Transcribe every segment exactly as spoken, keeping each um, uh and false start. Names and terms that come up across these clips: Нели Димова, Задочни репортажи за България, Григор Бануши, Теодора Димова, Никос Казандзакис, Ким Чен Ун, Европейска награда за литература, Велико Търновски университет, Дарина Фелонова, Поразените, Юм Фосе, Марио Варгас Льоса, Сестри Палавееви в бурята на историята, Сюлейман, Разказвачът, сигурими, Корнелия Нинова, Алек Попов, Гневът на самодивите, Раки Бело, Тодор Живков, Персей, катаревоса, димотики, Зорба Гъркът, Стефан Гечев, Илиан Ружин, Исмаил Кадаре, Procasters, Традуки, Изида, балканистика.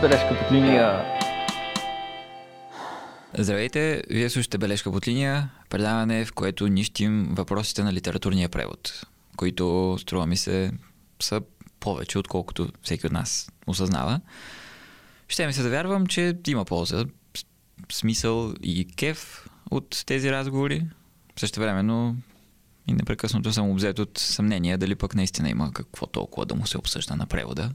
Бележка под линия. Здравейте, вие слушате Бележка под линия, предаване, в което нищим въпросите на литературния превод, които, струва ми се, са повече, отколкото всеки от нас осъзнава. Ще ми се да вярвам, че има полза, смисъл и кеф от тези разговори. Същевременно и непрекъснато съм обзет от съмнение дали пък наистина има какво толкова да му се обсъжда на превода.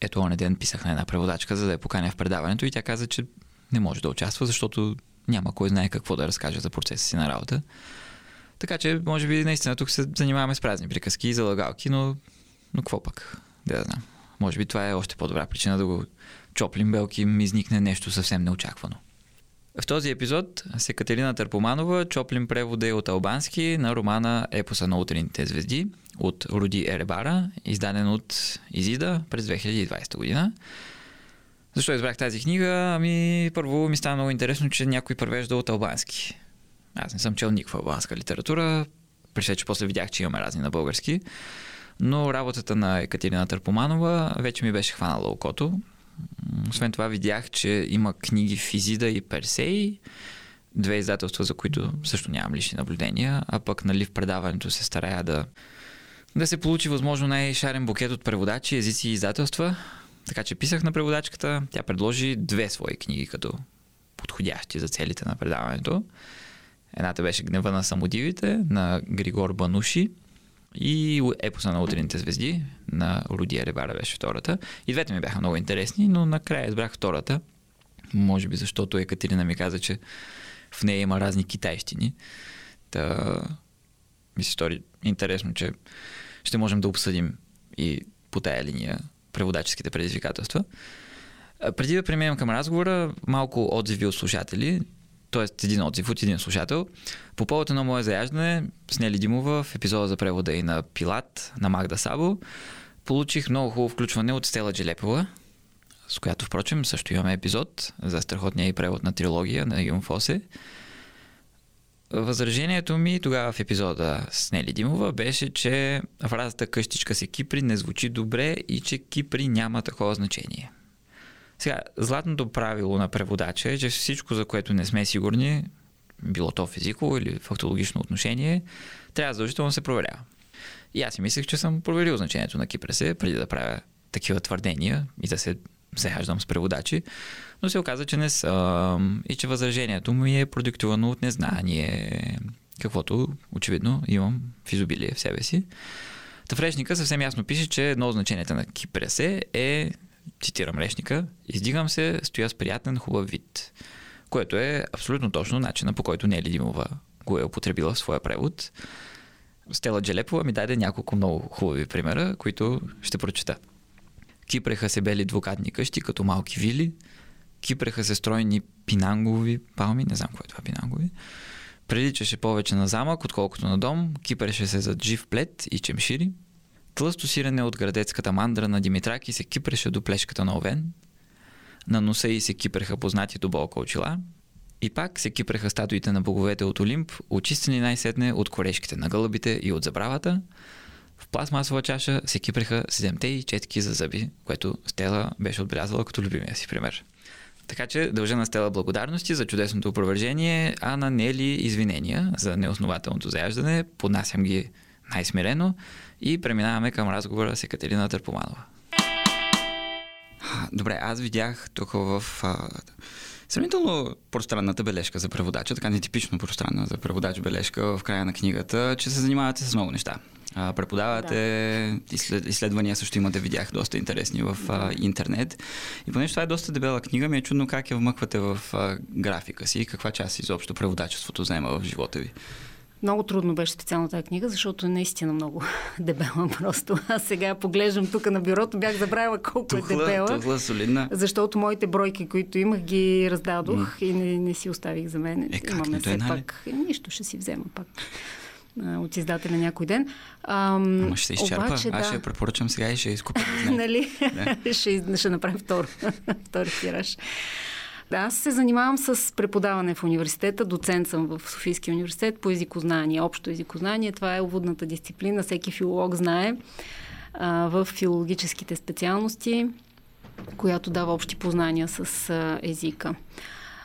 Ето, онзи ден писах на една преводачка, за да я поканя в предаването и тя каза, че не може да участва, защото няма кой знае какво да разкаже за процеса си на работа. Така че, може би, наистина тук се занимаваме с празни приказки и залагалки, но, но какво пък? Да, да знам. Може би това е още по-добра причина да го чоплим, белки, ми изникне нещо съвсем неочаквано. В този епизод с Екатерина Търпоманова чоплим превода и от албански на романа Епоса на утринните звезди от Руди Еребара, издаден от Изида през две хиляди и двадесета година. Защо избрах тази книга? Ами първо ми стана много интересно, че някой превежда от албански. Аз не съм чел никаква албанска литература, преше, че после видях, че имаме разни на български, но работата на Екатерина Търпоманова вече ми беше хванала окото. Освен това видях, че има книги в Изида и Персей, две издателства, за които също нямам лични наблюдения, а пък нали, в предаването се старая да, да се получи възможно най-шарен букет от преводачи, езици и издателства. Така че писах на преводачката, тя предложи две свои книги като подходящи за целите на предаването. Едната беше Гнева на самодивите на Григор Бануши и Епоса на утринните звезди на Руди Еребара беше втората. И двете ми бяха много интересни, но накрая избрах втората. Може би защото Екатерина ми каза, че в нея има разни китайщини. Та ми се стори интересно, че ще можем да обсъдим и по тая линия преводаческите предизвикателства. Преди да преминем към разговора, малко отзиви от слушатели, т.е. един отзив от един слушател. По повод на мое заяждане с Нели Димова в епизода за превода и на Пилат, на Магда Сабо, получих много хубаво включване от Стела Джелепова, с която, впрочем, също имаме епизод за страхотния и превод на трилогия на Юм Фосе. Възражението ми тогава в епизода с Нели Димова беше, че фразата къщичка си Кипри не звучи добре и че Кипри няма такова значение. Сега, златното правило на преводача е, че всичко, за което не сме сигурни, било то физиково или фактологично отношение, трябва задължително да се проверява. И аз си мислех, че съм проверил значението на Кипресе, преди да правя такива твърдения и да се заяждам с преводачи, но се оказа, че не съм и че възражението ми е продиктувано от незнание, каквото очевидно имам в изобилие в себе си. Та в речника съвсем ясно пише, че едно от значенията на Кипресе е, цитирам речника, издигам се, стоя с приятен хубав вид, което е абсолютно точно начина, по който Нели Димова го е употребила в своя превод. Стела Джелепова ми даде няколко много хубави примера, които ще прочета. Кипреха се бели двукатни къщи, като малки вили. Кипреха се стройни пинангови палми, не знам кое е това пинангови. Приличаше повече на замък, отколкото на дом. Кипреше се зад жив плет и чемшири. Тлъсто сирене от градецката мандра на Димитраки се кипреше до плешката на овен. На носа й се кипреха познати до болка очила. И пак се кипреха статуите на боговете от Олимп, очистени най-сетне от корешките на гълъбите и от забравата. В пластмасова чаша се кипреха седемте и четки за зъби, което Стела беше отбелязала като любимия си пример. Така че дължа на Стела благодарности за чудесното опровержение, а на Нели извинения за неоснователното заяждане. Поднасям ги най-смирено и преминаваме към разговора с Екатерина Търпоманова. Добре, аз видях тук в а, сравнително пространната бележка за преводача, така нетипично пространна за преводач бележка в края на книгата, че се занимавате с много неща. А, преподавате, да. Изследвания също имате, видях, доста интересни в да. а, интернет. И понеже това е доста дебела книга, ми е чудно как я вмъквате в а, графика си и каква част изобщо преводачеството заема в живота ви. Много трудно беше специално тази книга, защото е наистина много дебела просто. Аз сега поглеждам тук на бюрото, бях забравила колко тухла, е дебела. Тухла, солидна. Защото моите бройки, които имах, ги раздадох mm. и не, не си оставих за мен. Е, как? Имаме все пак. Е, нищо, ще си взема пак от издателя някой ден. Ам, Ама ще се изчерпа. Обаче, Аз да. ще я препоръчам сега и ще я изкупя. Нали? ще, ще направя втор, втори тираж. Аз се занимавам с преподаване в университета, доцент съм в Софийския университет по езикознание, общо езикознание. Това е уводната дисциплина, всеки филолог знае а, в филологическите специалности. която дава общи познания с езика.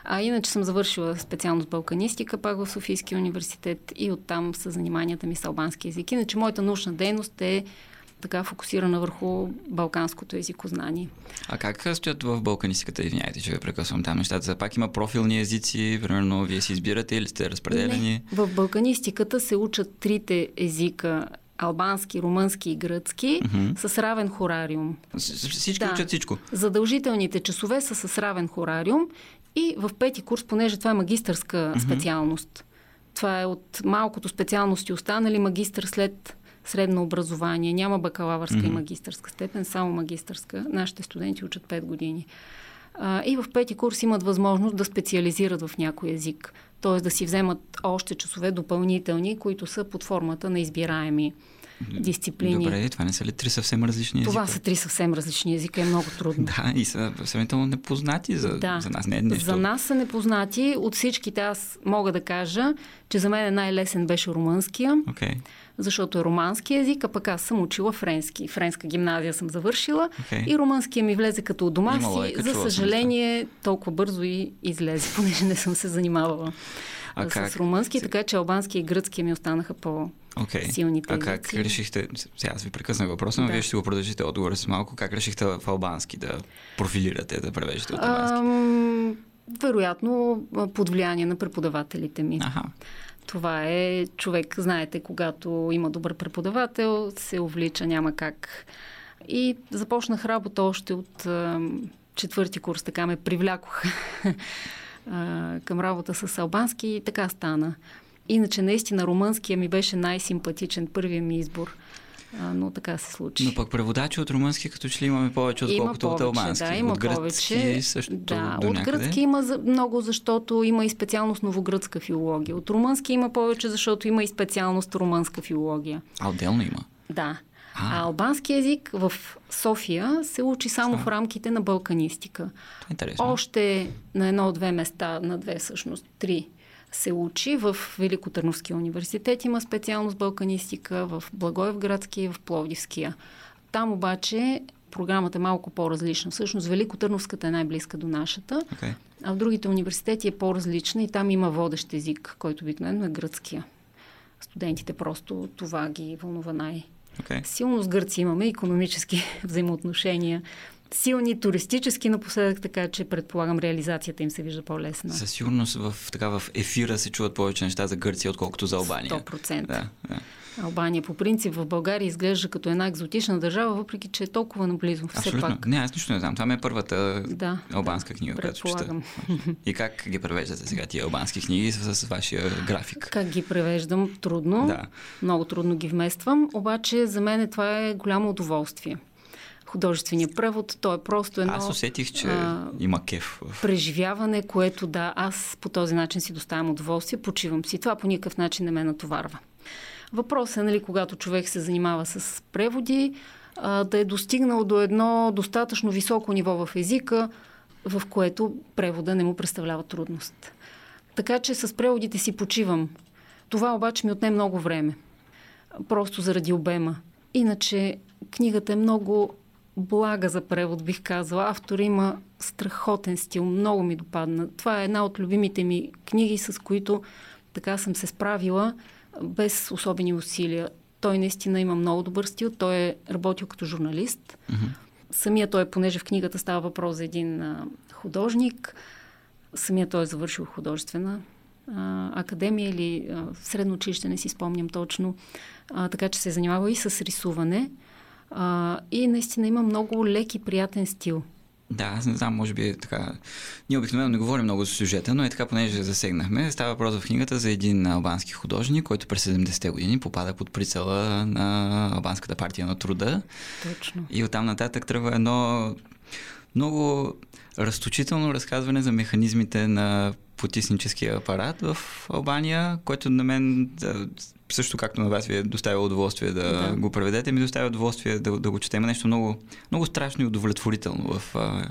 А иначе съм завършила специалност балканистика, пак в Софийския университет, и оттам са заниманията ми с албански език. Иначе моята научна дейност е така фокусирана върху балканското езикознание. А как стоят в балканистиката? Извинявайте, че ви прекъсвам там нещата. Пак има профилни езици, примерно вие си избирате или сте разпределени? Не. В балканистиката се учат трите езика – албански, румънски и гръцки, mm-hmm. с равен хорариум. Всички да. Учат всичко? Задължителните часове са с равен хорариум и в пети курс, понеже това е магистърска mm-hmm. специалност. Това е от малкото специалности останали магистър след средно образование. Няма бакалавърска mm-hmm. и магистърска степен, само магистърска. Нашите студенти учат пет години. А, и в пети курс имат възможност да специализират в някой език. Т.е. да си вземат още часове допълнителни, които са под формата на избираеми дисциплини. Добре, това не са ли три съвсем различни езика? Това са три съвсем различни езика, е много трудно. Да, и са съвсем непознати за, да. за нас. Не е нещо. За нас са непознати. От всичките аз мога да кажа, че за мен най-лесен беше румънския, okay. защото е румански език, а пък аз съм учила френски. Френска гимназия съм завършила okay. и румънския ми влезе като от дома си. За съжаление, толкова бързо и излезе, понеже не съм се занимавала а с как? румънски, така че албански и гръцки ми останаха по... Okay. А как решихте, сега аз ви прекъснах въпроса, но да. Вие ще го продължите отговора с малко, как решихте в албански да профилирате, да превеждате от албански? Ам, вероятно под влияние на преподавателите ми. Аха. Това е човек, знаете, когато има добър преподавател, се увлича, няма как. И започнах работа още от ам, четвърти курс, така ме привлякох към работа с албански и така стана. Иначе наистина румънския ми беше най-симпатичен, първият ми избор, а, но така се случи. Но пък преводачи от румънски като че ли имаме повече, отколкото от албански. Да, има от гръцки повече. Също да, до някъде. От гръцки има много, защото има и специалност новогръцка филология. От румънски има повече, защото има и специалност румънска филология. А отделно има? Да. А, а албански език в София се учи само Са? в рамките на балканистика. Интересно. Още на едно-две места, на две всъщност, три се учи. В Велико Търновския университет има специалност балканистика, в Благоевградския и в Пловдивския. Там обаче програмата е малко по-различна. Всъщност Велико Търновската е най-близка до нашата, okay. а в другите университети е по-различна и там има водещ език, който обикновено е гръцкия. Студентите просто това ги вълнува най- Okay. Силно с Гърция имаме икономически взаимоотношения, силни туристически напоследък, така че предполагам реализацията им се вижда по-лесна. Със сигурност в, така, в ефира се чуват повече неща за Гърция, отколкото за Албания. сто процента. Да, да. Албания по принцип в България изглежда като една екзотична държава, въпреки че е толкова наблизо. Все Абсолютно. Пак. Не, аз нищо не знам. Това ми е първата да, албанска да, книга, която чета. И как ги превеждате сега тия албански книги с, с вашия график? Как ги превеждам? Трудно. Да. Много трудно ги вмествам. Обаче за мен това е голямо удоволствие. Художественият превод, той е просто едно... Аз усетих, че а, има кеф. Преживяване, което да, аз по този начин си доставям удоволствие, почивам си. Това по никакъв начин не ме натоварва. Въпросът е, нали, когато човек се занимава с преводи, а, да е достигнал до едно достатъчно високо ниво в езика, в което превода не му представлява трудност. Така че с преводите си почивам. Това обаче ми отне много време. Просто заради обема. Иначе книгата е много блага за превод, бих казала. Автор има страхотен стил, много ми допадна. Това е една от любимите ми книги, с които така съм се справила без особени усилия. Той наистина има много добър стил. Той е работил като журналист. Mm-hmm. Самия той, понеже в книгата става въпрос за един а, художник, самия той е завършил художествена а, академия или а, средно училище, не си спомням точно. А, така че се занимава и с рисуване. А, и наистина има много лек и приятен стил. Да, аз не знам, може би така... Ние обикновено не говорим много за сюжета, но е така, понеже засегнахме. Става въпрос в книгата за един албански художник, който през седемдесетте години попада под прицела на Албанската партия на труда. Точно. И оттам нататък тръгва едно много разточително разказване за механизмите на потисническия апарат в Албания, който на мен... също както на вас ви е доставя удоволствие да, да. го преведете, ми доставя удоволствие да, да го четем. Нещо много, много страшно и удовлетворително в а,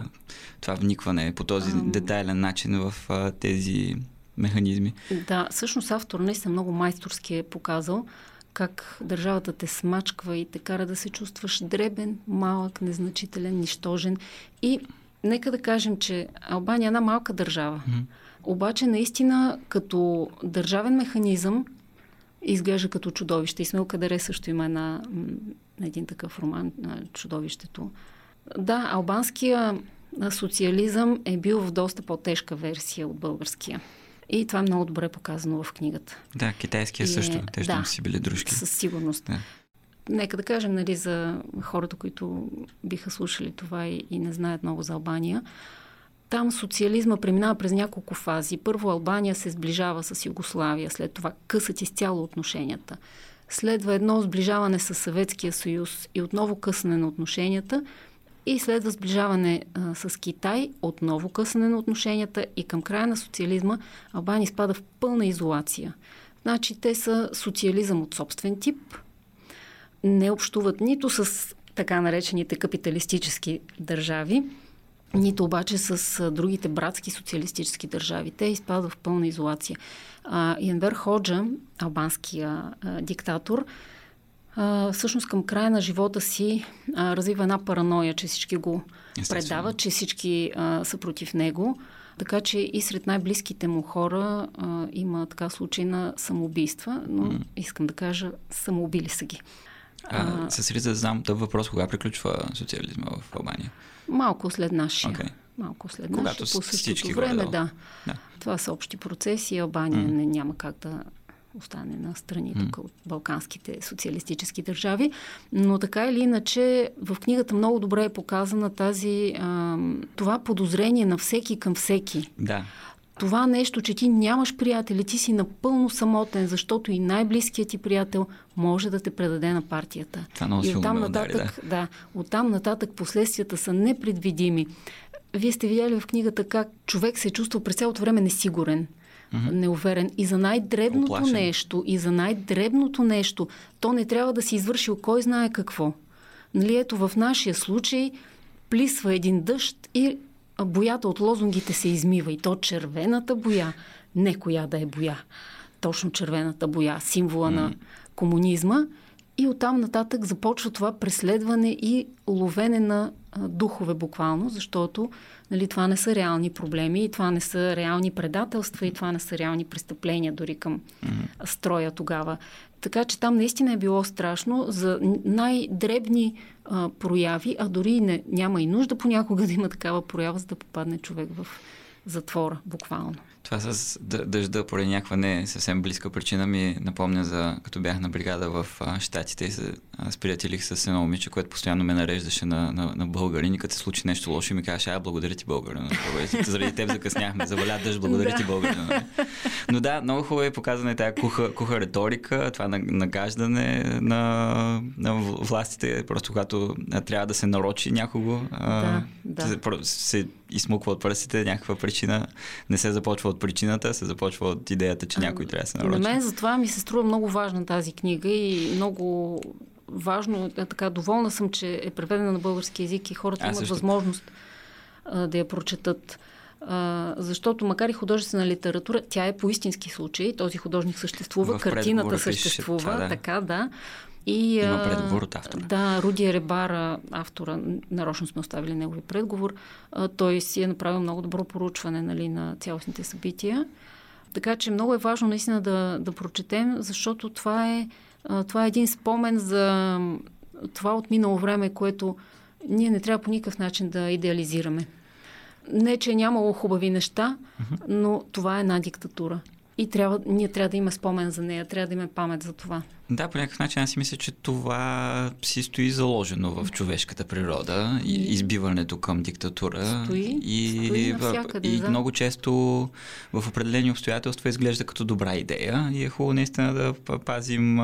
това вникване по този а... детайлен начин в а, тези механизми. Да, всъщност автор наистина много майсторски е показал как държавата те смачква и те кара да се чувстваш дребен, малък, незначителен, нищожен. И нека да кажем, че Албания е една малка държава. Mm. Обаче наистина като държавен механизъм изглежда като чудовище. Исмаил Кадаре също има една, един такъв роман на Чудовището. Да, албанския социализъм е бил в доста по-тежка версия от българския. И това е много добре показано в книгата. Да, китайския и, също. Те ще да, си били дружки. Със сигурност. Да. Нека да кажем, нали, за хората, които биха слушали това и, и не знаят много за Албания. Там социализма преминава през няколко фази. Първо Албания се сближава с Югославия, след това късат изцяло отношенията. Следва едно сближаване с Съветския съюз и отново късане на отношенията. И следва сближаване а, с Китай, отново късане на отношенията, и към края на социализма Албания изпада в пълна изолация. Значи те са социализъм от собствен тип, не общуват нито с така наречените капиталистически държави, нито обаче с другите братски социалистически държави. Те изпадат в пълна изолация. Енвер Ходжа, албанския а, диктатор, Uh, всъщност към края на живота си uh, развива една параноя, че всички го предават, че всички uh, са против него. Така че и сред най-близките му хора uh, има така случай на самоубийства, но mm. искам да кажа, самоубили са ги. Uh, uh, Със риза знам тъп въпрос, кога приключва социализма в Албания? Малко след нашия. Okay. Малко след нашия. Когато по същото време, да. да. Това са общи процеси и Албания mm. не, няма как да остане на страни тук mm. от балканските социалистически държави. Но така или иначе, в книгата много добре е показана тази а, това подозрение на всеки към всеки. Да. Това нещо, че ти нямаш приятели, ти си напълно самотен, защото и най-близкият ти приятел може да те предаде на партията. Това и оттам нататък, да. да, оттам нататък последствията са непредвидими. Вие сте видяли в книгата как човек се чувства през цялото време несигурен. Mm-hmm. Неуверен. И за най-дребното Оплашен. нещо, и за най-дребното нещо, то не трябва да си извършил кой знае какво. Нали, ето в нашия случай плисва един дъжд и боята от лозунгите се измива. И то червената боя, не коя да е боя, точно червената боя, символа mm-hmm. на комунизма. И оттам нататък започва това преследване и ловене на духове буквално, защото нали, това не са реални проблеми, и това не са реални предателства, и това не са реални престъпления дори към mm-hmm. строя тогава. Така че там наистина е било страшно за най-дребни а, прояви, а дори не, няма и нужда понякога да има такава проява, за да попадне човек в затвора буквално. Това с дъжда поради някаква не съвсем близка причина ми напомня за като бях на бригада в а, Щатите и се сприятелих с едно момиче, което постоянно ме нареждаше на, на, на българин и като се случи нещо лошо и ми казваше: а, благодаря ти, българин. Заради теб закъсняхме, заваля дъжд, благодаря ти, българин. Но да, много хубаво е показана и тая куха, куха риторика, това нагаждане на, на властите, просто когато трябва да се нарочи някого, а, да, да. се измуква от пръстите, някаква причина не се започва от причината, се започва от идеята, че някой трябва да се нарочи. На мен затова ми се струва много важна тази книга и много важно, така доволна съм, че е преведена на български език и хората а, имат също възможност а, да я прочетат. А, защото макар и художествена литература, тя е по истински случай. Този художник съществува, в картината съществува, това, да. така да. И, има предговор от автора. Да, Руди Еребара, автора, нарочно сме оставили негови предговор. Той си е направил много добро поручване, нали, на цялостните събития. Така че много е важно наистина да, да прочетем, защото това е, това е един спомен за това от минало време, което ние не трябва по никакъв начин да идеализираме. Не, че е нямало хубави неща, но това е една диктатура. И трябва, ние трябва да имаме спомен за нея, трябва да имаме памет за това. Да, по някакъв начин аз си мисля, че това си стои заложено в човешката природа, и избиването към диктатура. Стои, и, стои навсякъде, и да. Много често в определени обстоятелства изглежда като добра идея и е хубаво наистина да пазим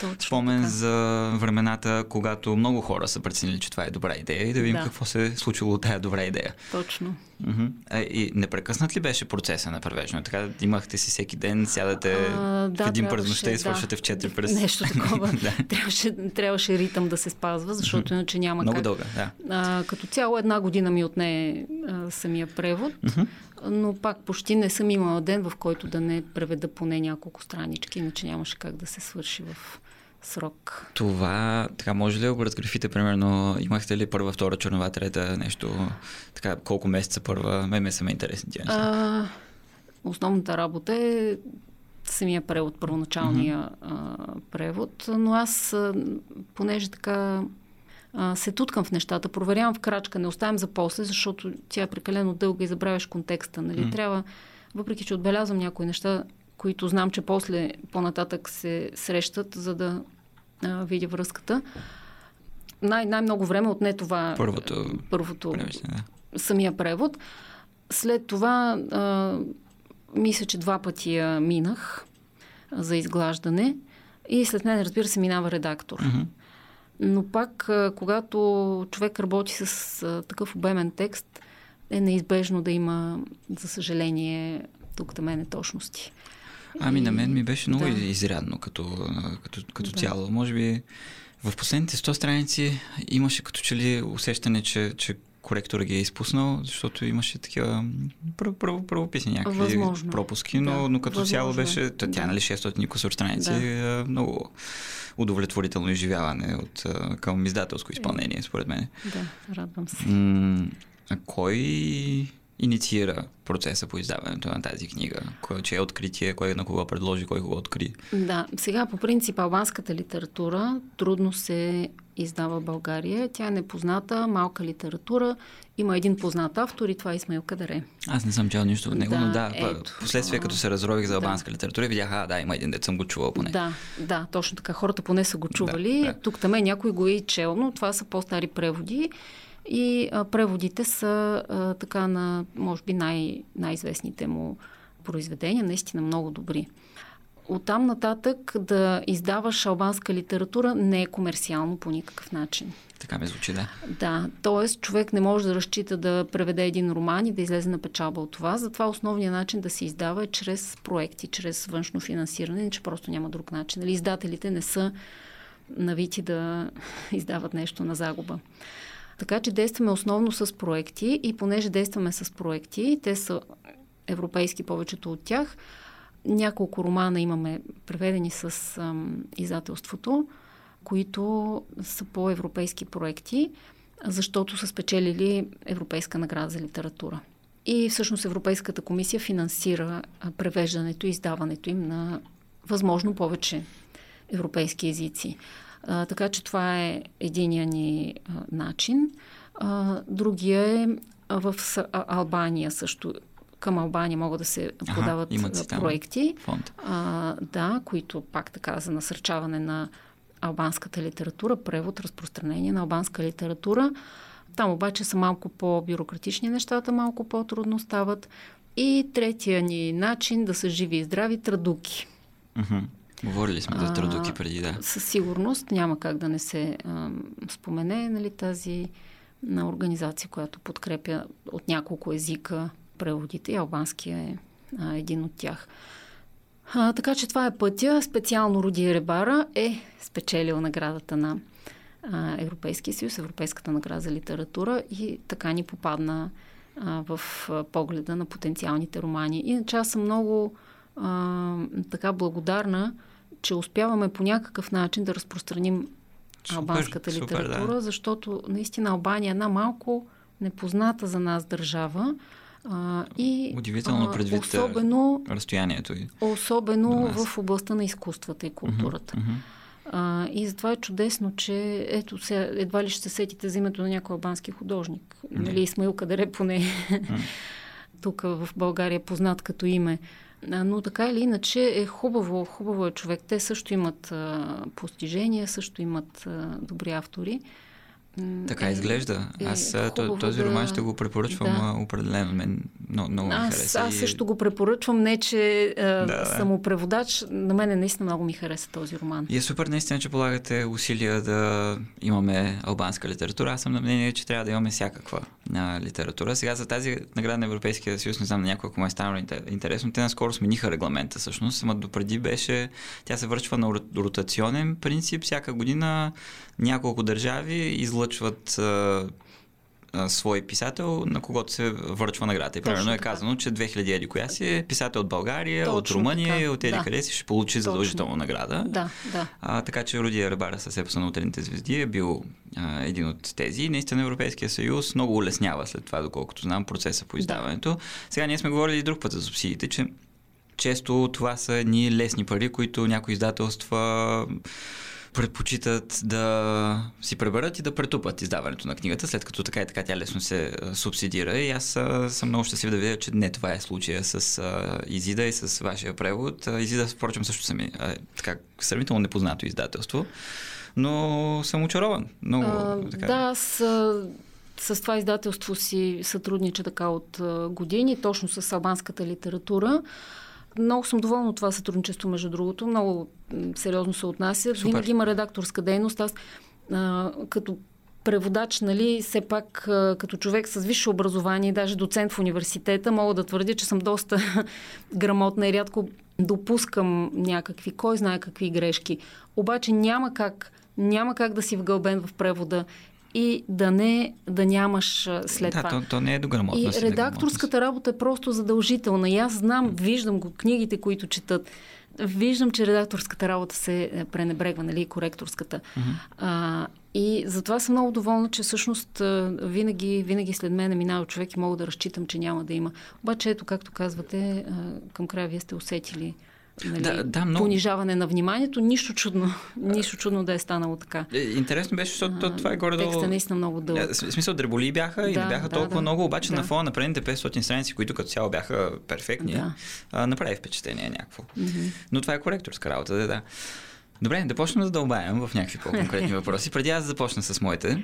Точно спомен така. за времената, когато много хора са преценили, че това е добра идея и да видим да. какво се е случило от тая добра идея. Точно. Uh-huh. И непрекъснат ли беше процеса на превеждане? Така имахте си всеки ден, сядате а, да, в един през нощта и свършвате да. в четири през... Нещо такова. да. трябваше, трябваше ритъм да се спазва, защото иначе няма много как. Много дълга, да. А, като цяло една година ми отне а, самия превод, но пак почти не съм имала ден, в който да не преведа поне няколко странички, иначе нямаше как да се свърши в срок. Това, така, може ли да го разграфите, примерно, имахте ли първа, втора, чернова, трета, нещо, така, колко месеца първа, ме ме са ме интересни тия неща? Основната работа е самия превод, първоначалния mm-hmm. а, превод, но аз, а, понеже така а, се туткам в нещата, проверявам в крачка, не оставям за после, защото тя е прекалено дълга и забравяш контекста, нали? Mm-hmm. Трябва, въпреки че отбелязвам някои неща, които знам, че после, по-нататък се срещат, за да а, видя връзката. Най- най-много време отне това първото, първото да. самия превод. След това а, мисля, че два пъти я минах а, за изглаждане и след мен, разбира се, минава редактор. Mm-hmm. Но пак, а, когато човек работи с а, такъв обемен текст, е неизбежно да има, за съжаление, тук да мен е точности. Ами на мен ми беше много да. изрядно като, като, като да. цяло. Може би в последните сто страници имаше като че ли усещане, че, че коректора ги е изпуснал, защото имаше такива правописни някакви възможно. пропуски, но, да. но като възможно. цяло беше тя да. нали шестстотин кусор страници да. много удовлетворително изживяване от, към издателско изпълнение, според мен. Да, радвам се. М- а кой... инициира процеса по издаването на тази книга? Кой, че е откритие, кой на кого предложи, кой кого откри? Да, сега по принцип албанската литература трудно се издава в България. Тя е непозната, малка литература. Има един познат автор и това е Исмаил Кадаре. Аз не съм чел нищо от него, да, но да, ето, последствие като се разрових за албанска да. литература, видях, а, да, има един дет, съм го чувал поне. Да, да, точно така. Хората поне са го чували. Да, да. Тук там е някой го е чел, но това са по-стари преводи. И а, преводите са а, така на, може би, най- най-известните му произведения, наистина много добри. Оттам нататък да издаваш албанска литература не е комерциално по никакъв начин. Така ме звучи, да. Да, т.е. човек не може да разчита да преведе един роман и да излезе на печалба от това. Затова основният начин да се издава е чрез проекти, чрез външно финансиране, че просто няма друг начин. Или издателите не са навити да издават нещо на загуба. Така че действаме основно с проекти и понеже действаме с проекти, те са европейски повечето от тях, няколко романа имаме преведени с ам, издателството, които са по-европейски проекти, защото са спечелили Европейска награда за литература. И всъщност Европейската комисия финансира превеждането и издаването им на възможно повече европейски езици. А, така че това е единия ни а, начин. А, другия е а, в а, Албания също. Към Албания могат да се подават а, проекти, а, да, които пак така за насърчаване на албанската литература, превод, разпространение на албанска литература. Там обаче са малко по-бюрократични нещата, малко по-трудно стават. И третия ни начин да са живи и здрави – Традуки. Мхм. Говорили сме за Традуки преди, да. Със сигурност няма как да не се а, спомене, нали, тази на организация, която подкрепя от няколко езика преводите и албанския е а, един от тях. А, така че това е пътя. Специално Руди Еребара е спечелил наградата на а, Европейския съюз, Европейската награда за литература и така ни попадна а, в а, погледа на потенциалните романи. Иначе аз съм много а, така благодарна, че успяваме по някакъв начин да разпространим супер, албанската литература, супер, да. защото наистина Албания е една малко непозната за нас държава. А, и удивително предвид особено, разстоянието. И... Особено в областта на изкуствата и културата. Mm-hmm, mm-hmm. А, и затова е чудесно, че ето сега, едва ли ще се сетите за името на някой албански художник. Mm-hmm. Нали, Исмаил Кадаре поне mm-hmm. тук в България познат като име. Но така или иначе е хубаво, хубаво е човек. Те също имат а, постижения, също имат а, добри автори. Така е, изглежда. Аз е този да... роман ще го препоръчвам да. определено. Мен много, много ми аз, хареса. Аз също го препоръчвам, не че е, да, съм преводач. На мен наистина много ми хареса този роман. И е супер наистина, че полагате усилия да имаме албанска литература. Аз съм на мнение, че трябва да имаме всякаква а, литература. Сега за тази награда на Европейския съюз, не знам на някой, ако му е станало интересно, те наскоро смениха регламента всъщност. Ама допреди беше, тя се връчва на ротационен принцип. Всяка година няколко държави излъчват а, а, свой писател, на когото се връчва награда. И примерно е казано, че две хиляди еди коя си е писател от България, точно от Румъния, така. от еди да. къде си ще получи точно. задължително награда. Да, да. А, така че Руди Еребара с Епосът на утринните звезди е бил а, един от тези. Наистина Европейския съюз много улеснява след това, доколкото знам, процеса по издаването. Да. Сега ние сме говорили и друг път за субсидиите, че често това са едни лесни пари, които някои издателства предпочитат да си преберат и да претупат издаването на книгата, след като така и така тя лесно се субсидира. И аз съм много щастлив да видя, че не това е случая с а, Изида и с вашия превод. Изида, впрочем, също съм а, така сравнително непознато издателство, но съм очарован. Много, а, така. Да, аз... С това издателство си сътруднича така от години, точно с албанската литература. Много съм доволна от това сътрудничество, между другото. Много сериозно се отнася. Супер. Винаги има редакторска дейност. Аз а, като преводач, нали, все пак а, като човек с висше образование, даже доцент в университета, мога да твърдя, че съм доста грамотна и рядко допускам някакви, кой знае какви грешки. Обаче няма как, няма как да си вгълбен в превода и да не, да нямаш след да, това. То, то не е до грамотност. И редакторската работа е просто задължителна. И аз знам, виждам го, книгите, които четат, виждам, че редакторската работа се пренебрегва, нали, коректорската. Mm-hmm. А, и затова съм много доволна, че всъщност винаги, винаги след мен е минал човек и мога да разчитам, че няма да има. Обаче ето, както казвате, към края вие сте усетили, нали, да, да, много... понижаване на вниманието, нищо чудно, нищо чудно да е станало така. Интересно беше, защото а, това е горе-долу... Текстът наистина много дълъг. В смисъл, дреболии бяха да, и не бяха да, толкова да, много, обаче да. на фона на предните петстотин страници, които като цяло бяха перфектни, да. а, направи впечатление някакво. Mm-hmm. Но това е коректорска работа, да, да. Добре, да почнем да дълбаем в някакви по-конкретни въпроси. Преди аз започна с моите.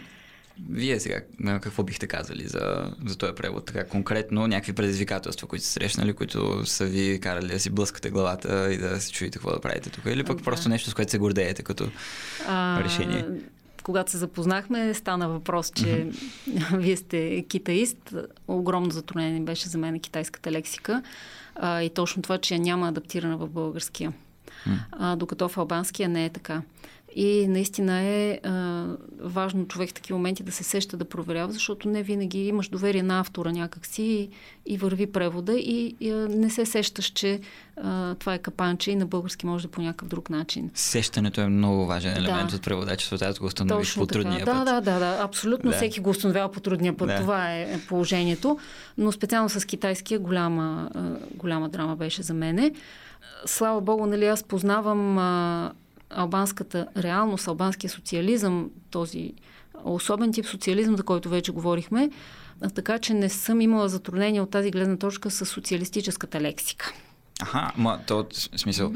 Вие сега какво бихте казали за, за този превод? Така конкретно някакви предизвикателства, които са срещнали, които са ви карали да си блъскате главата и да се чуете какво да правите тук? Или пък да. просто нещо, с което се гордеете като а, решение? Когато се запознахме, стана въпрос, че mm-hmm. вие сте китаист. Огромно затруднение беше за мен китайската лексика а, и точно това, че я няма адаптирана в българския. Mm. А, докато в албанския не е така. И наистина е а, важно човек в такива моменти да се сеща, да проверява, защото не винаги имаш доверие на автора някакси и, и върви превода и, и не се сещаш, че а, това е капанче и на български може да по някакъв друг начин. Сещането е много важен елемент да. от преводачеството, аз го установиш по трудния път. Да, да, да, да. Абсолютно да. всеки го установява по трудния път. Да. Това е положението. Но специално с китайския голяма, голяма драма беше за мене. Слава Богу, нали, аз познавам а, албанската реалност, албанския социализъм, този особен тип социализъм, за който вече говорихме, така че не съм имала затруднение от тази гледна точка с социалистическата лексика. Аха, ма, то в смисъл,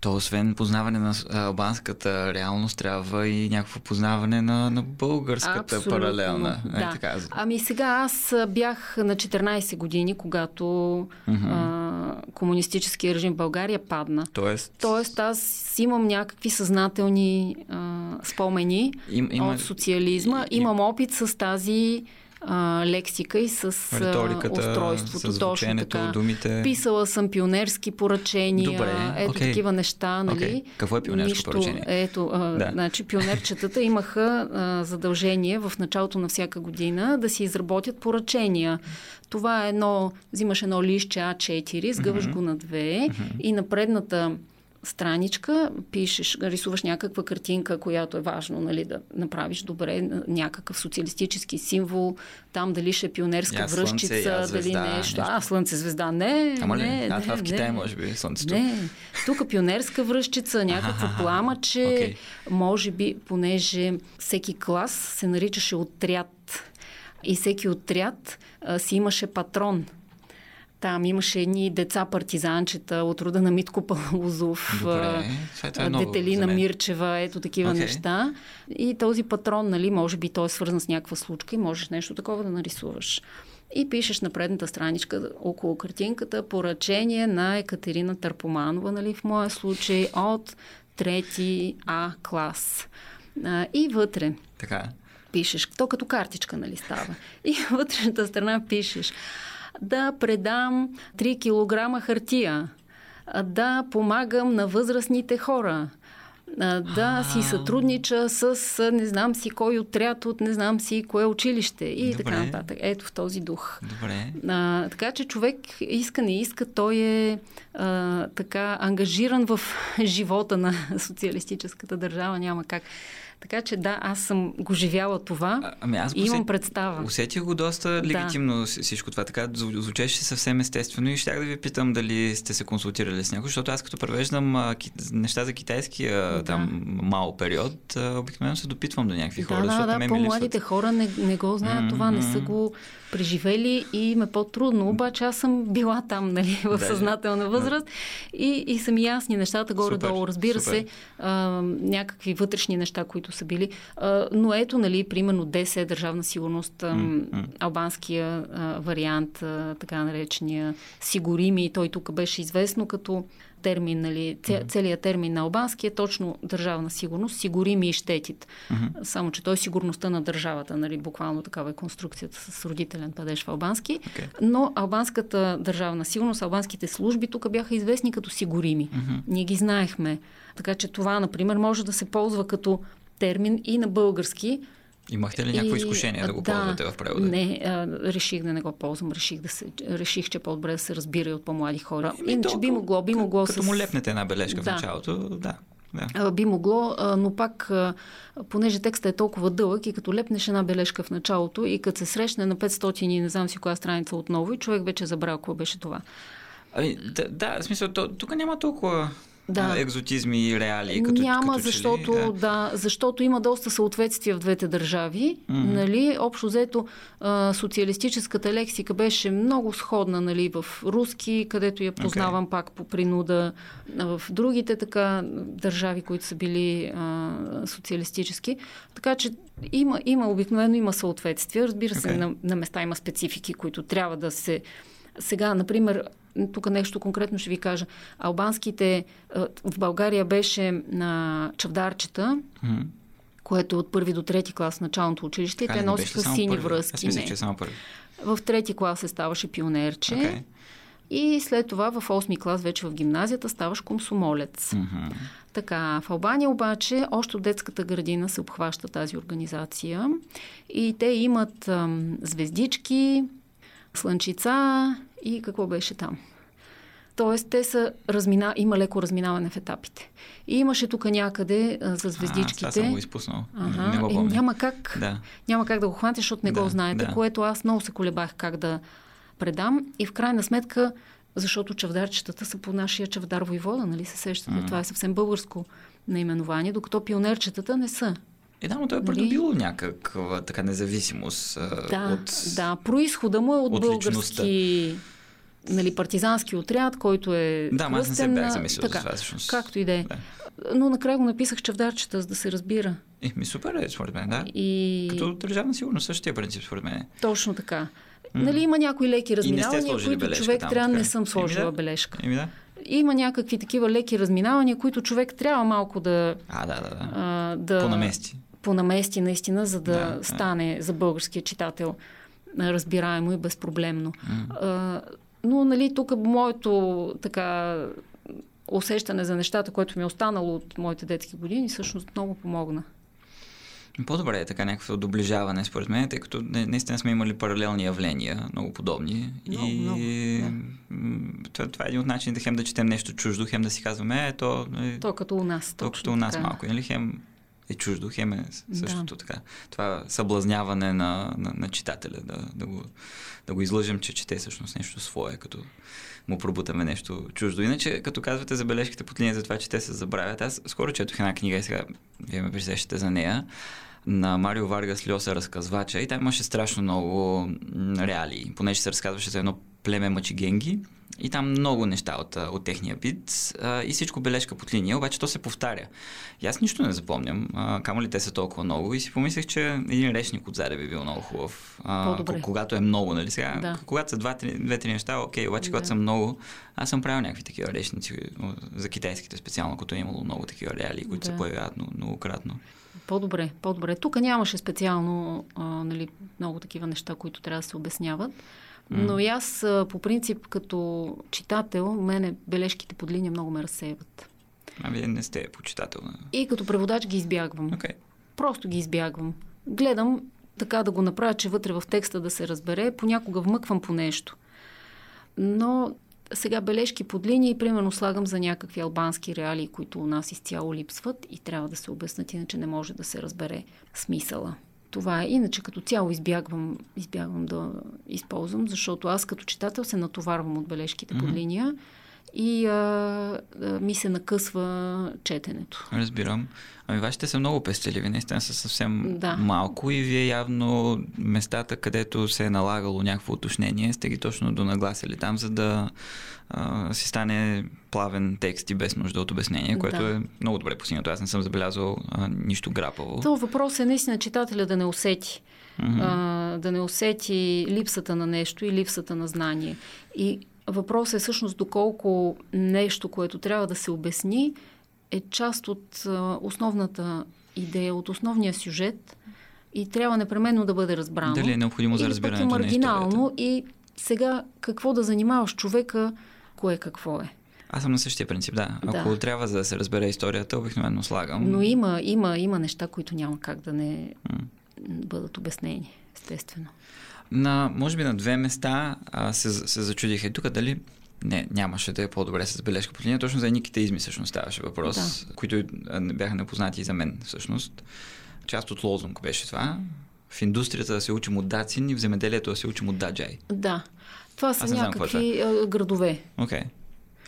то освен познаване на албанската реалност, трябва и някакво познаване на, на българската. Абсолютно, паралелна. Да. Е, така. Ами сега аз бях на четиринайсет години, когато mm-hmm. а, комунистическия режим в България падна. Тоест, Тоест аз имам някакви съзнателни а, спомени Им, има... от социализма. Им... Имам опит с тази лексика и с устройството, с точно така. Думите. Писала съм пионерски поръчения. Добре, ето okay. такива неща, нали? Okay. Какво е пионерско Нищо, поръчение? Ето, да. а, значи пионерчетата имаха а, задължение в началото на всяка година да си изработят поръчения. Това е едно, взимаш едно листче А четири, сгъваш mm-hmm. го на две mm-hmm. и на предната страничка пишеш, рисуваш някаква картинка, която е важно, нали, да направиш добре, някакъв социалистически символ, там дали ще е пионерска връщица, я, слънце, дали я, нещо. А, слънце, звезда, не. Ама ли? Не, а, това не, в Китай, не, може би, слънцето. Не, тук пионерска връщица, някакво пламъче, okay. може би, понеже всеки клас се наричаше отряд и всеки отряд а, си имаше патрон. Там имаше едни деца партизанчета от рода на Митко Палузов, Добре, е Детелина Мирчева, ето такива okay. неща. И този патрон, нали, може би той е свързан с някаква случка и можеш нещо такова да нарисуваш. И пишеш на предната страничка около картинката поръчение на Екатерина Търпоманова, нали, в моя случай от трети А клас. И вътре. Така. Пишеш, то като картичка, нали, става. И вътрешната страна пишеш: да предам три килограма хартия, да помагам на възрастните хора, да си сътруднича с не знам си кой отряд от не знам си кое училище и Добре. Така нататък. Ето в този дух. Добре. А, така че човек иска, не иска, той е а, така ангажиран в живота на социалистическата държава, няма как. Така че да, аз съм го живяла това а, ами аз посет... имам представа. Усетих го доста да. легитимно всичко това. Така звучеше съвсем естествено и щях да ви питам дали сте се консултирали с някой, защото аз като превеждам а, ки... неща за китайския да. там мал период, а, обикновено се допитвам до някакви да, хора. Да, да, да по-младите хора не, не го знаят mm-hmm. това, не са го преживели и им е по-трудно. Обаче аз съм била там, нали, в да, съзнателна възраст да. и, и са ми ясни нещата горе-долу. Разбира супер. се, а, някакви вътрешни неща, които са били. Но ето, нали, примерно ДС, Държавна сигурност, mm-hmm. албанския а, вариант, а, така наречения сигурими, той тук беше известно като термин, нали, mm-hmm. целият термин на албански е точно държавна сигурност, сигурими и щетит. Mm-hmm. Само, че той е сигурността на държавата, нали, буквално такава е конструкцията с родителен падеж в албански. Okay. Но албанската държавна сигурност, албанските служби тук бяха известни като сигурими. Mm-hmm. Ние ги знаехме. Така че това, например, може да се ползва като термин и на български. Имахте ли някакво и... изкушение да го да, ползвате в превода? Не, а, реших да не го ползвам. Реших, да се, реших че по-добре да се разбира и от по-млади хора. Иначе долу, би могло, би могло... Като с... му лепнете една бележка да. в началото, да. Да. А, би могло, а, но пак, а, понеже текстът е толкова дълъг и като лепнеш една бележка в началото и като се срещне на петстотин и не знам си коя страница отново и човек вече забрал какво беше това. Ами, да, да, в смисъл, тук няма толкова... Да. екзотизми и реалии. Като, Няма, като защото, да. Да, защото има доста съответствия в двете държави. Mm-hmm. Нали? Общо взето а, социалистическата лексика беше много сходна, нали, в руски, където я познавам okay. пак по принуда. В другите така държави, които са били а, социалистически. Така че има, има обикновено има съответствия. Разбира се, okay. на, на места има специфики, които трябва да се... Сега, например, тук нещо конкретно ще ви кажа. Албанските... В България беше на чавдарчета, mm. което от първи до трети клас в началното училище. Така, те носиха сини първи. връзки. Мисля, че само първи. В трети клас се ставаше пионерче. Okay. И след това в осми клас, вече в гимназията, ставаш комсомолец. Mm-hmm. Така, в Албания обаче още от детската градина се обхваща тази организация. И те имат ам, звездички... слънчица и какво беше там. Тоест, те са размина... има леко разминаване в етапите. И имаше тук някъде а, за звездичките. А, аз съм го изпуснал. Ага. Не го помня. Е, няма, как, да. няма как да го хванеш, защото не да, го знаете, да. което аз много се колебах как да предам. И в крайна сметка, защото чавдарчетата са по нашия чавдар войвода, нали се сещате? Mm. Това е съвсем българско наименование, докато пионерчетата не са. И да, но той е придобило някаква така независимост да, от... Да, произхода му е от, от български, нали, партизански отряд, който е... Да, ма аз не се бях замислил така, за това, всъщност. Както и да е. Но накрая го написах чавдарчета, за да се разбира. И ми супер е, според мен, да. И... Като държавна сигурност, същия принцип, според мен. Точно така. Mm. Нали, има някои леки разминавания, които бележка, човек там, трябва така. не съм сложила да? бележка. Еми да. Има някакви такива леки разминавания, които човек трябва малко да... А, да, да, да. А, да... Понамести. понамести наистина, за да, да стане да. за българския читател разбираемо и безпроблемно. Mm. А, но, нали, тук моето така усещане за нещата, което ми е останало от моите детски години, всъщност много помогна. По-добре е така някакво доближаване, според мен, тъй като наистина сме имали паралелни явления, много подобни. Много, и много, да. това, това е един от начините хем да четем нещо чуждо, хем да си казваме, е то... Е, то като у нас. То като у нас така. малко, нали, хем... е чуждо, хем е същото да. така. Това съблазняване на, на, на читателя, да, да, го, да го излъжем, че чете всъщност нещо свое, като му пробутаме нещо чуждо. Иначе, като казвате забележките под линия за това, че те се забравят, аз скоро четох една книга и сега вие ме присещате за нея. на Марио Варгас Льоса разказвача, и там имаше страшно много реалии, понеже се разказваше за едно племе мачигенги и там много неща от, от техния бит а, и всичко бележка под линия, обаче то се повтаря. И аз нищо не запомням, а, камо ли те са толкова много, и си помислех, че един речник отзаде би бил много хубав. А, когато е много, нали сега? Да. Когато са две-три неща, окей, обаче да. Когато са много, аз съм правил някакви такива речници за китайските специално, като е имало много такива реалии, които да. Се появяват многократно. По-добре, по-добре. Тук нямаше специално а, нали, много такива неща, които трябва да се обясняват. Но и аз по принцип като читател, мене бележките под линия много ме разсеяват. А вие не сте почитател. И като преводач ги избягвам. Okay. Просто ги избягвам. Гледам така да го направя, че вътре в текста да се разбере. Понякога вмъквам по нещо. Но сега бележки под линия, примерно слагам за някакви албански реалии, които у нас изцяло липсват и трябва да се обяснат, иначе не може да се разбере смисъла. Това е. Иначе като цяло избягвам, избягвам да използвам, защото аз като читател се натоварвам от бележките mm-hmm. под линия и а, а, ми се накъсва четенето. Разбирам. Ами вашите са много пестеливи, наистина са съвсем да. Малко и вие явно местата, където се е налагало някакво уточнение, сте ги точно донагласили там, за да а, си стане плавен текст и без нужда от обяснение, което да. Е много добре постигнато. Аз не съм забелязал а, нищо грапаво. То въпрос е наистина читателя да не усети. Mm-hmm. А, да не усети липсата на нещо и липсата на знание. И въпросът е всъщност доколко нещо, което трябва да се обясни, е част от основната идея, от основния сюжет и трябва непременно да бъде разбрано. Дали е необходимо за разбирането на историята? И маргинално, и сега какво да занимаваш човека, кое какво е. Аз съм на същия принцип, да. Ако да. Трябва за да се разбере историята, обикновено слагам. Но има, има, има неща, които няма как да не м. бъдат обяснени, естествено. На, може би на две места а, се, се зачудиха и тук дали не, нямаше да е по-добре с бележка под линия. Точно за едни китаизми всъщност ставаше въпрос, да. Които бяха непознати и за мен всъщност. Част от лозунг беше това. В индустрията да се учим от дацин и в земеделието да се учим от даджай. Да. Това са някакви знам, градове. Okay.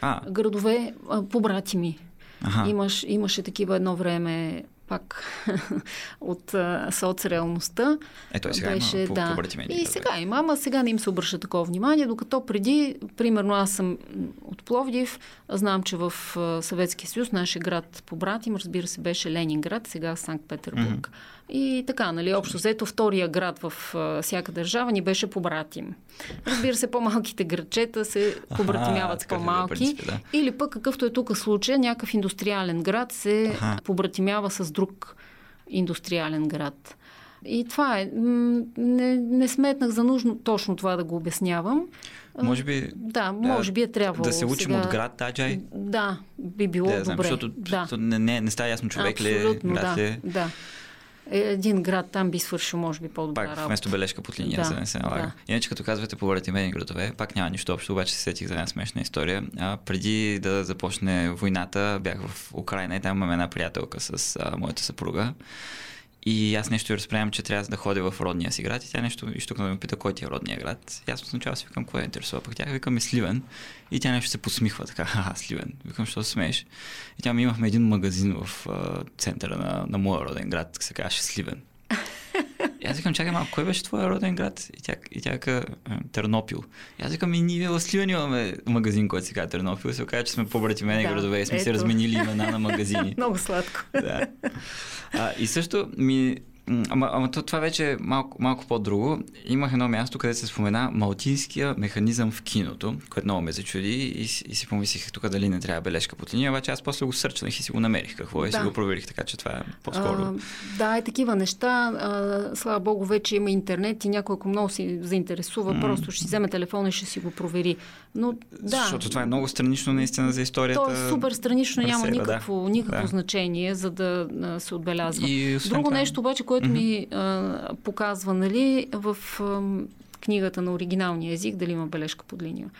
А. Градове побратими. Ага. Имаш, имаше такива едно време пак от соцреалността. Ето и сега беше, има да. Побратимени. И сега има, ама сега не им се обръща такова внимание, докато преди, примерно аз съм от Пловдив, знам, че в Съветския съюз нашия град побратим, разбира се, беше Ленинград, сега Санкт-Петербург. Mm-hmm. И така, нали, общо взето втория град в всяка държава ни беше побратим. Разбира се, по-малките градчета се побратимяват с по-малки. Принципи, да. Или пък, какъвто е тук случай, някакъв индустриален град се Аха. Побратимява с друг индустриален град. И това е. Не, не сметнах за нужно точно това да го обяснявам. Може би... Да, може би е трябвало... Да се учим сега... от град Таджай? Да, би било да, добре. Защото да. Не, не, не става ясно човек абсолютно, ли е, град да, е... Да. Един град там би свършил, може би, по-добра работа. Пак вместо бележка под линия, да, за да не се налага. Да. Иначе, като казвате побратимени градове, пак няма нищо общо, обаче се сетих за една смешна история. А, преди да започне войната, бях в Украйна и там имам една приятелка с а, моята съпруга. И аз нещо я разправям, че трябва да ходя в родния си град и тя нещо изтукна да ме пита, кой ти е родния град. И аз отначало си викам, кой е интересува, пък тя викам е Сливен и тя нещо се посмихва така, ха Сливен, викам, що се смееш. И тя ми имахме един магазин в uh, центъра на, на моя роден град, се казваше Сливен. И аз викам, чакай малко, кой беше твой роден град? И тя, и тя ка Търнопил. И аз викам, и ние в Сливен имаме магазин, който се казва Търнопил. И се оказа, че сме побратимени да, градове и сме ето. Се разменили имена на магазини. Много сладко. Да. А, и също ми... Ама, ама това вече е малко, малко по-друго. Имах едно място, където се спомена малтийския механизъм в киното, което много ме зачуди и, и си помислих тук дали не трябва бележка под линия, обаче аз после го сърчнах и си го намерих какво да. И си го проверих, така че това е по-скоро. А, да, е такива неща. А, слава богу, вече има интернет и някой, ако много се заинтересува, mm. просто ще си вземе телефона и ще си го провери. Но, да, защото това е много странично наистина за историята. То е супер странично, няма никакво, да. никакво да. значение, за да се отбелязва. И, Друго това... нещо обаче, което ми а, показва, нали, в а, книгата на оригиналния език, дали има бележка под линия.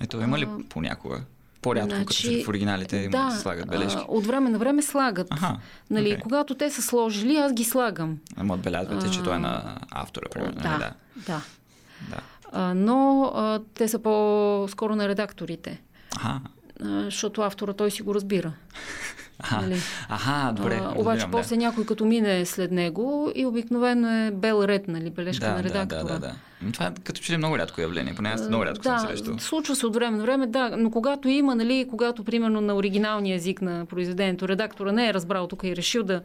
Ето, има ли понякога? По-рядко, значи, като че в оригиналите има да, да слагат бележки? Да, от време на време слагат. Аха, нали, okay. Когато те са сложили, аз ги слагам. Ама отбелязвате, а, че той е на автора, примерно. Да, да. да. да. А, но а, те са по-скоро на редакторите. Аха. А, защото автора той си го разбира. Аха, нали? Аха, добре. А, обаче да, после да. някой като мине след него и обикновено е бел ред, нали, бележка да, на редактора. Да, да, да, да. Това като че е много рядко явление, поне аз много рядко да, съм срещал. Случва се от време на време, да, но когато има, нали, когато примерно на оригиналния език на произведението редактора не е разбрал тук и решил да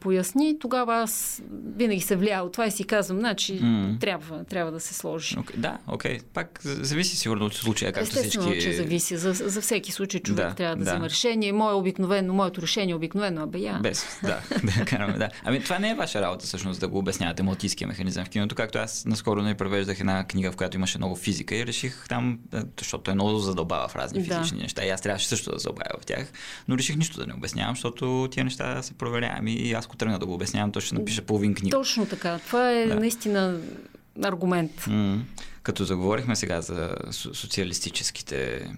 поясни, тогава аз винаги се влиял от това и си казвам, значи mm. трябва, трябва да се сложи. Okay, да, окей. Okay. Пак зависи сигурно от случая, както естествено, всички... Естествено, че зависи. За, за всеки случай човек да, трябва да, да взема решение. Мое обикновено, моето решение обикновено, а бе я. Без, да. да, караме, да. Ами това не е ваша работа, всъщност, да го обяснявате малтийския механизъм в киното, както аз наскоро не превеждах една книга, в която имаше много физика и реших там, защото е много задълбава в разни физични да. неща и аз трябваше също да задълбая в тях, но реших нищо да не обяснявам, защото тия неща се проверяеми и аз тръгна да го обяснявам, то ще напиша половин книга. Точно така. Това е да. наистина аргумент. Mm. Като заговорихме сега за социалистическите,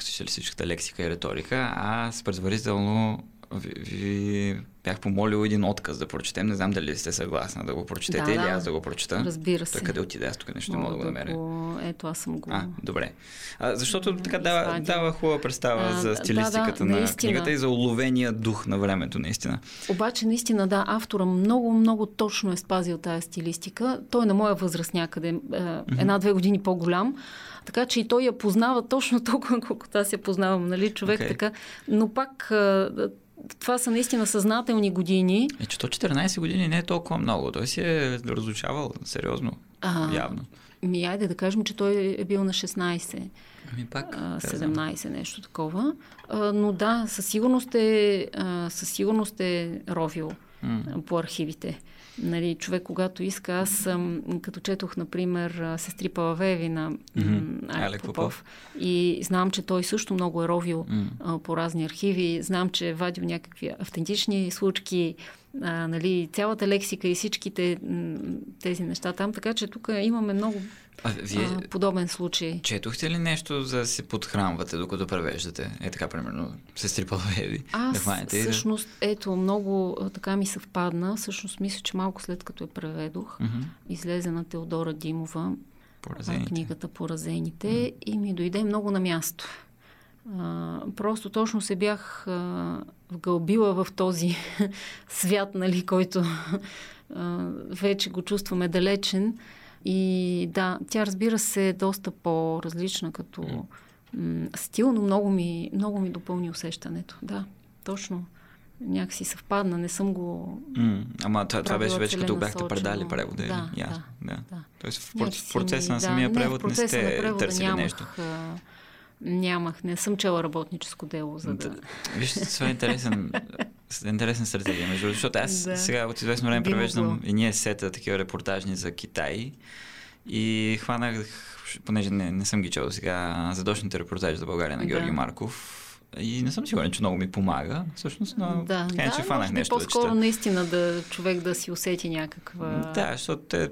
социалистическата лексика и риторика, аз предварително ви, ви бях помолил един отказ да прочетем. Не знам дали сте съгласна да го прочетете да, или аз да го прочета. Разбира се. Той къде отиде? Аз тук нещо мога, мога да го намеря. Го... Ето, аз съм го... А, добре. А, защото така дава, дава хубава представа а, за стилистиката да, да, на наистина. книгата и за уловения дух на времето, наистина. Обаче, наистина, да, автора много, много точно е спазил тая стилистика. Той е на моя възраст някъде, е, една-две години по-голям. Така че и той я познава точно толкова, колкото аз я познавам, нали, човек okay. така. Но пак... Това са наистина съзнателни години. Е, че то четиринайсет години не е толкова много. Той си е разучавал сериозно, а, явно. Ми, айде да кажем, че той е бил на шестнайсет. Ами пак. седемнайсет, нещо такова. А, но да, със сигурност е, а, със сигурност е ровил mm. по архивите. Нали, човек, когато иска, аз съм, като четох, например, Сестри Палавееви на mm-hmm. Алек Попов, Попов и знам, че той също много е ровил mm. а, по разни архиви, знам, че е вадил някакви автентични случки, а, нали, цялата лексика и всичките м- тези неща там, така че тук имаме много а, вие а, подобен случай. Четохте ли нещо за да се подхранвате, докато превеждате? Е така, примерно, Сестри Палавееви. Аз, да всъщност, ето, много така ми съвпадна, всъщност мисля, че малко след като я преведох, mm-hmm. излезе на Теодора Димова Поразените. книгата Поразените mm-hmm. и ми дойде много на място. А, просто точно се бях а, вгълбила в този свят, нали, който а, вече го чувстваме далечен. И да, тя, разбира се, е доста по-различна като mm-hmm. м- стил, но много ми, много ми допълни усещането. Да, точно. Някакси съвпадна, не съм го... Mm, ама това, това беше вече като бяхте предали превода. Да, да, да, да. да. Тоест в някакси процеса ми, на самия да, превод не, не сте превода, търсили нямах, нещо. Нямах, не съм чела работническо дело, за да... Вижте, това е интересен... интересна стратегия, между защото аз да. сега от известно време превеждам и ние сета такива репортажни за Китай и хванах, понеже не, не съм ги чел сега, задочните репортажи за България на да. Георги Марков. И не съм сигурен, че много ми помага, всъщност, но да, така да, че фанах нещо да чета. По-скоро наистина да човек да си усети някаква да, защото те,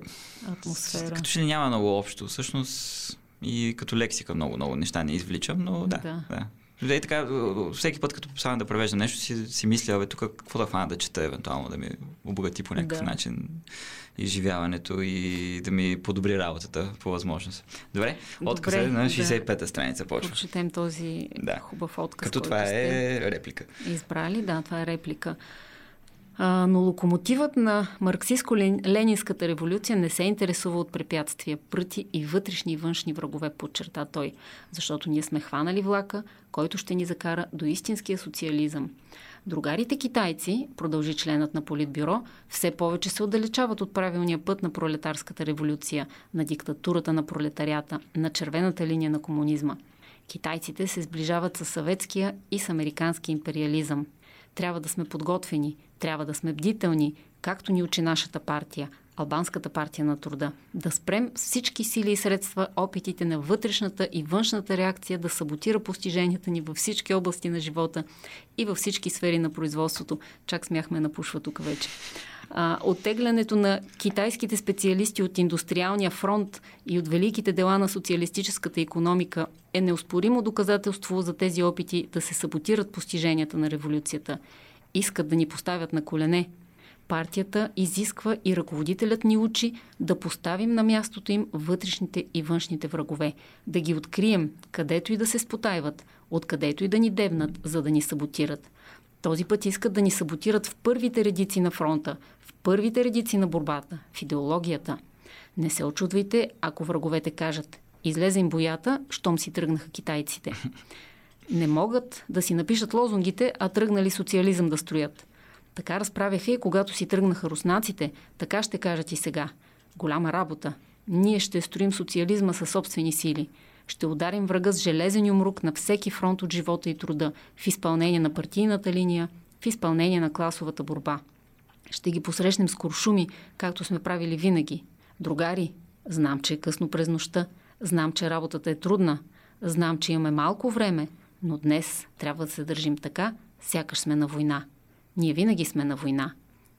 атмосфера. Като че не няма много общо, всъщност и като лексика много-много неща не извличам, но да. да. да. И така, всеки път, като поставям да превеждам нещо, си, си мисля, бе, тук какво да фана да чета, евентуално да ми обогати по някакъв да. начин изживяването и да ми подобри работата по възможност. Добре, отказ е на шейсет и пета страница почва. Да прочетем този да. хубав отказ, като това е реплика. Избрали, да, това е реплика. А, но локомотивът на марксистско-ленинската революция не се интересува от препятствия, пръти и вътрешни и външни врагове, подчерта той, защото ние сме хванали влака, който ще ни закара до истинския социализъм. Другарите китайци, продължи членът на Политбюро, все повече се отдалечават от правилния път на пролетарската революция, на диктатурата на пролетарията, на червената линия на комунизма. Китайците се сближават с съветския и с американски империализъм. Трябва да сме подготвени, трябва да сме бдителни, както ни учи нашата партия, Албанската партия на труда. Да спрем всички сили и средства опитите на вътрешната и външната реакция да саботира постиженията ни във всички области на живота и във всички сфери на производството. Чак смяхме напушва тук вече. А, оттеглянето на китайските специалисти от индустриалния фронт и от великите дела на социалистическата икономика е неоспоримо доказателство за тези опити да се саботират постиженията на революцията. Искат да ни поставят на колене. Партията изисква и ръководителят ни учи да поставим на мястото им вътрешните и външните врагове, да ги открием, където и да се спотайват, откъдето и да ни дебнат, за да ни саботират. Този път искат да ни саботират в първите редици на фронта, в първите редици на борбата, в идеологията. Не се очудвайте, ако враговете кажат: излезе им боята, щом си тръгнаха китайците. Не могат да си напишат лозунгите, а тръгнали социализъм да строят. Така разправяха и когато си тръгнаха руснаците, така ще кажат и сега. Голяма работа. Ние ще строим социализма със собствени сили. Ще ударим врага с железен юмрук на всеки фронт от живота и труда, в изпълнение на партийната линия, в изпълнение на класовата борба. Ще ги посрещнем с куршуми, както сме правили винаги. Другари, знам, че е късно през нощта, знам, че работата е трудна, знам, че имаме малко време, но днес трябва да се държим така, сякаш сме на война. Ние винаги сме на война.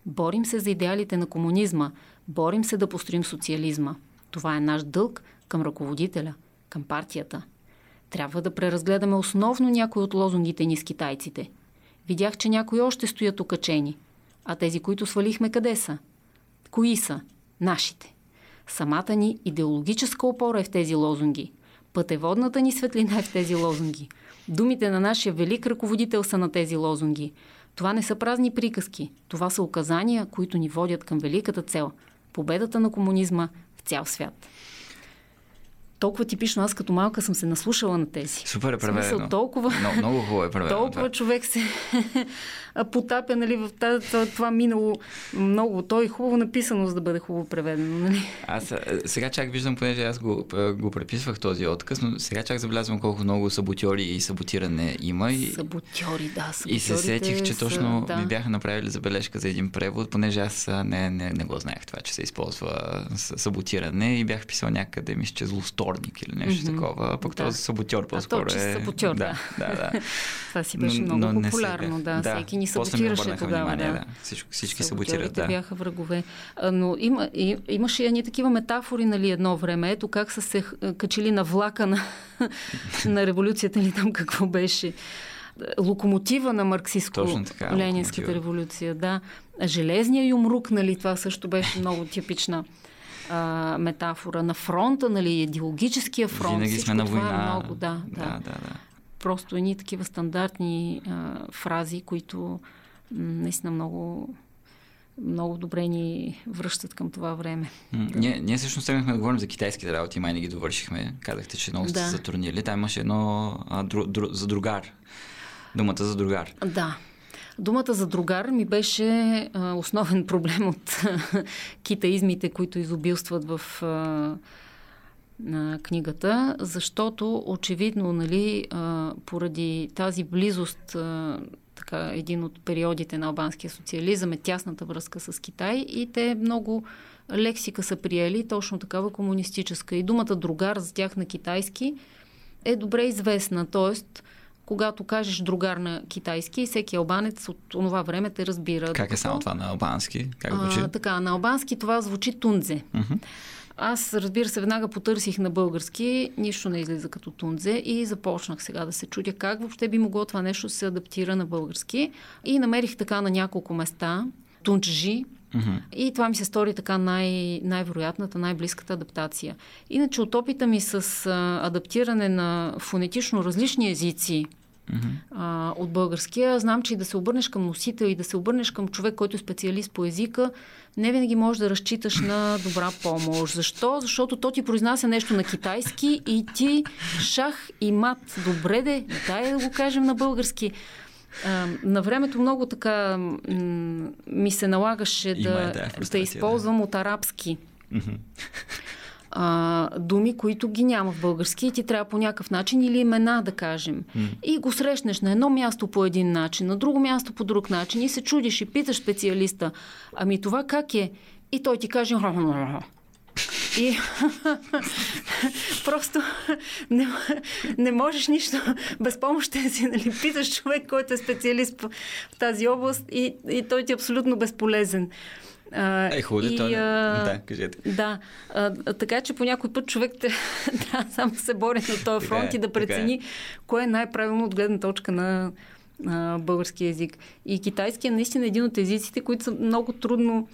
Борим се за идеалите на комунизма, борим се да построим социализма. Това е наш дълг към ръководителя, към партията. Трябва да преразгледаме основно някои от лозунгите ни с китайците. Видях, че някои още стоят окачени. А тези, които свалихме, къде са? Кои са? Нашите. Самата ни идеологическа опора е в тези лозунги. Пътеводната ни светлина е в тези лозунги. Думите на нашия велик ръководител са на тези лозунги. Това не са празни приказки. Това са указания, които ни водят към великата цел – победата на комунизма в цял свят. Толкова типично, аз като малка съм се наслушала на тези. Супер е преведено. Смисъл, толкова, много, много хубаво е преведено. Толкова човек се потапя, нали, в тази, това минало много. То е хубаво написано, за да бъде хубаво преведено. Нали? Аз сега чак виждам, понеже аз го, го преписвах този отказ, но сега чак забелязвам колко много саботьори и саботиране има. И... Саботьори, да. И се сетих, че точно са, да. ми бяха направили забележка за един превод, понеже аз не, не, не го знаех това, че се използва саботиране и бях писал някъде, мисля, че злосторно или нещо mm-hmm. такова, пък да. този саботьор по-скоро е... саботьор, да. да, да. Това си беше но, много но популярно, да. да. Всеки ни саботираше тогава. Внимание, да. Да. Всичко, всички саботират, да. бяха врагове. Но има, и, имаше и едни такива метафори, нали, едно време. Ето как са се качили на влака на, на революцията или там какво беше. Локомотива на марксистско-ленинската революция, да. Железния юмрук, нали, това също беше много типична А, метафора на фронта, нали, идеологическия фронт. Винаги сме на война. Е много, да, да. Да, да, да. Просто едни такива стандартни а, фрази, които м- наистина много, много добре ни връщат към това време. М- да. Ние, ние всъщност тръгнахме да говорим за китайските работи, май не ги довършихме. Казахте, че много сте да. се затруднили. Там имаше едно а, дру, дру, за другар. Думата за другар. Да. Думата за другар ми беше а, основен проблем от китаизмите, които изобилстват в а, а, книгата, защото очевидно, нали, а, поради тази близост, а, така, един от периодите на албанския социализъм е тясната връзка с Китай и те много лексика са приели, точно такава комунистическа. И думата другар за тях на китайски е добре известна, т.е. когато кажеш другар на китайски, всеки албанец от това време те разбира. Как е само това на албански? Как звучи? А, така, на албански това звучи тунзе. Mm-hmm. Аз, разбира се, веднага потърсих на български, нищо не излиза като тунзе и започнах сега да се чудя как въобще би могло това нещо да се адаптира на български. И намерих така на няколко места тунджи. Mm-hmm. И това ми се стори така най- най-вероятната, най-близката адаптация. Иначе от опита ми с а, адаптиране на фонетично различни езици mm-hmm. а, от българския, знам, че и да се обърнеш към носител и да се обърнеш към човек, който е специалист по езика, не винаги можеш да разчиташ на добра помощ. Защо? Защото то ти произнася нещо на китайски и ти шах и мат. Добре де, дай да го кажем на български. На времето много така ми се налагаше да, да, да използвам да. от арабски mm-hmm. а, думи, които ги няма в български и ти трябва по някакъв начин или имена да кажем. Mm-hmm. И го срещнеш на едно място по един начин, на друго място по друг начин и се чудиш и питаш специалиста, ами това как е? И той ти каже... И просто не, не можеш нищо безпомощен си, нали, питаш човек, който е специалист в тази област и, и той ти е абсолютно безполезен. Е, хубаво, той не... Да, кажете. Да, а, така че по някой път човек те, да, само се бори на този фронт и да прецени е. кое е най-правилно от гледна точка на а, български език. И китайския наистина е един от езиците, които са много трудно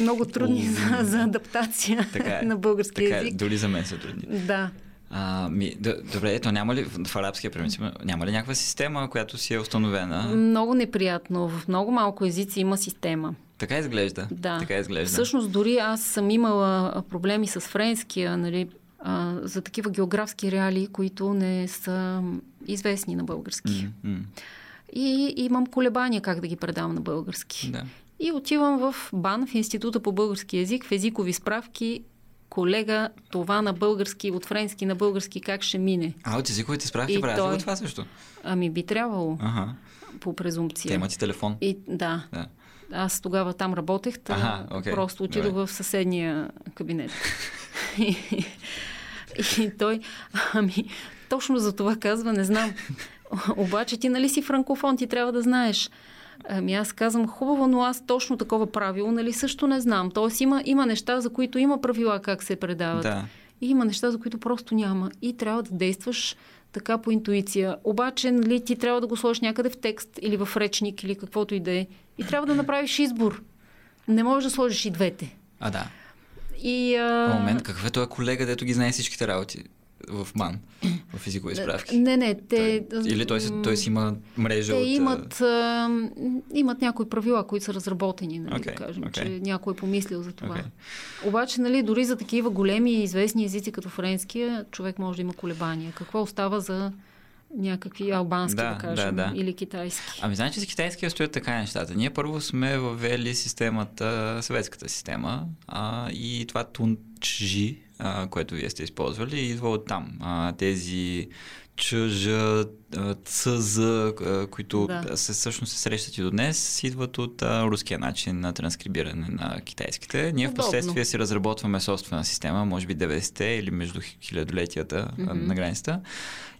Много трудни за, за адаптация така, на български така, език. Дори за мен са трудни. Да. А, ми, д- добре, ето няма ли в арабския принцип, няма ли някаква система, която си е установена? Много неприятно. В много малко езици има система. Така изглежда. Да. Така изглежда. Всъщност дори аз съм имала проблеми с френския, нали, а, за такива географски реалии, които не са известни на български. Mm-hmm. И имам колебания как да ги предавам на български. Да. И отивам в БАН, в Института по български език, в езикови справки. Колега, това на български, от френски на български, как ще мине? А, от езиковите справки правят той... това също? Ами би трябвало. Ага. По презумпция. Те имат и телефон? И, да. да. Аз тогава там работех, та ага, okay. просто отидох Добре. в съседния кабинет. и, и той, ами, точно за това казва, не знам. Обаче ти нали си франкофон, ти трябва да знаеш. Ами аз казвам, хубаво, но аз точно такова правило, нали, също не знам. Тоест има, има неща, за които има правила как се предават. Да. И има неща, за които просто няма. И трябва да действаш така по интуиция. Обаче, нали, ти трябва да го сложиш някъде в текст или в речник или каквото и да е. И трябва да направиш избор. Не можеш да сложиш и двете. А, да. И, а... момент, какъв е този колега, дето ги знае всичките работи? В МАН, в езикови справки. Не, не, те... Той, или той си, той си има мрежа те от... Те имат, а, имат някои правила, които са разработени, нали, okay, да кажем, okay. че някой е помислил за това. Okay. Обаче, нали, дори за такива големи и известни езици като френския, човек може да има колебания. Какво остава за някакви албански, да, да кажем, да, да. или китайски? Ами, значи, за китайския стоят така нещата. Ние първо сме въвели системата, съветската система, а, и това тунчжи, Uh, което вие сте използвали, идва от там. Uh, тези чъжа, цъза, uh, които да. се, всъщност се срещат и до днес, идват от uh, руския начин на транскрибиране на китайските. Ние Удобно. в последствие си разработваме собствена система, може би деветдесетте или между хилядолетията mm-hmm. на границата.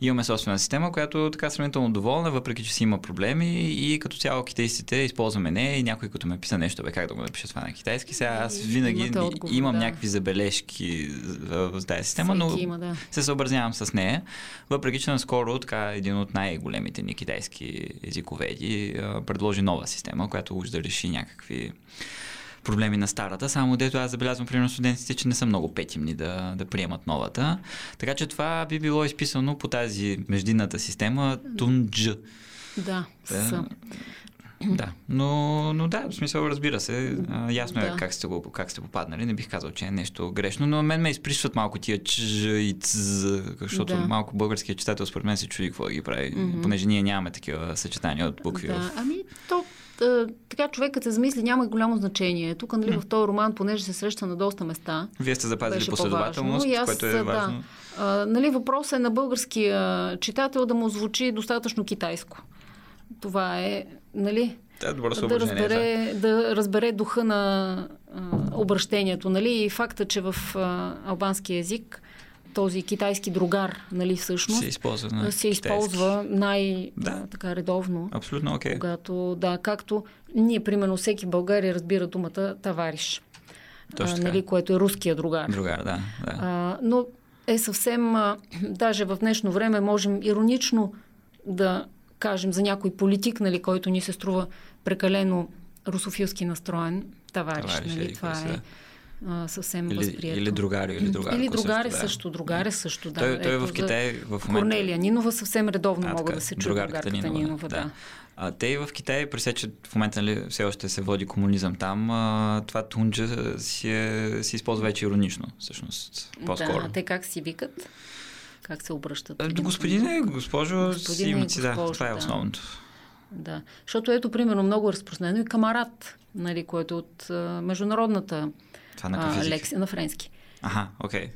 Имаме собствена система, която така сравнително доволна, въпреки че си има проблеми, и като цяло китайците използваме нея, и някой като ме писа нещо, бе, как да го напиша това на китайски. Сега аз винаги отговор, имам да. някакви забележки в тази система, но има, да. се съобразнявам с нея. Въпреки че наскоро така един от най-големите ни китайски езиковеди предложи нова система, която уж да реши някакви проблеми на старата, само дето аз забелязвам, примерно, студентите, че не са много петимни да, да приемат новата. Така че това би било изписано по тази междинната система Тунджи. Да, да. Да, но, но да, в смисъл, разбира се, ясно да. е как сте, го, как сте попаднали, не бих казал, че е нещо грешно, но мен ме изприсват малко тия чж и цз, защото да. малко българският читател според мен се чуди какво да ги прави, mm-hmm. понеже ние нямаме такива съчетания от букви. Да, в... ами то, така човекът се замисли, няма голямо значение. Тук, нали, mm. в този роман, понеже се среща на доста места. Вие сте запазили последователност, аз, което е важно. Да. А, нали, въпросът е на българския читател да му звучи достатъчно китайско. Това е, нали, да, да, разбере, да разбере духа на а, обращението, нали, и факта, че в а, албански език този китайски другар, нали, всъщност се използва, на се използва най- да. така редовно. Абсолютно окей. Okay. Когато, да, както ние, примерно, всеки в България разбира думата товариш, а, нали, което е руския другар. Другар, да. да. А, но е съвсем, а, даже в днешно време можем иронично да кажем за някой политик, нали, който ни се струва прекалено русофилски настроен, товариш, нали, е, това е а, съвсем или, възприятно. Или другари, или другари. Или другари също, да. също другари също, да. Той, той е в Китай в момента... Корнелия Нинова съвсем редовно а, мога да се чуя другарката Нинова, Нинова да. да. А, те и в Китай, при се, че в момента, нали, все още се води комунизъм там, а, това тунджа си, е, си използва вече иронично, всъщност, по-скоро. Да, те как си викат? Как се обръщат? А, господине, госпожо, си имате, госпожо, да, това е основното. Да. да. Защото ето, примерно, много разпространено и камарат, нали, което е от а, международната а, лексия на френски. Аха, окей. Okay.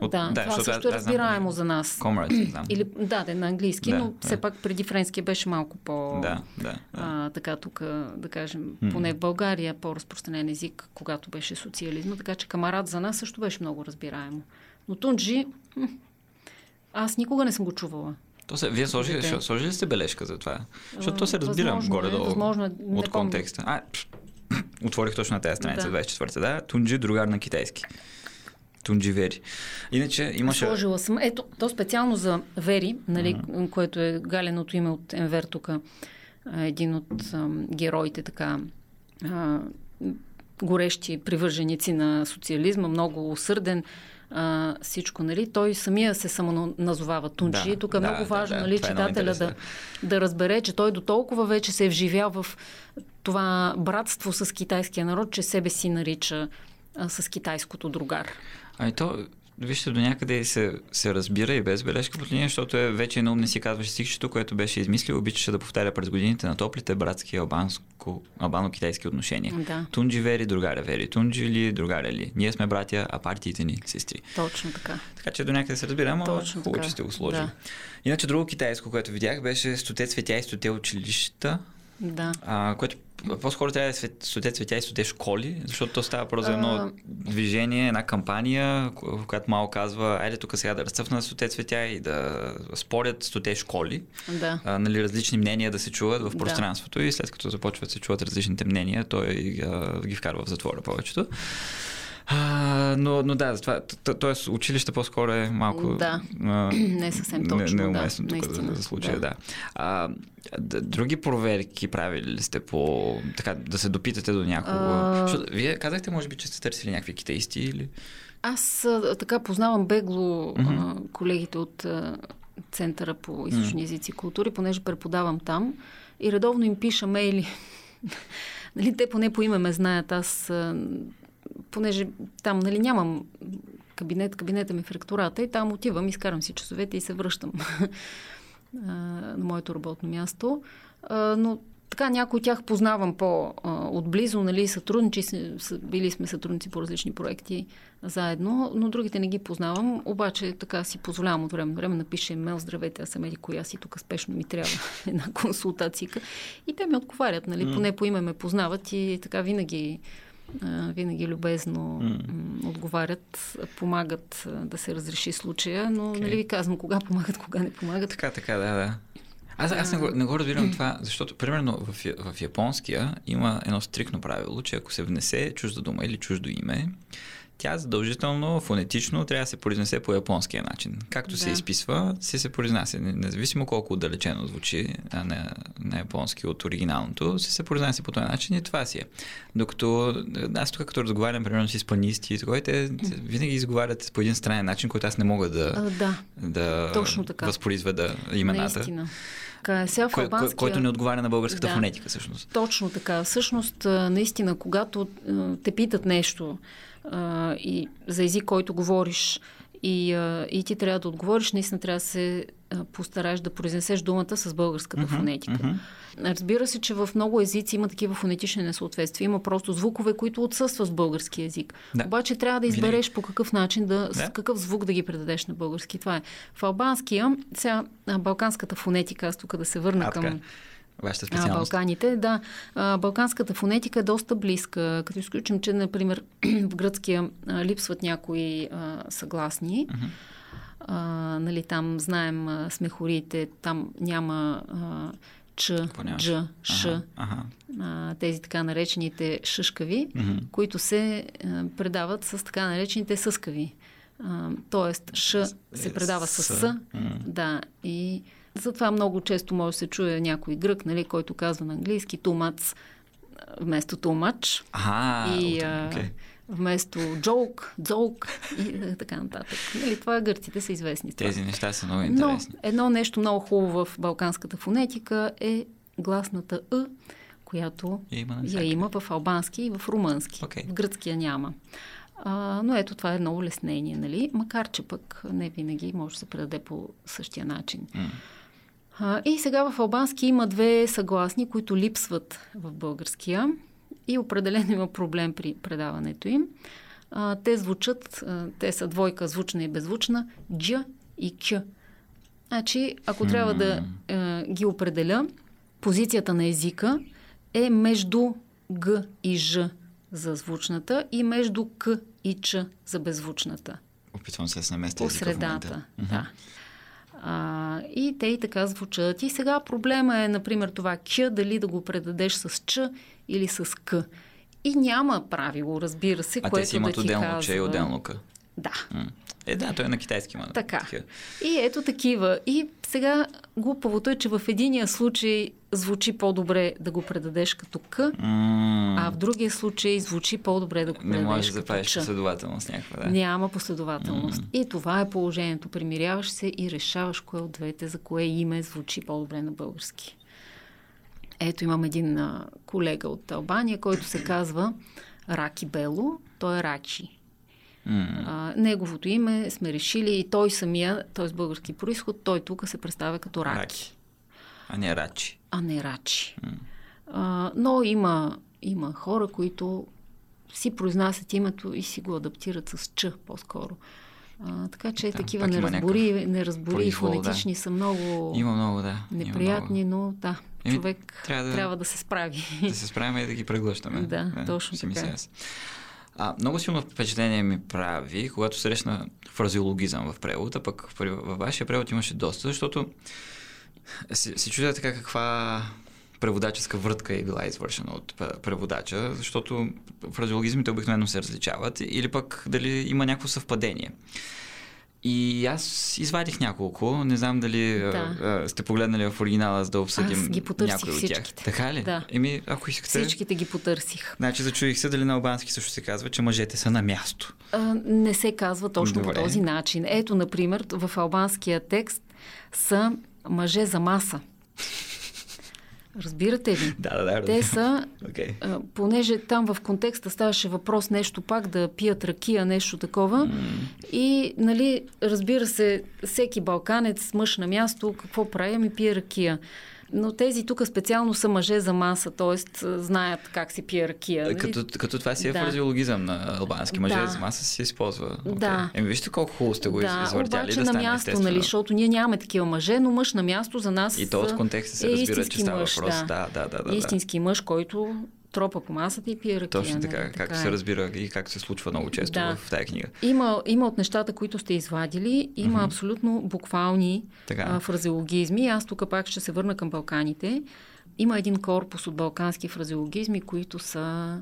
От, да, да, това също е разбираемо за нас. Comrades, знам. Или, да, да, на английски, да, но все да. пак преди френския беше малко по... Да, да, а, така тук, да кажем, mm-hmm. поне в България по-разпространен език, когато беше социализма, така че камарат за нас също беше много разбираемо. Но тунджи... Аз никога не съм го чувала. То се, вие сложили, сложили ли сте бележка за това? Защото то се разбира горе-долу е, от контекста. А, пш, отворих точно на тази страница, да. двайсет и четвърта, да. Тунджи, другар на китайски. Тунджи Вери. Иначе имаше... Сложила съм. Ето, то специално за Вери, нали, uh-huh. което е галеното име от Енвер тука. Един от а, героите, така... А, горещи привърженици на социализма, много усърден, а, всичко. Нали? Той самия се самоназовава Тунчи. Да, тук е да, много важно, да, нали, читателя е да, да разбере, че той до толкова вече се е вживял в това братство с китайския народ, че себе си нарича а, с китайското другар. Ами то... Вижте, до някъде се, се разбира и без бележка под линия, защото е вече наум не си казваше стихчето, което беше измислил, обичаше да повтаря през годините на топлите братски албанско, албано-китайски отношения. Да. Тунджи вери, другаря вери. Тунджи ли, другаря ли. Ние сме братя, а партиите ни сестри. Точно така. Така че до някъде се разбира, ама хубаво, че сте го сложили. Да. Иначе друго китайско, което видях, беше стоте цветя и стоте училища, да. а, което по-скоро трябва да е стоте цветя и стоте школи, защото то става просто едно а... движение, една кампания, в която Мао казва, айде тук сега да разцъфнат стоте цветя и да спорят стоте школи. Да. А, нали, различни мнения да се чуват в пространството, да. И след като започват да се чуват различните мнения, той а, ги вкарва в затвора повечето. А, но, но да, това, т.е. училище по-скоро е малко... Да, а, не е съвсем точно. Не, неуместно да, тук наистина, за случая, да. да. А, други проверки правили ли сте по... Така, да се допитате до някого? А... Защото, вие казахте, може би, че сте търсили някакви китаисти или... Аз така познавам бегло mm-hmm. колегите от Центъра по източни езици и култури, понеже преподавам там и редовно им пиша мейли. Нали, те поне по име ме знаят, аз... понеже там, нали, нямам кабинет, кабинета ми в ректората и там отивам, изкарам си часовете и се връщам на моето работно място. Но така някои от тях познавам по-отблизо, нали, сътрудничи, били сме сътрудници по различни проекти заедно, но другите не ги познавам, обаче така си позволявам от време на време, напиша имейл, здравейте, аз съм еди коя си, тук спешно ми трябва една консултация. И те ми отговарят, нали, mm. поне по име ме познават и така винаги винаги любезно mm. отговарят, помагат да се разреши случая, но okay. нали ви казвам кога помагат, кога не помагат. Така, така, да, да. Аз, аз не, го, не го разбирам това, защото примерно в, в японския има едно стрикно правило, че ако се внесе чужда дума или чуждо име, тя задължително, фонетично трябва да се произнесе по японския начин. Както да. се изписва, се се произнася. Независимо колко отдалечено звучи на, на японски от оригиналното, се се произнася по този начин и това си е. Докато аз тук, като разговарям, примерно с испанисти, те винаги изговарят по един странен начин, който аз не мога да, а, да. да възпроизведа имената. Наистина. Сега в албанския... Който не отговаря на българската да. фонетика, всъщност. Точно така. Всъщност, наистина, когато те питат нещо а, и за език, който говориш и, а, и ти трябва да отговориш, наистина трябва да се постараеш да произнесеш думата с българската uh-huh, фонетика. Uh-huh. Разбира се, че в много езици има такива фонетични несъответствия. Има просто звукове, които отсъстват в български език. Да. Обаче трябва да избереш по какъв начин, да, да. с какъв звук да ги предадеш на български. Това е. В албанския, сега балканската фонетика, аз тук да се върна а, към вашата специалност. Балканите, да. Балканската фонетика е доста близка. Като изключим, че, например, в гръцкия липсват някои а, съгласни. Uh-huh. А, нали, там знаем а, смехорите, там няма а, ч, дж, ш, ага, ага. А, тези така наречените шишкави, mm-hmm. които се а, предават с така наречените съскави. А, тоест, ш се предава с с, mm-hmm. да, и затова много често може да се чуе някой грък, нали, който казва на английски тумац вместо тумач. Ага, и okay. вместо джок, джок и така нататък. Нали, това гърците са известни. Тези неща са много интересни. Но едно нещо много хубаво в балканската фонетика е гласната Ъ, която има я има в албански и в румънски. Okay. В гръцкия няма. А, но ето това е едно улеснение, нали? Макар че пък не винаги може да се предаде по същия начин. Mm. А, и сега в албански има две съгласни, които липсват в българския. И определено има проблем при предаването им. А, те звучат, а, те са двойка, звучна и беззвучна, дж и к. Значи, ако трябва да а, ги определя, позицията на езика е между г и ж за звучната и между к и ч за беззвучната. Опитвам се да се наместя езика в момента. Да. А, и те и така звучат. И сега проблема е, например, това к, дали да го предадеш с ч или с к. И няма правило, разбира се, а което да ти казва. А те си имат отделно че и отделно к. Да. Е, да, той е на китайски мана. Така. Такива. И ето такива. И сега глупавото е, че в единия случай звучи по-добре да го предадеш като К, mm. а в другия случай звучи по-добре да го предадеш като Ч. Не можеш да правиш последователност някаква, да. Няма последователност. Mm. И това е положението. Примиряваш се и решаваш кое от двете, за кое име звучи по-добре на български. Ето имам един а, колега от Албания, който се казва Раки Бело. Той е Рачи. Mm. А, неговото име сме решили и той самия, той с български произход, той тук се представя като Раки. Раки. А не Рачи. А не Рачи. Mm. А, но има, има хора, които си произнасят името и си го адаптират с Ч по-скоро. А, така че да, такива неразбори, неразбори и фонетични да. са много, има много да. неприятни, има много. но да, Еми, човек трябва да, трябва да се справи. Да се справим и да ги преглъщаме. Да, да, точно си така. А, много силно впечатление ми прави, когато срещна фразеологизъм в превода, пък във вашия превод имаше доста, защото се, се чудя така каква преводаческа врътка е била извършена от преводача, защото фразеологизмите обикновено се различават или пък дали има някакво съвпадение. И аз извадих няколко, не знам дали да. а, сте погледнали в оригинала, за да обсъдим някои от тях. Така ли? Да. Еми, ако искате... Всичките ги потърсих. Значи зачудих се дали на албански също се казва, че мъжете са на място. А, не се казва точно Добре. по този начин. Ето, например, в албанския текст са мъже за маса. Разбирате ли? Да, да, да. Те са, okay. а, понеже там в контекста ставаше въпрос нещо пак да пият ракия, нещо такова. Mm. И, нали, разбира се, всеки балканец, мъж на място, какво прави, ми пие ракия. Но тези тук специално са мъже за маса, т.е. знаят как се пие ракия. Като, като това си е да. фразеологизъм на албански. Мъже да. за маса се използва. Да. Okay. Еми, вижте колко хубаво сте го да, извъртяли. Обаче да на място, естествено. Нали, защото ние нямаме такива мъже, но мъж на място за нас е. И то от контекста се разбира, че става мъж, въпрос. Да. Да, да, да, да, истински да. мъж, който тропа по масата и пие ракия. Точно така, не, както така се е. разбира и както се случва много често да. в тази книга. Има, има от нещата, които сте извадили, има mm-hmm. абсолютно буквални а, фразеологизми. Аз тук пак ще се върна към Балканите. Има един корпус от балкански фразеологизми, които са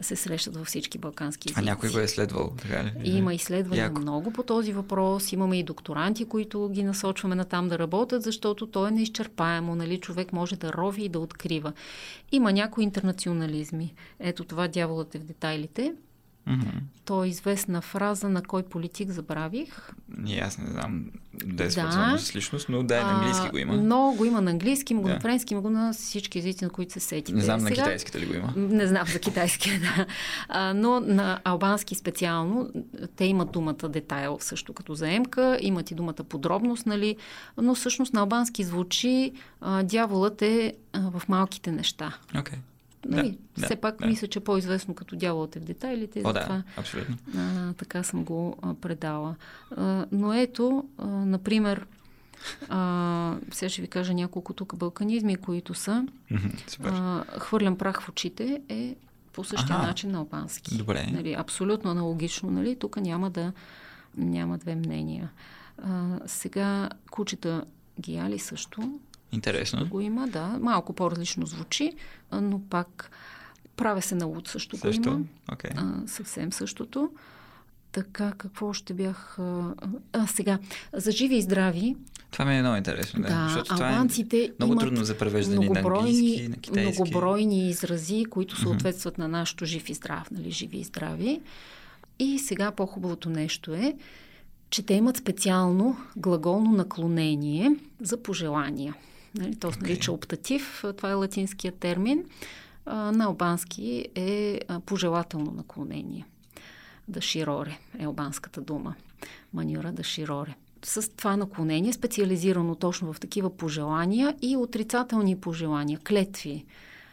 се срещат във всички балкански езици. А някой го е изследвал, така ли? И има изследвания Яко. много по този въпрос. Имаме и докторанти, които ги насочваме на там да работят, защото то е неизчерпаемо. Нали? Човек може да рови и да открива. Има някои интернационализми. Ето това дяволът е в детайлите. Mm-hmm. То е известна фраза на кой политик забравих. И аз не знам да е свързано с личност, но да, на английски го има. Но го има на английски, има го yeah. на френски, има го на всички езици, на които се сетите. Не знам сега, на китайските ли го има. Не знам за китайския, да. А, но на албански специално те имат думата детайл също като заемка, имат и думата подробност, нали, но всъщност на албански звучи а, дяволът е а, в малките неща. Окей. Okay. Нали, да, все да, пак да. мисля, че по-известно като дяволът е в детайлите. О, затова, да, абсолютно. А, така съм го а, предала. А, но ето, а, например, а, сега ще ви кажа няколко тук балканизми, които са. А, хвърлям прах в очите е по същия Аха. начин на албански. Добре. Нали, абсолютно аналогично. Нали? Тук няма, да, няма две мнения. А, сега кучета ги яли също. Интересно. Също го има, да. Малко по-различно звучи, но пак правя се на луд също, също го има. Okay. А, съвсем същото. Така, какво още бях... А, а сега, за живи и здрави... Това ми е много интересно, да. да защото това е много трудно за превеждане на английски, на китайски. Многобройни изрази, които съответстват mm-hmm. на нашото жив и здрав, нали, живи и здрави. И сега по-хубавото нещо е, че те имат специално глаголно наклонение за пожелания. Нали, то се нарича okay. оптатив, това е латинския термин. А, на албански е а, пожелателно наклонение. Дашироре е албанската дума. Манюра дашироре. С това наклонение, специализирано точно в такива пожелания и отрицателни пожелания, клетви.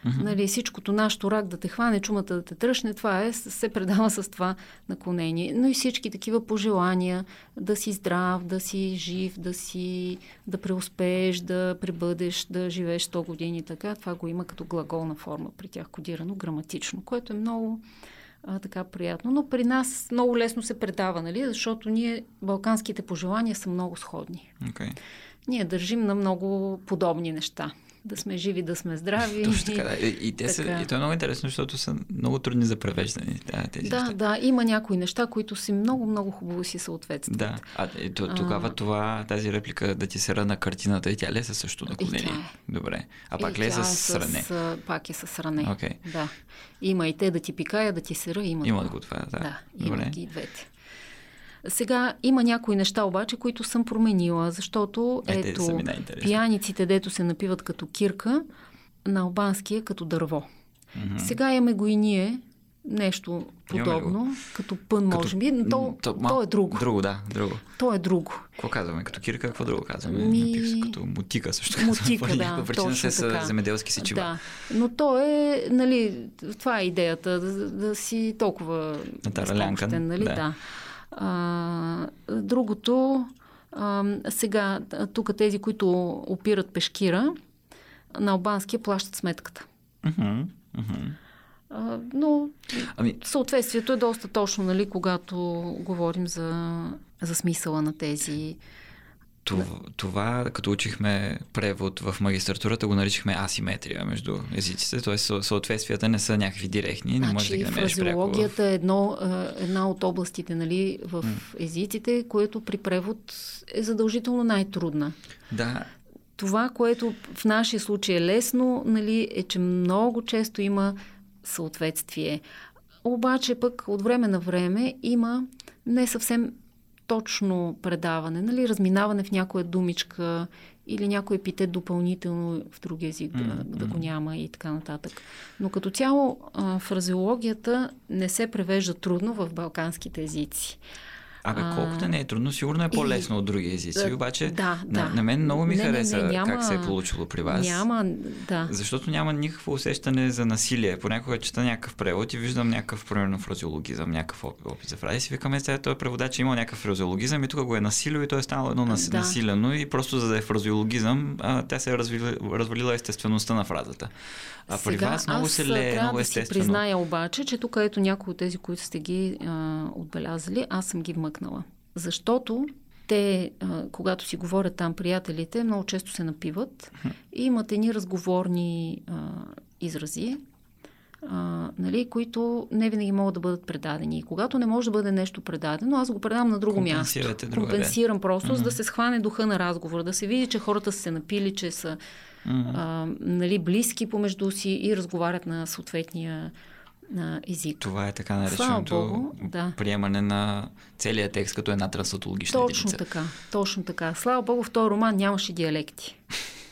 Mm-hmm. Нали, всичкото нашето рак да те хване, чумата да те тръшне, това е, се предава с това наклонение. Но и всички такива пожелания, да си здрав, да си жив, да си, да преуспееш, да пребъдеш, да живееш сто години, така, това го има като глаголна форма при тях, кодирано граматично, което е много а, така приятно. Но при нас много лесно се предава, нали, защото ние, балканските пожелания са много сходни. Okay. Ние държим на много подобни неща. да сме живи, да сме здрави. Точно така, да. И, те са, така. И то е много интересно, защото са много трудни за превеждане. Да, тези да, да, има някои неща, които си много-много хубаво си съответстват. Да, а тогава а... това, тази реплика да ти се ръна картината и тя ли е със също наклонени? Добре. А пак ли е с ране? С, пак е с ране. Okay. Да. Има и те да ти пикая, да ти сера, има. Има го това, да. Да, има ги и двете. Сега има някои неща обаче, които съм променила, защото ето, ето пияниците, дето се напиват като кирка, на албанския като дърво. Mm-hmm. Сега имаме го и ние, нещо подобно, като пън, като... може би, но то, то, мал... то е друго. Друго, да, друго. То е друго. Какво казваме? Като кирка, какво друго казваме? Ми... Напих се като мутика, също казваме. Мутика, по да, причина се са земеделски сечива. Да, но то е, нали, това е идеята, да, да си толкова безпомощен, нали, да. да. А, другото, а, сега тук тези, които опират пешкира, на албанския плащат сметката. Uh-huh, uh-huh. А, но ами... съответствието е доста точно, нали, когато говорим за, за смисъла на тези. Това, това, като учихме превод в магистратурата, го наричахме асиметрия между езиците, т.е. съответствията не са някакви директни. Не може да ги намериш пряко. Фразеологията е едно, една от областите, нали, в езиците, което при превод е задължително най-трудна. Да. Това, което в нашия случай е лесно, нали, е, че много често има съответствие. Обаче пък от време на време има не съвсем точно предаване, нали, разминаване в някоя думичка или някой епитет допълнително в други език да, mm-hmm. да го няма и така нататък. Но като цяло фразеологията не се превежда трудно в балканските езици. Абе, колкото не е трудно, сигурно е по-лесно и, от други езици, обаче да, да. На, на мен много ми не, хареса не, не, няма, как се е получило при вас. Няма, да. Защото няма никакво усещане за насилие. Понякога чета някакъв превод и виждам някакъв, примерно, фразеологизъм, някакъв опит за фрази. Си викаме, той преводач е имал някакъв фразеологизъм и тук го е насилил и той е станало едно нас, да. насилено и просто за да е фразеологизъм, а, тя се е развили, развалила естествеността на фразата. А при Сега, вас много се лее, много естествено. Аз трябва да си призная обаче, че тук ето някои от тези, които сте ги а, отбелязали, аз съм ги вмъкнала. Защото те, а, когато си говорят там приятелите, много често се напиват и имат едни разговорни а, изрази, а, нали, които не винаги могат да бъдат предадени. И когато не може да бъде нещо предадено, аз го предам на друго място. Компенсирам просто, mm-hmm. за да се схване духа на разговора, да се види, че хората са се напили, че са mm-hmm. а, нали, близки помежду си и разговарят на съответния на език. Това е така нареченото Богу, да. приемане на целия текст като една трансатологична единица. Точно така, точно така. Слава Богу, в този роман нямаше диалекти.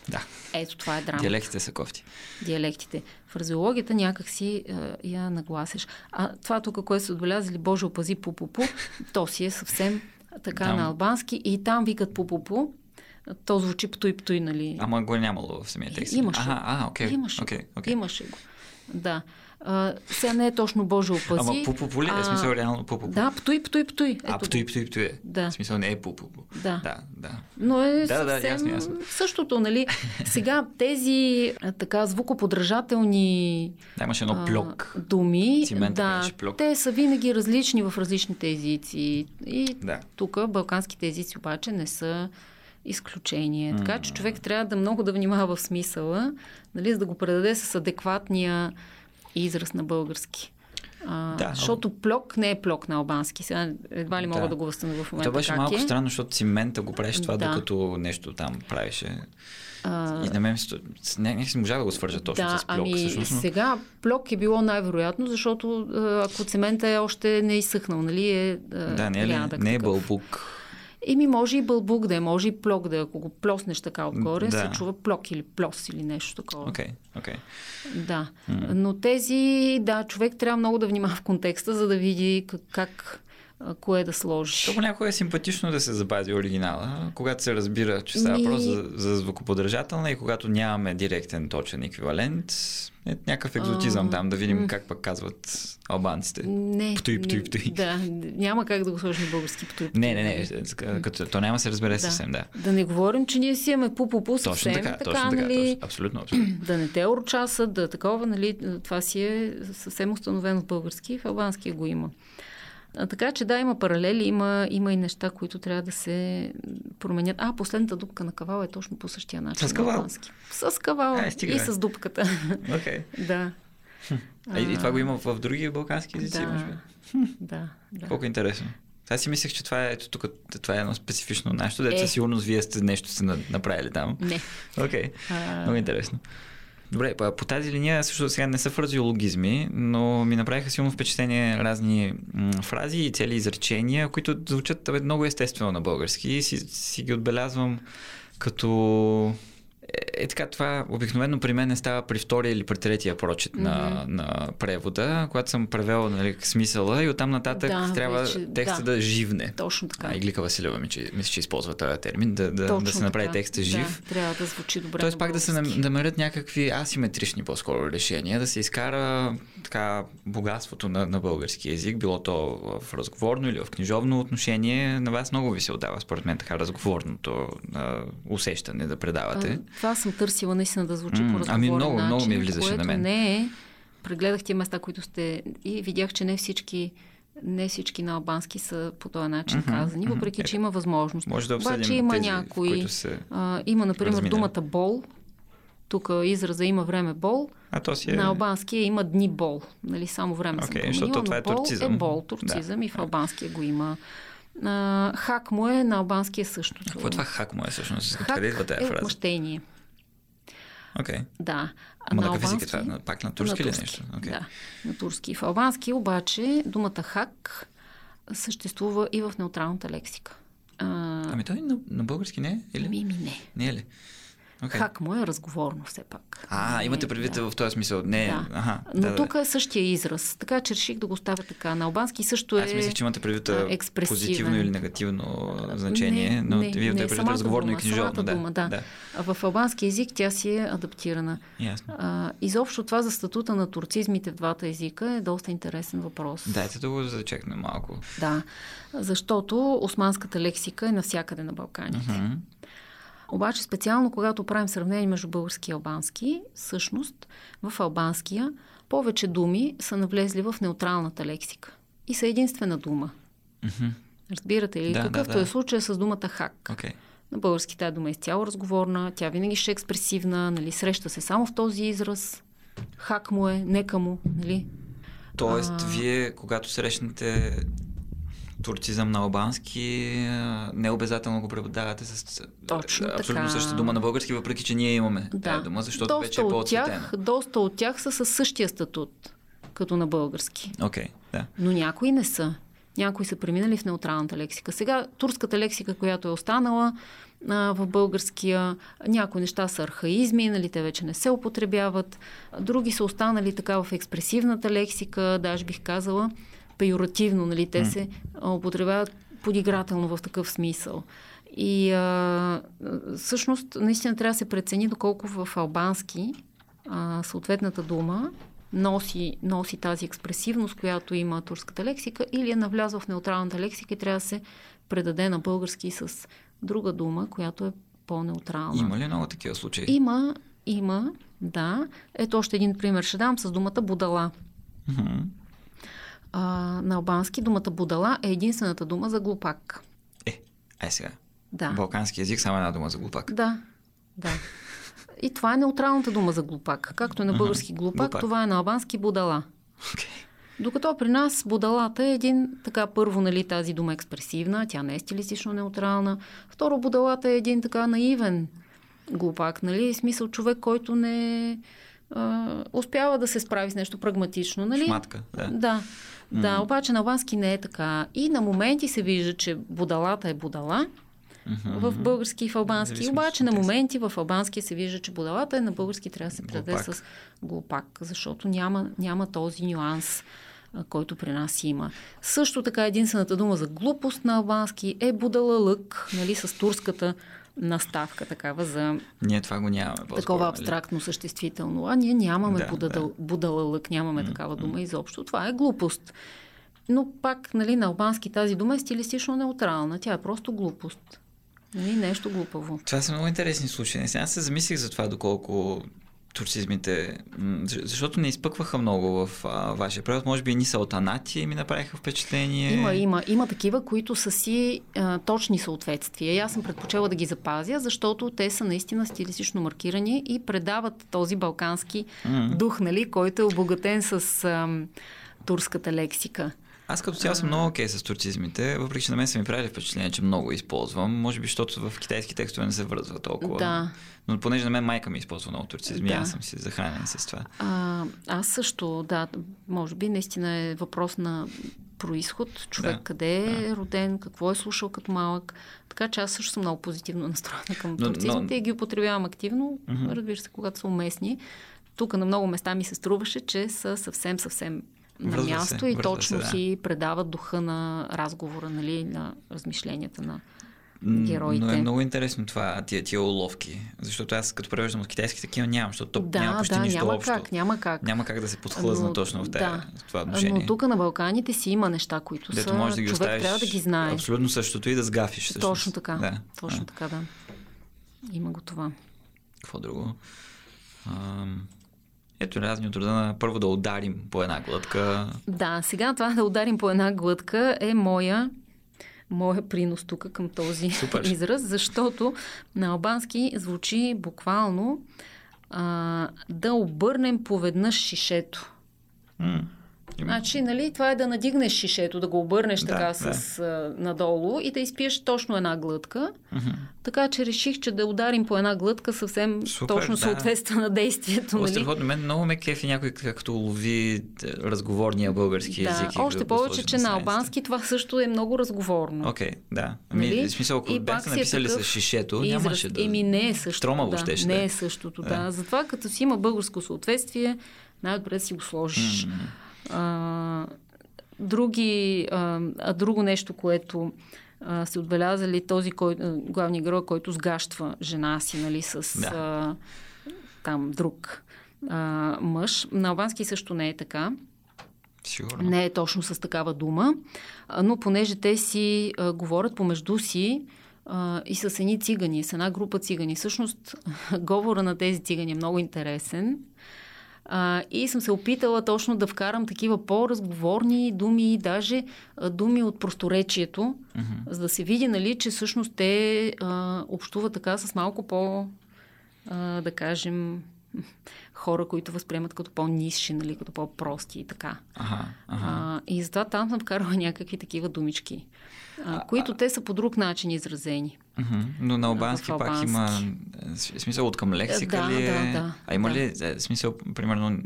Да. Ето това е драма. Диалектите са кофти. Диалектите. Фразеологията някак си е, я нагласиш. А това тук, което са отбелязали, Боже опази пу-пу-пу, то си е съвсем така там. На албански и там викат пу-пу-пу. То звучи птуй-птуй, нали? Ама го е нямало в самия текст. Имаше. Ага, а, окей. Имаше, okay, okay. имаше го. Да. Uh, сега не е точно Боже опази. Ама пу-пу-пу ли? А... Е смисъл реално пу-пу-пу. Да, птуй-птуй-птуй. Ето... А, птуй-птуй-птуй е. Да. В смисъл не е пу-пу-пу. Да. Да, да. Но е да, да, ясно, ясно. Същото, нали? Сега тези така звукоподражателни да, имаш едно плёк. думи, Цимент, да, плёк. Те са винаги различни в различните езици. И да. тук балканските езици обаче не са изключение. Така че човек трябва да много да внимава в смисъла, нали, за да го предаде с адекватния израз на български. А, да, защото плёк не е плёк на албански. Сега едва ли мога да, да го възстановя в момента. Това беше малко е. странно, защото цимента го правиш това, да. докато нещо там правеше. А... И на мен не си можа да го свържа точно да, с плёк. Ами всъщност. Сега плёк е било най-вероятно, защото ако цимента е още не е изсъхнал, нали? Е, да, не е, ли, не е бълбук. Еми може и бълбук да е, може и плёк да е. Ако го плоснеш така отгоре, да. се чува плёк или плос или нещо такова. Окей, okay, окей. Okay. Да, mm. но тези, да, човек трябва много да внимава в контекста, за да види как, как кое да сложи. То понякога е симпатично да се запази оригинала, когато се разбира, че става и... просто за, за звукоподражателна и когато нямаме директен точен еквивалент, е някакъв екзотизъм а... там, да видим как пък казват албанците. Не, птуй, птуй, птуй. Да, няма как да го сложим български птуй, птуй. Не, не, не, като, то няма се разбере да. съвсем, да. Да не говорим, че ние си имаме пу-пу-пу съвсем. Точно така, така точно така, нали... абсолютно, абсолютно. Да не те урочаса, да такова, нали, това си е съвсем установено в български, в албанския го има. А, така че да, има паралели, има, има и неща, които трябва да се променят. А, последната дупка на Кавала е точно по същия начин. С Кавала? С Кавала и с дупката. Окей. Okay. Да. А, и това го има в други балкански езици? Да, може би? Да, да. Колко интересно. Аз си мислех, че това е, ето, тук, това е едно специфично нещо, дето е. Сигурно вие сте нещо сте направили там. Не. Окей, okay. а... много интересно. Добре, по тази линия също сега не са фразеологизми, но ми направиха силно впечатление разни м- фрази и цели изречения, които звучат много естествено на български и си, си ги отбелязвам като... Е така, това обикновено при мен не става при втория или при третия прочит mm-hmm. на, на превода, когато съм превела, нали, смисъла и оттам нататък да, трябва вече, текста да. да живне. Точно така. А, Иглика Василева ми, че, мисля, че използва този термин, да, да, да се направи така. Текста жив. Да, трябва да звучи добре. Тоест пак да се намерят някакви асиметрични по-скоро решения, да се изкара така богатството на, на български език, било то в разговорно или в книжовно отношение. На вас много ви се отдава, според мен, така разговорното а, усещане да предавате. Mm-hmm. Това съм търсила наистина да звучи mm, по разговорен ами много, начин, много ми влизаше което на мен. Не е. Прегледах тия места, които сте и видях, че не всички, не всички на албански са по този начин mm-hmm, казани, въпреки, mm-hmm. че има възможност. Може да обсъдим обаче има тези, някои, се... а, има, например, разминем. Думата бол. Тук израза има време бол. А то си е... На албанския има дни бол. Нали, само време okay, съм променила, но това е бол турцизъм. Е бол, турцизъм да. И в албанския го има. А, хак му е на албанския е същото. Какво е това хак му е всъщност? Хак къде идва тая фраза? Е отмъщение. Окей. Okay. Да. Ама на какъв език е това? Пак на турски, на турски. Ли нещо? Okay. Да, на турски. В албански обаче думата хак съществува и в неутралната лексика. А... Ами той на, на български не е? Или? Ми, ми не. Не е ли? Okay. Хак му е разговорно все пак. А, не, имате предвид да. В този смисъл. Не, да. Аха, но да, тук да. Е същия израз. Така че реших да го ставя така. На албански също е експресивен. Аз мислех, че имате предвид позитивно или негативно значение, не, но не, вие имате предвид разговорно дума, и книжовно. Да, дума, да. Да. В албански език тя си е адаптирана. Ясно. А, изобщо това за статута на турцизмите в двата езика е доста интересен въпрос. Дайте да го зачекнем малко. Да, защото османската лексика е навсякъде на Балканите. Uh-huh. Обаче специално, когато правим сравнение между български и албански, всъщност в албанския повече думи са навлезли в неутралната лексика. И са единствена дума. Mm-hmm. Разбирате ли? Да, какъвто да, да. Е случай с думата хак. Okay. На български тая дума е изцяло разговорна, тя винаги ще е експресивна, нали, среща се само в този израз. Хак му е, нека му. Нали? Тоест, а... вие, когато срещнете... турцизъм на албански, не обязателно го преподавате с точно абсолютно така. Същата дума на български, въпреки че ние имаме да. Тая дума, защото доста вече е по-отцветена. Доста от тях са със същия статут, като на български. Окей, okay, да. Но някои не са. Някои са преминали в неутралната лексика. Сега турската лексика, която е останала а, в българския, някои неща са архаизми, нали, те вече не се употребяват. Други са останали така в експресивната лексика, даже бих казала, пеоративно, нали, те се употребяват подигрателно в такъв смисъл. И а, всъщност, наистина трябва да се прецени доколко в албански а, съответната дума носи, носи тази експресивност, която има турската лексика, или е навлязла в неутралната лексика и трябва да се предаде на български с друга дума, която е по-неутрална. Има ли много такива случаи? Има, има, да. Ето още един пример ще дам с думата будала. Мхм. Uh, на албански думата будала е единствената дума за глупак. Е, ай сега. Да. Балкански език само една дума за глупак. Да, да. И това е неутралната дума за глупак. Както е на български глупак, глупак. Това е на албански будала. Okay. Докато при нас будалата е един, така първо, нали, тази дума е експресивна, тя не е стилистично неутрална. Второ, будалата е един така наивен глупак, нали, в смисъл човек, който не uh, успява да се справи с нещо прагматично, нали? Шматка, да. Да. Да, обаче на албански не е така. И на моменти се вижда, че будалата е будала mm-hmm. в български и в албански. Зависимо, обаче на моменти в албански се вижда, че будалата е на български, трябва да се предаде с глупак, защото няма, няма този нюанс, който при нас има. Също така единствената дума за глупост на албански е будалалък, нали, с турската наставка такава за... Ние това го нямаме. Такова абстрактно ли? Съществително. А ние нямаме да, будадъл, да. Будалалък, нямаме mm-hmm. такава дума изобщо. Това е глупост. Но пак, нали, на албански тази дума е стилистично неутрална. Тя е просто глупост. Нали, нещо глупаво. Това са много интересни случаи. Аз се замислих за това, доколко турцизмите, защото не изпъкваха много в а, вашия превод. Може би и ни салтанати ми направиха впечатление. Има, има. Има такива, които са си а, точни съответствия. И аз съм предпочела да ги запазя, защото те са наистина стилистично маркирани и предават този балкански mm-hmm. дух, нали, който е обогатен с а, турската лексика. Аз като цяло съм много окей okay с турцизмите, въпреки че на мен са ми правили впечатление, че много използвам. Може би, защото в китайски текстове не се връзва толкова. Да. Но понеже на мен майка ми използва много турцизми, да. Аз съм си захранен с това. А, аз също, да, може би наистина е въпрос на произход, човек да, къде да. е роден, какво е слушал като малък. Така че аз също съм много позитивно настроена към но, турцизмите но... и ги употребявам активно, mm-hmm. разбира се, когато са уместни. Тук на много места ми се струваше, че са съвсем, съвсем на връзва място се, и точно се, да. си предава духа на разговора, нали, на размишленията на героите. Но е много интересно това, тия, тия уловки, защото аз като превеждам от китайски такива нямам, защото да, няма почти да, нищо няма общо. Как, няма как. Няма как да се подхлъзна но, точно в тази, да. това отношение. Но тук на Балканите си има неща, които дето са, може да ги човек трябва да ги знае. Абсолютно същото и да сгафиш. Всъщност. Точно така, да. точно а. така, да. Има го това. Какво друго? Ам... Ето разни от рода на първо да ударим по една глътка. Да, сега това да ударим по една глътка е моя, моя принос тук към този Супер. израз, защото на албански звучи буквално а, да обърнем поведнъж шишето. М- Значи, нали, това е да надигнеш шишето, да го обърнеш да, така да. с а, надолу и да изпиеш точно една глътка. Mm-hmm. Така че реших, че да ударим по една глътка съвсем Супер, точно да. съответства на действието. Нали? Страхотно, мен много ме кефи някой, както лови разговорния български да, език. Още да повече, че на, на албански това също е много разговорно. Окей, okay, да. Ами, нали? В смисъл, ако бяхте написали с шишето, израз, нямаше да... Еми не е същото, Тромаво да, ще, ще. не е същото, да. да. Затова, като си има българско съответствие, най-добре си го сложиш. Mm-hmm. А, други, а, а друго нещо, което а, се отбелязали, този кой, главният герой, който сгащва жена си, нали, с да. а, там друг а, мъж. На албански също не е така. Сигурно. Не е точно с такава дума, а, но понеже те си а, говорят помежду си а, и с едни цигани, с една група цигани. Всъщност, говорът на тези цигани е много интересен. А, и съм се опитала точно да вкарам такива по-разговорни думи, даже а, думи от просторечието, mm-hmm. за да се види, нали, че всъщност те а, общуват така с малко по, а, да кажем, хора, които възприемат като по-низши, нали, като по-прости и така. Ага, ага. А, и затова там съм вкарала някакви такива думички, а, които а... те са по друг начин изразени. Mm-hmm. Но на албански пак има смисъл от към лексика да, ли е? Да, да, а има да. ли смисъл, примерно,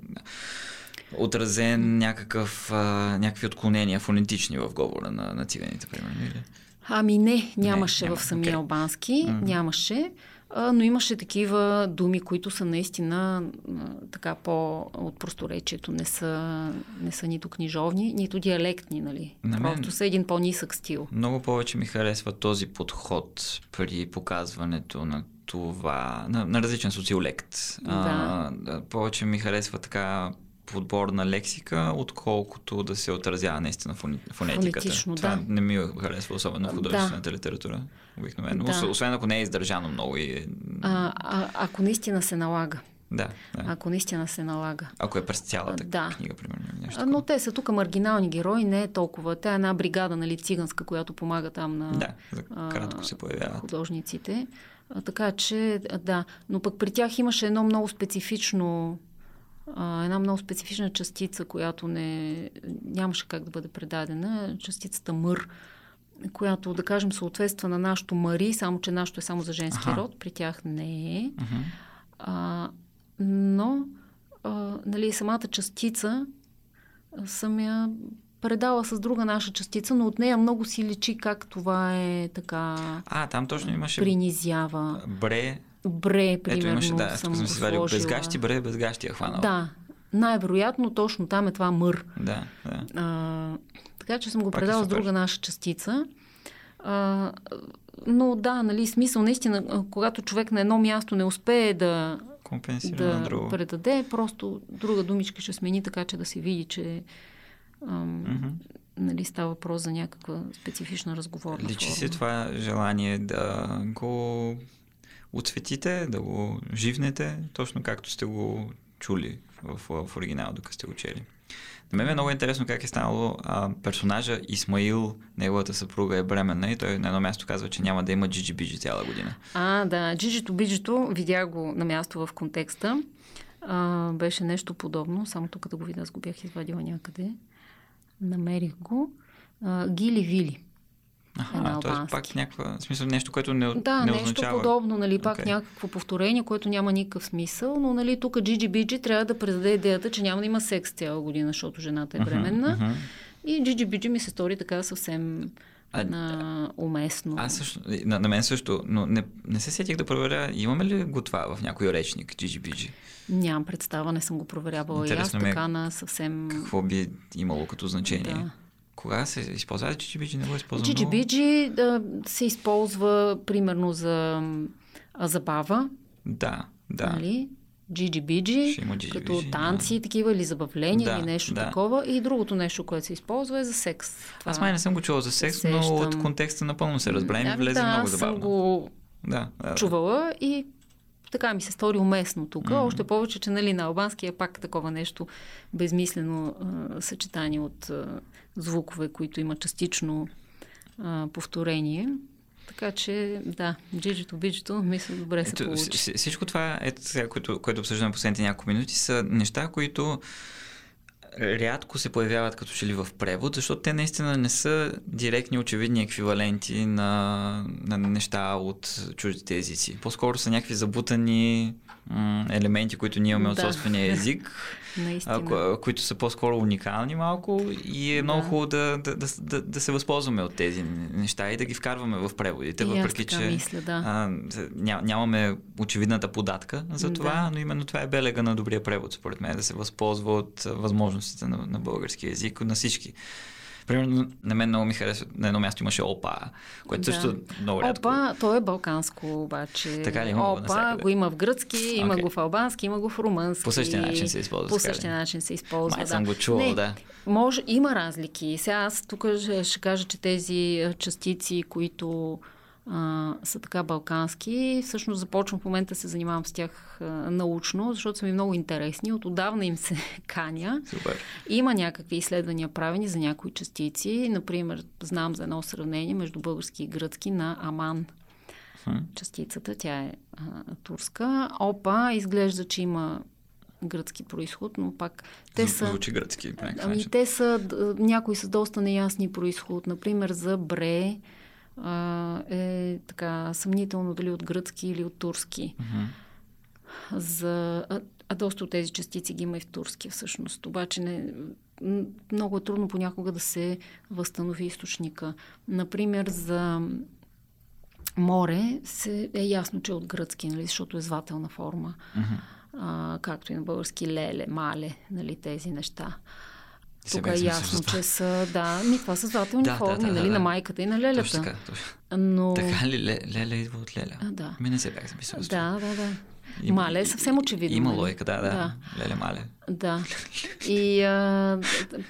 отразен някакъв, а, някакви отклонения фонетични в говора на, на циганите, примерно? Или? Ами не, нямаше не, няма. в самия okay. албански, mm-hmm. нямаше. Но имаше такива думи, които са наистина така по-от просторечието. Не са, не са нито книжовни, нито диалектни, нали? На мен просто са един по-нисък стил. Много повече ми харесва този подход при показването на това, на, на различен социолект. Да. А, повече ми харесва така подбор на лексика, отколкото да се отразява наистина фонетиката. Фонетично, това да. не ми харесва, особено в художествената да. литература. Обикновено. Да. Освен ако не е издържано много и... А, а, ако наистина се налага. Да, да. Ако наистина се налага. Ако е през цялата да. книга, примерно. Нещо но те са тук маргинални герои, не е толкова. Тя е една бригада, нали, циганска, която помага там на да, за кратко се появяват художниците. А, така че, да. Но пък при тях имаше едно много специфично една много специфична частица, която не, нямаше как да бъде предадена, частицата мър, която, да кажем, съответства на нашото мари, само че нашето е само за женски Аха. род, при тях не е. Uh-huh. А, но, а, нали, самата частица съм я предала с друга наша частица, но от нея много си личи как това е така... А, там точно имаше... Принизява. Бре... Бре, примерно. Ето имаше, да, аз съм си варил безгащи, бре, безгащи я хванала. Да, най-вероятно точно там е това мър. Да, да. А, така че съм го предала с друга наша частица. А, но да, нали, смисъл наистина, когато човек на едно място не успее да, да предаде, просто друга думичка ще смени, така че да се види, че ам, mm-hmm. нали, става въпрос за някаква специфична разговорна форма. Личи си това желание да го... отцветите, да го живнете, точно както сте го чули в, в оригинал, докато сте го чели. На мен е много интересно как е станало а, персонажа Исмаил, неговата съпруга е бременна и той на едно място казва, че няма да има джиджи-биджи цяла година. А, да, джиджито-биджито, видях го на място в контекста. А, беше нещо подобно, само тук да го видя, аз го бях извадила някъде. Намерих го. А, гили-вили. Аха, т.е. пак някаква, в смисъл нещо, което не, да, не означава. Да, нещо подобно, нали, пак okay. някакво повторение, което няма никакъв смисъл, но нали, тук джиджи-биджи трябва да предаде идеята, че няма да има секс цяла година, защото жената е бременна. Uh-huh, uh-huh. И джиджи-биджи ми се стори така съвсем а, на, уместно. Аз също, на, на мен също, но не, не се сетих да проверя, имаме ли го това в някой речник, джиджи-биджи? Нямам представа, не съм го проверявала. Интересно и аз ме, така на съвсем... Какво би имало като значение? Да. Кога се използва джиджи-биджи? Не го използвам много. Джиджи-биджи да, се използва примерно за а, забава. Да, да. Нали? Джиджи-биджи, като танци да. Такива или забавления да, или нещо да. Такова. И другото нещо, което се използва е за секс. Това аз май не съм го чувала за секс, се но сещам. От контекста напълно се разбра и ми влезе да, много забавно. Аз съм го да, да, чувала и така ми се стори уместно тук. Mm-hmm. Още повече, че нали, на албанския пак такова нещо безмислено а, съчетание от а, звукове, които има частично а, повторение. Така че, да, джиджито-биджито, мисля, добре се ето, получи. Всичко това, ето сега, което, което обсъждаме последните няколко минути, са неща, които рядко се появяват като че ли в превод, защото те наистина не са директни очевидни еквиваленти на, на неща от чуждите езици. По-скоро са някакви забутани м- елементи, които ние имаме да. От собствения език, а, ко- които са по-скоро уникални малко и е много да. Хубаво да, да, да, да, да се възползваме от тези неща и да ги вкарваме в преводите, и въпреки че мисля, да. а, ням, нямаме очевидната податка за това, да. Но именно това е белега на добрия превод, според мен, да се възползва от възможност На, на български език, на всички. Примерно, на мен много ми харесва, на едно място имаше опа, което да. Също много рядко. Опа, то е балканско обаче. Така ли, има опа, го насякъде? Го има в гръцки, okay. има го в албански, има го в румънски. По същия начин се използва. По същия начин се използва, Май да. Съм го чувал, да. Може, има разлики. Сега аз тук ще, ще кажа, че тези частици, които а, са така балкански, всъщност започвам в момента да се занимавам с тях а, научно, защото са ми много интересни. От отдавна им се каня. Супер. Има някакви изследвания правени за някои частици. Например, знам за едно сравнение между български и гръцки на Аман. Хм. Частицата, тя е а, турска. Опа, изглежда, че има гръцки произход, но пак те са... Звучи гръцки. Ами те са... Някои са доста неясни произход. Например, за бре... е така съмнително дали от гръцки или от турски. Uh-huh. За, а, а доста от тези частици ги има и в турски всъщност. Обаче не, много е трудно понякога да се възстанови източника. Например, за море се, е ясно, че е от гръцки, нали, защото е звателна форма. Uh-huh. А, както и на български леле, мале, нали, тези неща. Тук е ясно, че са... Да, ми това са звателни да, форми, да, да, нали, да, да. На майката и на лелята. Точно така, точно. Но... Така ли леля идва от леля? А, да. Ми не се бях замислял. Да, да, да. Има, мале е съвсем очевидно. Има лойка, да, да. да. Леле-мале. Да. И а,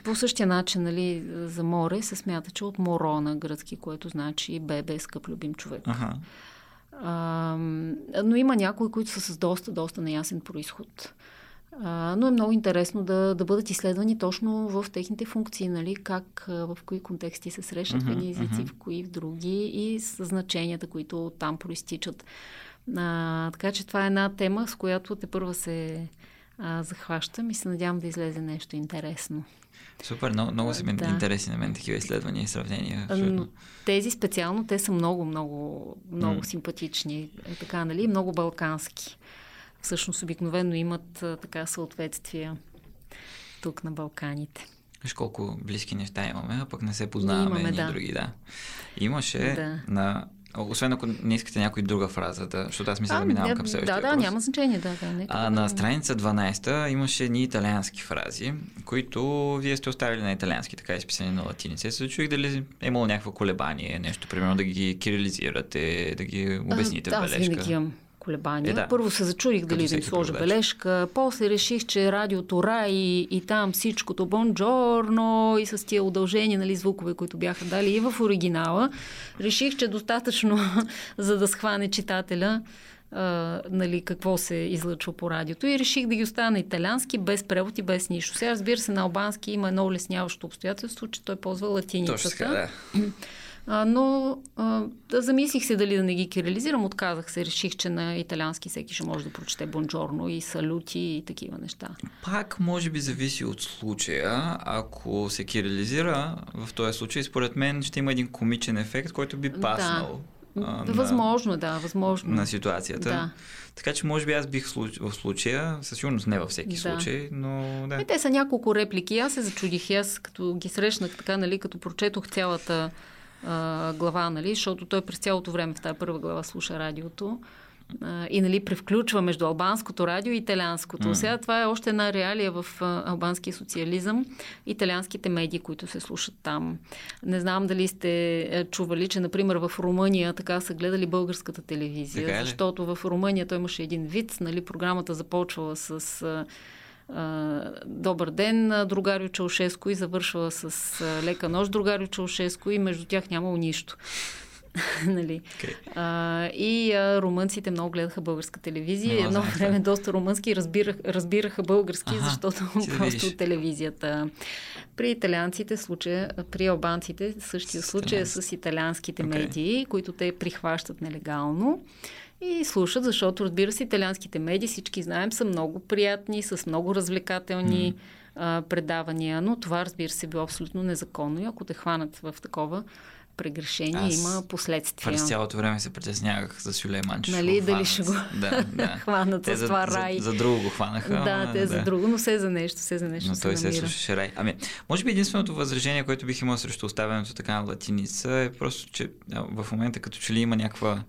по същия начин, нали, за море се смята, че от морона гръцки, което значи бебе, скъп любим човек. Ага. А, но има някои, които са с доста, доста неясен произход. Uh, но е много интересно да, да бъдат изследвани точно в техните функции, нали, как, в кои контексти се срещат uh-huh, в едни езици, uh-huh. в кои в други и с значенията, които там проистичат. Uh, така че това е една тема, с която тепърва се uh, захващам и се надявам да излезе нещо интересно. Супер, много, много са ми да. Интересни на мен такива изследвания и сравнения. Но тези специално, те са много, много, много mm. симпатични, така, нали, много балкански. Всъщност обикновено имат а, така съответствия тук на Балканите. Виж колко близки неща имаме, а пък не се познаваме имаме, ние да. Други, да. Имаше да. На... Освен ако не искате някоя друга фраза, да, защото аз мисля а, да минавам да, към следващия въпрос. Да, да, няма значение. Да, да, нека, а, да, на страница дванайсета имаше едни италиански фрази, които вие сте оставили на италиански, така изписани на латиница. Се чуих дали е имало някакво колебание, нещо, примерно да ги кирилизирате, да ги обясните а, в бележка. Да, аз винаги колебания. Е, да. Първо се зачудих дали да им сложа преведач. Бележка, после реших, че радиото Рай и, и там всичкото бонджорно и с тия удължени нали, звукове, които бяха дали и в оригинала. Реших, че достатъчно за да схване читателя а, нали, какво се излъчва по радиото. И реших да ги оставя на италиански, без превод и без нищо. Сега, разбира се, на албански има едно улесняващо обстоятелство, че той ползва латиницата. Точно така, да. А, но а, да замислих се дали да не ги кирилизирам, отказах се, реших, че на италиански всеки ще може да прочете бонджорно и салюти и такива неща. Пак може би зависи от случая, ако се кирилизира в този случай, според мен ще има един комичен ефект, който би паснал. Да, а, възможно, на, да, възможно. На ситуацията. Да. Така че може би аз бих в случая, със сигурност не във всеки да. случай, но да. И те са няколко реплики, аз се зачудих, аз като ги срещнах така, нали, като прочетох цялата глава, нали, защото той през цялото време в тази първа глава слуша радиото и, нали, превключва между албанското радио и италианското. Mm. Сега това е още една реалия в албанския социализъм. Италианските медии, които се слушат там. Не знам дали сте чували, че, например, в Румъния така са гледали българската телевизия, защото в Румъния той имаше един виц, нали, програмата започвала с "Добър ден, другарю Чаушеско" и завършва с "Лека нощ, другарю Чаушеско", и между тях нямало нищо. Нали? Okay. А, и а, румънците много гледаха българска телевизия. Едно време доста румънски разбирах, разбираха български, ага, защото просто да телевизията. При италианците случая, при албанците същия случай с италианските okay. медии, които те прихващат нелегално и слушат, защото, разбира се, италианските медии, всички знаем, са много приятни, с много развлекателни mm. а, предавания, но това, разбира се, било абсолютно незаконно и ако те хванат в такова прегрешение, аз има последствия. През цялото време се притеснявах за Сюлей Манчев. Нали, дали ще го да, да. хванат те с това за, рай. За, за друго го хванаха. Да, те да. за друго, но все за нещо, все за нещо. Но се той намира. Се слушаше рай. Ами, може би единственото възражение, което бих имал срещу оставянето така на латиница, е просто, че в момента като че ли има някаква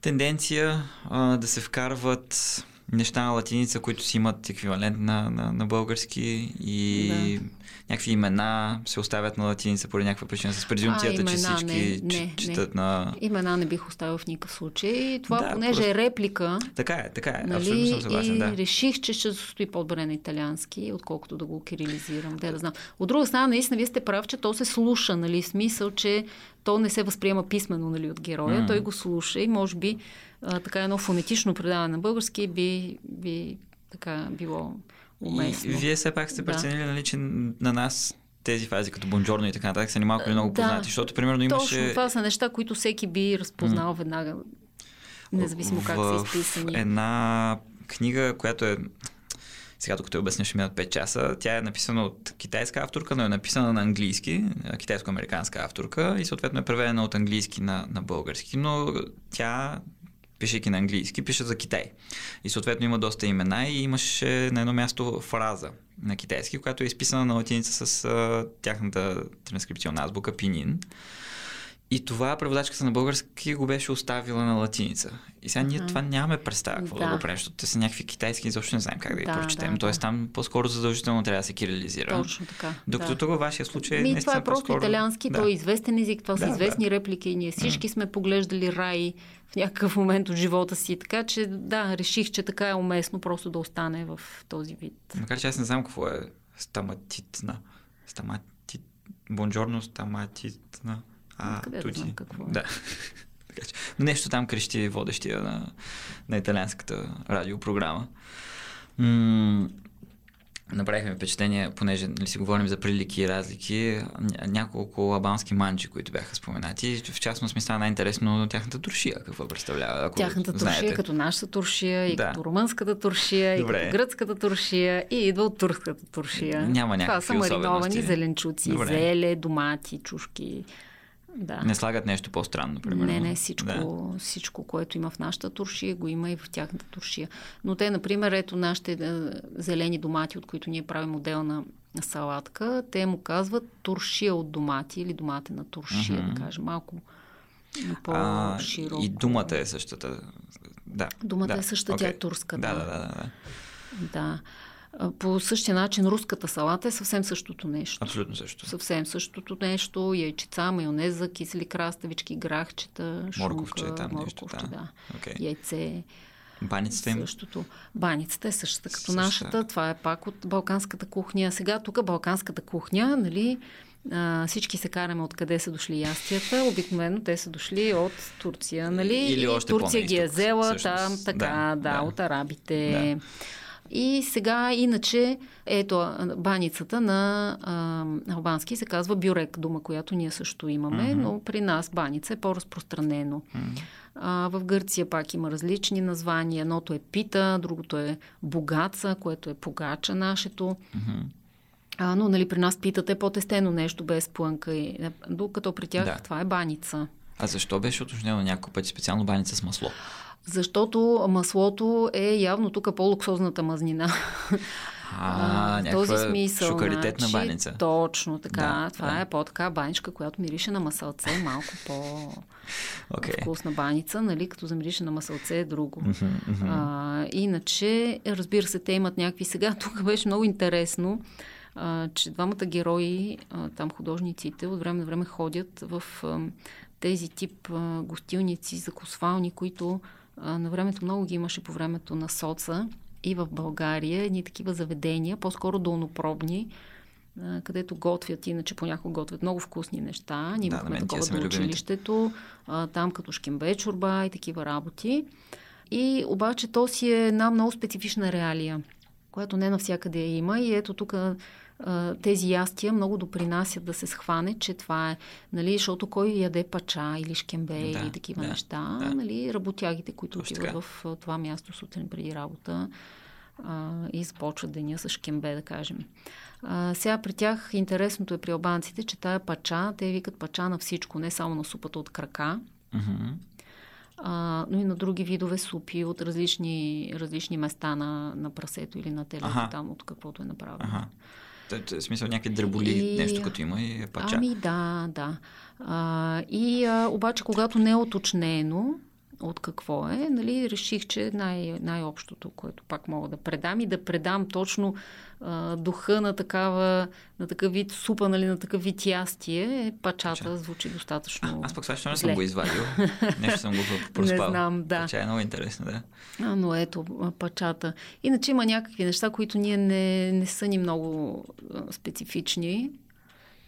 тенденция а, да се вкарват неща на латиница, които си имат еквивалент на, на, на български и да. някакви имена се оставят на латиница поради някаква причина с презумцията, че всички не, не, четат не. на... Имена не бих оставил в никакъв случай. Това, да, понеже просто... е реплика. Така е, така е. Нали? Абсолютно съм съгласен, да. И реших, че ще стои по-добре на италиански, отколкото да го кирилизирам. Де да знам. От друга страна, наистина, вие сте прав, че то се слуша, нали, в смисъл, че то не се възприема писмено, нали, от героя, mm. той го слуша и може би а, така едно фонетично предаване на български би, би така било уместно. И вие все пак сте да. преценили, нали, че на нас тези фази, като бонджорно и така нататък, са ни малко или много да. познати, защото примерно имаше... Точно това са неща, които всеки би разпознал mm. веднага, независимо в, как са изписани. В една книга, която е... Сега, докато я обясня, ще минат пет часа. Тя е написана от китайска авторка, но е написана на английски, китайско-американска авторка и съответно е преведена от английски на, на български, но тя, пишейки на английски, пише за Китай. И съответно има доста имена и имаше на едно място фраза на китайски, която е изписана на латиница с а, тяхната транскрипционна азбука пинин. И това преводачката на български го беше оставила на латиница. И сега ние uh-huh. това нямаме представа какво да го правим, защото те са някакви китайски, изобщо не знаем как да ги да, прочетем. Да, Тоест да. там по-скоро задължително трябва да се кирилизира. Точно така. Докато да. тук във вашия случай... Ми, това е просто по-скоро... италиански, да. той е известен език, това да, са известни да. реплики и ние всички mm. сме поглеждали рай в някакъв момент от живота си. Така че да, реших, че така е уместно просто да остане в този вид. Макар че аз не знам какво е стаматитна. Стаматит... Бонджорно, стаматитна... А, къде да знам какво е. Да. Но нещо там крещи водещия на, на италианската радиопрограма. М- Направихме впечатление, понеже нали, си говорим за прилики и разлики, няколко албански манджи, които бяха споменати. В частност ми стана най-интересно тяхната туршия, какво представлява. Ако тяхната туршия, знаете. Като нашата туршия, и да. като румънската туршия, Добре. и като гръцката туршия, и идва от турската туршия. Няма някакви особености. Това са мариновани зеленчуци, Добре. зеле, домати, чушки. Да. Не слагат нещо по-странно, примерно. Не, не, всичко, да. всичко, което има в нашата туршия, го има и в тяхната туршия. Но те, например, ето нашите зелени домати, от които ние правим отделна салатка, те му казват туршия от домати или доматена туршия, mm-hmm. да кажем, малко по-широко. А, и думата е същата. Да. Думата да. е същата, тя okay. е турска. Да, да, да. да, да. да. По същия начин руската салата е съвсем същото нещо. Абсолютно същото. Съвсем същото нещо. Яйчица, майонеза, кисели краставички, грахчета, шунка, морковче, там морковче, нещо, да. да. Okay. Яйце. Баницата им? Същото. Баницата е същата като същата. Нашата. Това е пак от балканската кухня. Сега тук балканската кухня, нали, а, всички се караме откъде са дошли ястията. Обикновено те са дошли от Турция, нали? Или още Турция ги е взела, там, така, да, да, да, от арабите. Да. И сега, иначе, ето, баницата на а, албански се казва бюрек, дума, която ние също имаме, mm-hmm. но при нас баница е по-разпространено. Mm-hmm. А, в Гърция пак има различни названия. Едното е пита, другото е бугаца, което е погача нашето. Mm-hmm. А, но, нали, при нас питата е по-тестено нещо, без плънка. И, докато при тях да. Това е баница. А защо беше уточнено няколко пъти специално баница с масло? Защото маслото е явно тук по-луксозната мазнина. А, в този смисъл. Шокаритетна значи, баница. Точно така. Да, това да. Е по-така баничка, която мирише на масълце, малко по- okay. вкусна баница, нали, като замирише на масълце е друго. Mm-hmm, mm-hmm. А, иначе, разбира се, те имат някакви сега. Тук беше много интересно, а, че двамата герои, а, там художниците, от време на време ходят в а, тези тип а, гостилници, закусвални, които на времето много ги имаше по времето на соца и в България едни такива заведения, по-скоро долнопробни, където готвят, иначе понякога готвят много вкусни неща. Ние да, имахме такова до училището, там като шкембе, чорба и такива работи. И обаче то си е една много специфична реалия, която не навсякъде я има и ето тук тези ястия много допринасят да се схване, че това е, нали, защото кой яде пача или шкембе да, или такива да, неща, да. Нали, работягите, които отиват в това място сутрин преди работа а, и започват деня с шкембе, да кажем. А, сега при тях интересното е при албанците, че тая пача, те викат пача на всичко, не само на супата от крака, mm-hmm. а, но и на други видове супи от различни, различни места на, на прасето или на телето, ага. Там от каквото е направено. Ага. В смисъл някакви дреболи, и... нещо като има и е пача. Ами да, да. А, и а, обаче, когато не е уточнено от какво е, нали, реших, че най- най-общото, което пак мога да предам и да предам точно а, духа на такава, на такъв вид супа, нали, на такъв вид ястие, пачата пача. Звучи достатъчно. А, аз пък сега ще не съм го извадил. Нещо съм го проспал. Не знам, да. Пача е много интересно, да. А, но ето, пачата. Иначе има някакви неща, които ние не, не са ни много специфични.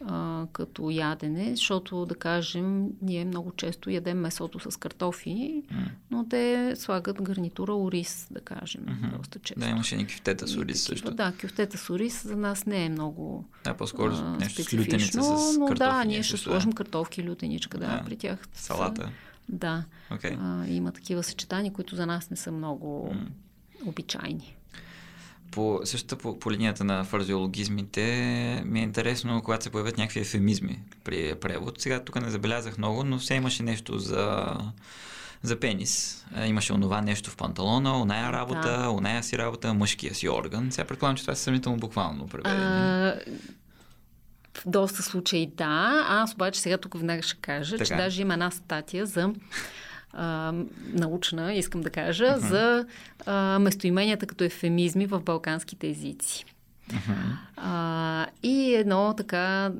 А, като ядене, защото, да кажем, ние много често ядем месото с картофи, mm. но те слагат гарнитура ориз, да кажем, mm-hmm. доста често. Да, имаше и кюфтета с ориз също. Да, кюфтета с ориз за нас не е много да, по-скоро а, нещо с лютеница с картофи. Да, ние ще сложим да. Картофки и лютеничка, да, да, при тях. Салата. Са, да, okay. а, има такива съчетания, които за нас не са много mm. обичайни. По, също по, по линията на фразеологизмите ми е интересно, когато се появят някакви ефемизми при превод. Сега тук не забелязах много, но все имаше нещо за, за пенис. Имаше онова нещо в панталона, оная работа, да. Оная си работа, мъжкия си орган. Сега предполагам, че това е съмнително буквално преведено. В доста случаи да. Аз обаче сега тук веднага ще кажа, така. Че даже има една статия за... научна, искам да кажа, uh-huh. за а, местоименията като ефемизми в балканските езици. Uh-huh. А, и едно така, а,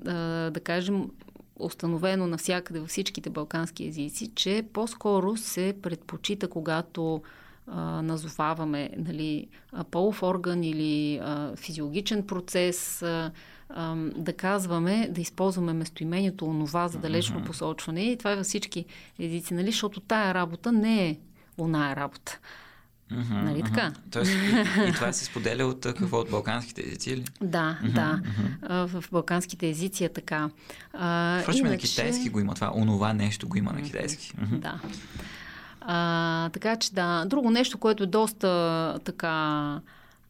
да кажем, установено навсякъде във всичките балкански езици, че по-скоро се предпочита, когато а, назоваваме, нали, полов орган или а, физиологичен процес, а, а, да казваме, да използваме местоимението онова за далечно mm-hmm. посочване и това е във всички езици, нали, защото тая работа не е оная работа. Mm-hmm, нали mm-hmm. така? Тоест, и, и това се споделя от какво? От балканските езици или? Да, mm-hmm, да. Mm-hmm. В балканските езици е така. Впрочем иначе... на китайски го има това, онова нещо го има на китайски. Mm-hmm. Да. А, така че да, друго нещо, което е доста така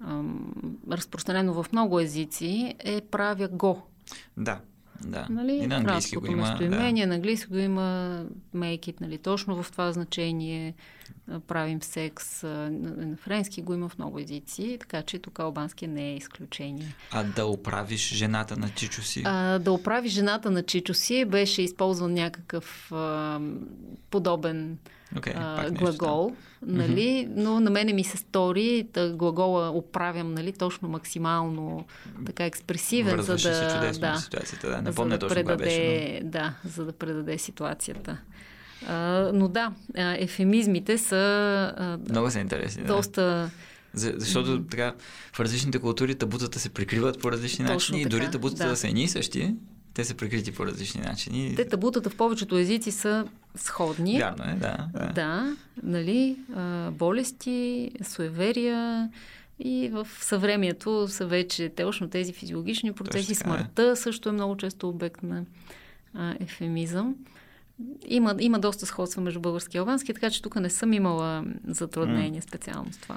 ам, разпространено в много езици е правя го. Да, да. Нали? И на английски го има. Местоимение, да. На английски го има make it, нали? Точно в това значение правим секс. На френски го има в много езици, така че тук албански не е изключение. А да оправиш жената на чичо си? А, да оправиш жената на чичо си беше използван някакъв а, подобен Okay, а, глагол, нали, mm-hmm. но на мене ми се стори, та глагола оправям, нали, точно максимално така експресивен, вързваше за да... Вързваше се чудесно да, ситуацията, да, не помня да точно предаде, беше, но... Да, за да предаде ситуацията. А, но да, ефемизмите са... А, много са интересни. Доста... За, защото така в различните култури табутата се прикриват по различни Точно начини така, и дори табутата да. да са едни и същи, те са прикрити по различни начини. Те табутата в повечето езици са сходни. Вярно е, да. Да, да нали, а, болести, суеверия и в съвремието са вече точно тези физиологични процеси. Точно, смъртта е. също е много често обект на а, ефемизъм. Има, има доста сходства между български и албански, така че тук не съм имала затруднение специално с това.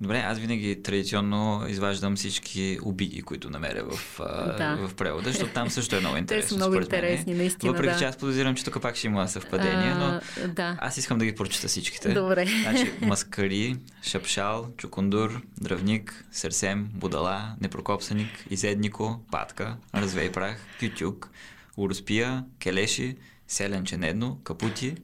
Добре, аз винаги традиционно изваждам всички обиди, които намеря в, да. в превода, защото там също е много интересно. Те са много интересни, мен. наистина. Въпреки да. че аз подозирам, че тук пак ще има съвпадения, но а, да. аз искам да ги прочета всичките. Добре. Значи, маскари, шапшал, чукундур, дръвник, сърсем, будала, непрокопсаник, изеднико, патка, развей прах, кютюк, уруспия, келеши, селенченедно, капути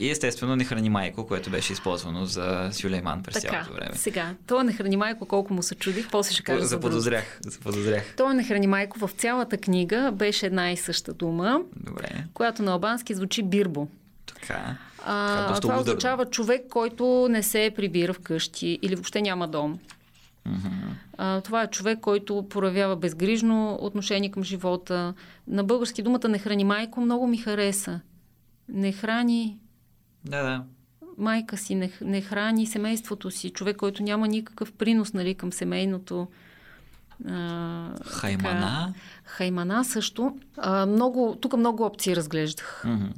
и естествено не храни майко, което беше използвано за Сюлейман през така, цялото време. Сега, това не храни майко, колко му се чудих, после ще кажа заподозрях, за заподозрях. Това не храни майко в цялата книга беше една и съща дума, Добре. която на албански звучи бирбо. Така. А, а това означава човек, който не се прибира вкъщи или въобще няма дом. Uh-huh. Това е човек, който проявява безгрижно отношение към живота. На български думата не храни майко много ми хареса. Не храни да, да. майка си, не, не храни семейството си. Човек, който няма никакъв принос, нали, към семейното. А, хаймана. Така, хаймана също. А, много, тук много опции разглеждах. Uh-huh.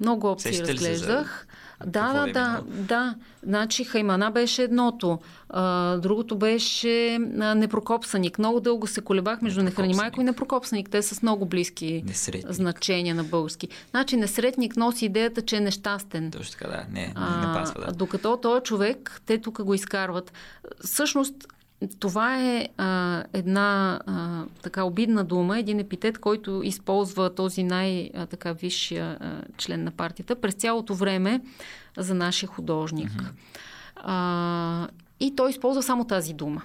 Много опции Сеща разглеждах. Да, да, да, да. Значи хаймана беше едното. А, другото беше а, непрокопсаник. Много дълго се колебах между нехрани майко и непрокопсаник. Те са с много близки несретник. значения на български. Значи несретник носи идеята, че е нещастен. Точно така, да. Не, не, не пасва, да. А, докато той човек, те тук го изкарват. Всъщност, това е а, една а, така обидна дума, един епитет, който използва този най-висшия член на партията през цялото време за нашия художник. Mm-hmm. А, и той използва само тази дума.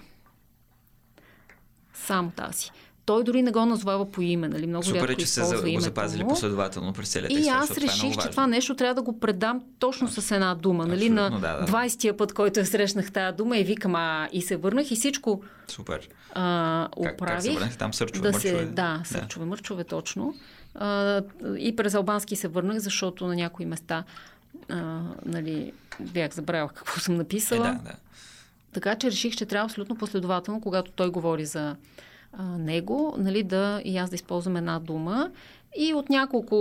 Само тази. Той дори не го назвава по име, нали? Много Супер, рядко използва името. Супер, че се запазили последователно през целия текст. И аз реших, че това нещо трябва да го предам точно а, с една дума. Нали? На да, да. двайсетия път, който я срещнах тая дума и викам, а и се върнах и всичко Супер. А, оправих. Как, как се върнах? Там сърчове, да мърчове. Се, да, сърчове, да. мърчове, точно. А, и през албански се върнах, защото на някои места а, нали, бях забравила какво съм написала. Е, да, да. Така че реших, че трябва абсолютно последователно, когато той говори за него, нали, да и аз да използвам една дума и от няколко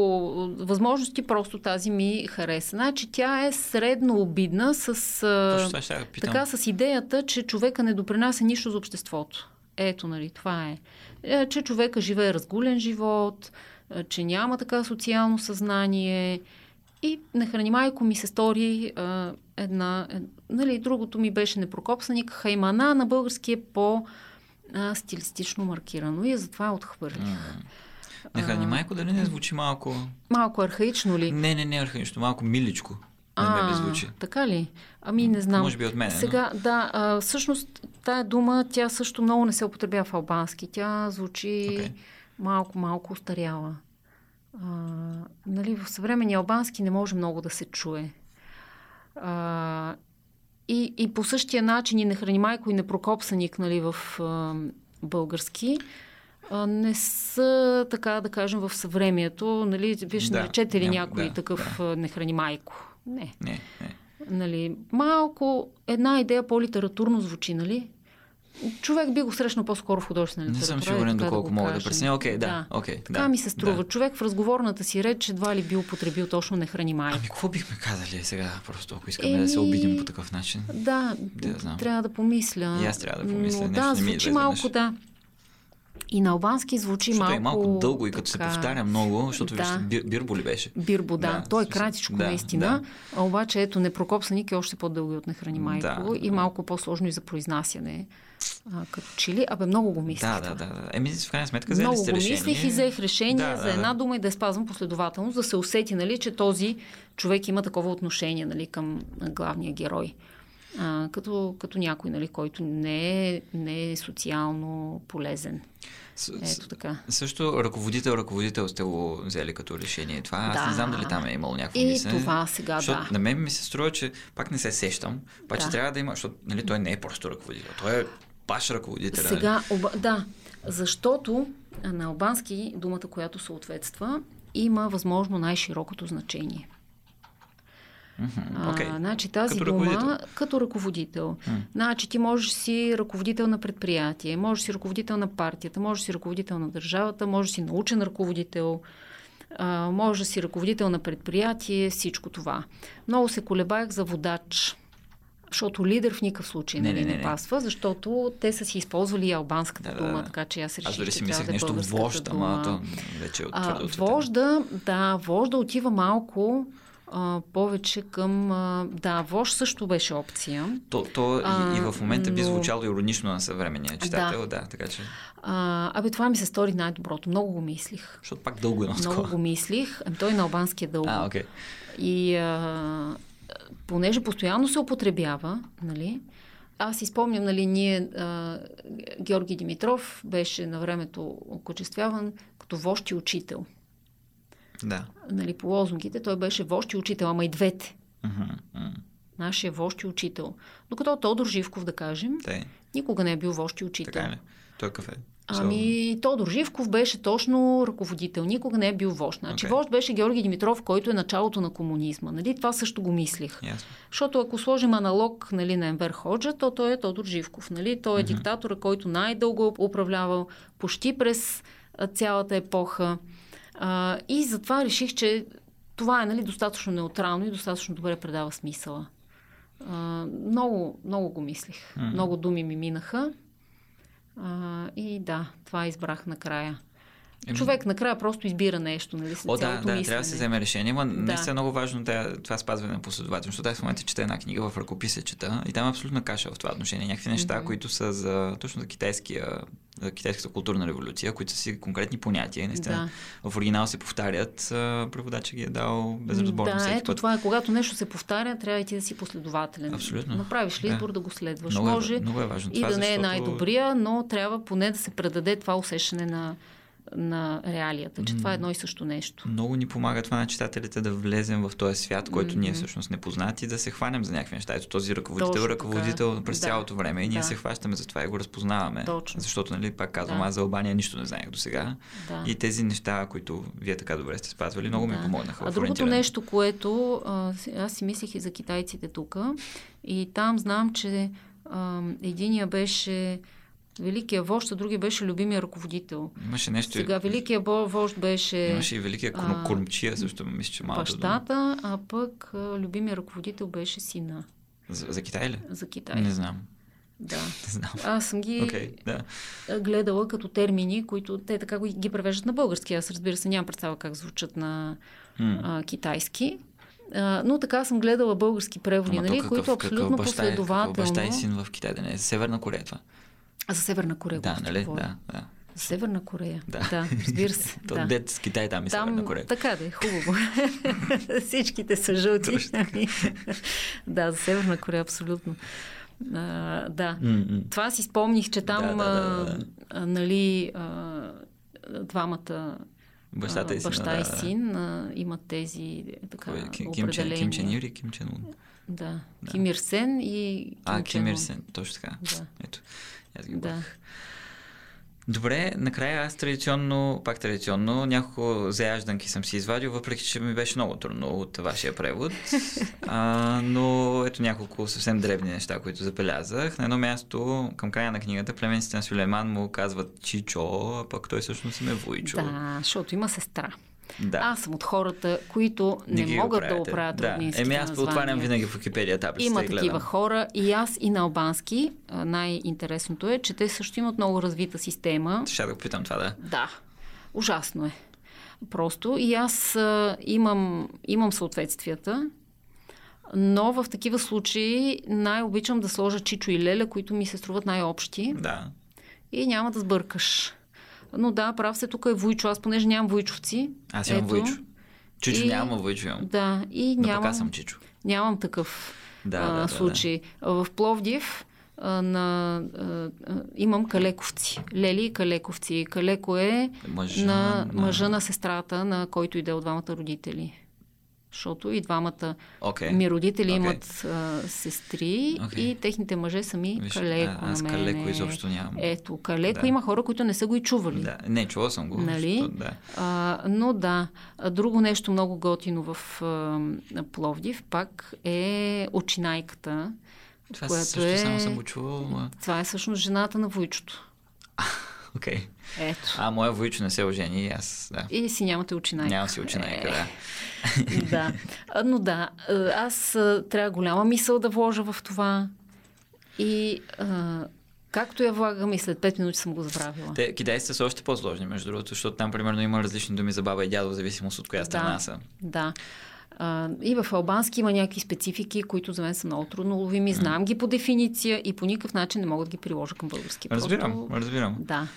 възможности просто тази ми хареса. Значи тя е средно обидна с, а, така, с идеята, че човека не допринася нищо за обществото. Ето, нали, това е. е. Че човека живее разгулен живот, че няма така социално съзнание и не храни майко ми се стори а, една... Е, нали, другото ми беше непрокопсаник. Хаймана на български е по... стилистично маркирано и затова отхвърлих. Mm. Не храни майко, дали не звучи малко... Малко архаично ли? Не, не, не архаично, малко миличко. Не ме звучи. Така ли? Ами не знам. Може би от мен. Сега, но... да, а, всъщност тая дума, тя също много не се употребява в албански. Тя звучи малко-малко okay. остаряла. А, нали, в съвременния албански не може много да се чуе. А, И, и по същия начин и не храни майко и не прокопсаник, нали, в а, български а, не са, така да кажем, в съвремието, нали, виж, да, наречете ли някой да, такъв да. не храни майко? Не. не, не. Нали, малко една идея по-литературно звучи, нали? Човек би го срещнал по-скоро в художествена литература. Не съм сигурен доколко да мога да пресня. Окей, okay, да, окей. Okay, така да, ми се струва. Да. Човек в разговорната си реч едва ли би употребил точно не храни майко. Ами какво бихме казали сега, просто ако искаме Еми... да се обидим по такъв начин? Да, да, да трябва да помисля. И аз трябва да помисля. Но, да, звучи малко, да. И на албански звучи защото малко... Защото е малко дълго и като така... се повтаря много, защото да. вижте, бир, бирбо ли беше? Бирбо, да. да Той е кратичко, да, наистина. Да. А обаче, ето, непрокопсаник е още по-дълго от не храни майко да, и да. малко по-сложно и за произнасяне. А, като чили. Абе, много го мислих. Да, да, да. Еми, в крайна сметка, взели сте решение. Много го мислих и взех решение да, да, за една дума и да я спазвам последователно, за да се усети, нали, че този човек има такова отношение, нали, към главния герой. а, като, като някой, нали, който не е, не е социално полезен. Ето така. Също ръководител, ръководител сте го взели като решение. Това да. Аз не знам дали там е имало някакво мислене. И това сега, защото, да. На мен ми се струва, че пак не се сещам, пак да. Че трябва да има, защото нали, той не е просто ръководител, той е баш ръководител. Сега, оба, да, защото на албански думата, която съответства, има възможно най-широкото значение. Mm-hmm. Okay. А, значи тази като дума ръководител. Като ръководител. Mm. Значи ти можеш си ръководител на предприятие, можеш си ръководител на партията, можеш си ръководител на държавата, можеш си научен ръководител, а, можеш си ръководител на предприятие, всичко това. Много се колебаях за водач, защото лидер в никакъв случай не, не, не, не пасва, защото те са си използвали албанската да, дума, да, да. Така че аз реших, аз дори си мислех нещо вожда, ама вече отвърда. Вожда, да, вожда отива малко Uh, повече към... Uh, да, вожд също беше опция. То, то uh, и, и в момента би звучало но... иронично на съвременния читател. Да. Да, така че... uh, абе, това ми се стори най-доброто. Много го мислих. Защото пак дълго е на такова. Много го мислих. Ами той на албански е дълго. А, окей. Okay. И uh, понеже постоянно се употребява, нали... Аз си спомням, нали, ние... Uh, Георги Димитров беше на времето окачествяван като вожд и учител. Да. Нали, по лозунгите, той беше вожд и учител, ама и двете. Uh-huh, uh-huh. Нашия вожд и учител. Докато Тодор Живков, да кажем, Те. никога не е бил вожд и учител. Така не. Той кафе. Ами Тодор Живков беше точно ръководител, никога не е бил вожд. Значи okay. вожд беше Георги Димитров, който е началото на комунизма. Нали, това също го мислих. Yes. Защото ако сложим аналог, нали, на Енвер Ходжа, то той е Тодор Живков. Нали? Той е mm-hmm. диктатора, който най-дълго управлявал почти през цялата епоха. Uh, и затова реших, че това е, нали, достатъчно неутрално и достатъчно добре предава смисъла. Uh, много, много го мислих. Mm-hmm. Много думи ми минаха. Uh, и да, това избрах накрая. Еми... Човек накрая просто избира нещо, нали, след О, цялото да, мислене. Да, трябва да се вземе решение, но да. Наистина е много важно това спазване на последователност, защото аз в момента чета една книга в ръкописа чета и там е абсолютно каша в това отношение. Някакви неща, mm-hmm. които са за точно за китайския, за китайската културна революция, които са си конкретни понятия. Наистина да. В оригинал се повтарят, преводачът ги е дал безразборно да, всеки ето път. Това е, когато нещо се повтаря, трябва и ти да си последователен. Абсолютно. Направиш ли избор да. да го следваш? Много може е, много е важно и това, да не е защото... най-добрия, но трябва поне да се предаде това усещане на на реалията, че mm. това е едно и също нещо. Много ни помага това на читателите да влезем в този свят, който mm-hmm. ние всъщност не познати, да се хванем за някакви неща. Ето този ръководител, Точно ръководител така. През да. Цялото време и ние да. Се хващаме за това и го разпознаваме. Точно. Защото, нали, пак казвам, да. Аз за Албания нищо не знаех до сега. Да. И тези неща, които вие така добре сте спазвали, много да. Ми помогнаха. А другото нещо, което аз си мислех и за китайците тук, и там знам, че а, единия беше великия вожд, а други беше любимия ръководител. Имаше нещо. Сега великия вожд беше... Имаше и великия кормчия, също мисля, че малко. Бащата, а пък любимия ръководител беше сина. За, за Китай ли? За Китай. Не знам. Да. Не знам. Аз съм ги okay, да. гледала като термини, които те така ги превеждат на български. Аз, разбира се, нямам представа как звучат на hmm. а, китайски. Uh, но така съм гледала български преводи, нали, какъв, които абсолютно какъв баща, последователно... Какъв баща и син в Китай, да не е Северна Корея това? А за Северна Корея. Да, нали? Да, да. За Северна Корея. Да, да, разбира се. То да. Дет с Китай там и там, Северна Корея. Така да е, хубаво. Всичките са жълти. Да, за Северна Корея, абсолютно. А, да. Mm-hmm. Това си спомних, че там, да, да, да, да. А, нали, а, двамата... Бащата и сина, баща да, и син да. Имат тези така определения. Ким Чен Ир и Ким Чен Ун. Да. да. Ким Ир Сен и Ким а, Чен Ун. А, Ким Ир Сен, точно така. Да. Ето, аз ги да. бах. Добре, накрая аз традиционно, пак традиционно, няколко заяжданки съм си извадил, въпреки че ми беше много трудно от вашия превод. а, но ето няколко съвсем дребни неща, които забелязах. На едно място, към края на книгата, племенците на Сюлейман му казват Чичо, а пък той всъщност им е Войчо. Да, защото има сестра. Да. Аз съм от хората, които не, не могат оправяте. Да оправят роднинските названия. Еми аз поотварям винаги в Википедия таблицата и гледам. Има такива хора и аз и на албански. Най-интересното е, че те също имат много развита система. Ще да го питам това, да? Да. Ужасно е. Просто и аз а, имам, имам съответствията, но в такива случаи най-обичам да сложа Чичо и Леля, които ми се струват най-общи. Да. И няма да сбъркаш. Но да, прав се, тук е Войчо. Аз понеже нямам войчовци. Аз имам Войчо. Чичо и... няма Войчо. Да, и нямам. Но пък аз съм Чичо. Нямам такъв. да, а, да, да, случаи. Да. В Пловдив а, на, а, имам калековци. Лели и калековци. Калеко е мъжа на, на... мъжа на сестрата, на който иде от двамата родители. Защото и двамата okay. ми родители okay. имат а, сестри okay. и техните мъже са ми Виж, калеко. А, аз на мен, калеко изобщо нямам. Ето, калеко да. Има хора, които не са го и чували. Да. Не, чувал съм го. Нали? Защото, да. А, но да, друго нещо много готино в а, Пловдив пак е очинайката. Това също е... само съм го чувал. Но... Това е всъщност жената на войчото. Okay. Ето. А моя войчо не се ожени и аз, да. И си нямате очинайка. Нямам си очинайка, е, да. Да. Но да, аз трябва голяма мисъл да вложа в това и а, както я влагам и след пет минути съм го забравила. Те, китайците са още по-сложни, между другото, защото там примерно има различни думи за баба и дядо, в зависимост от коя страна да, са. Да. Uh, и в албански има някакви специфики, които за мен са много трудно уловими. Знам mm. ги по дефиниция и по никакъв начин не мога да ги приложа към български. Разбирам, просто... разбирам. Да.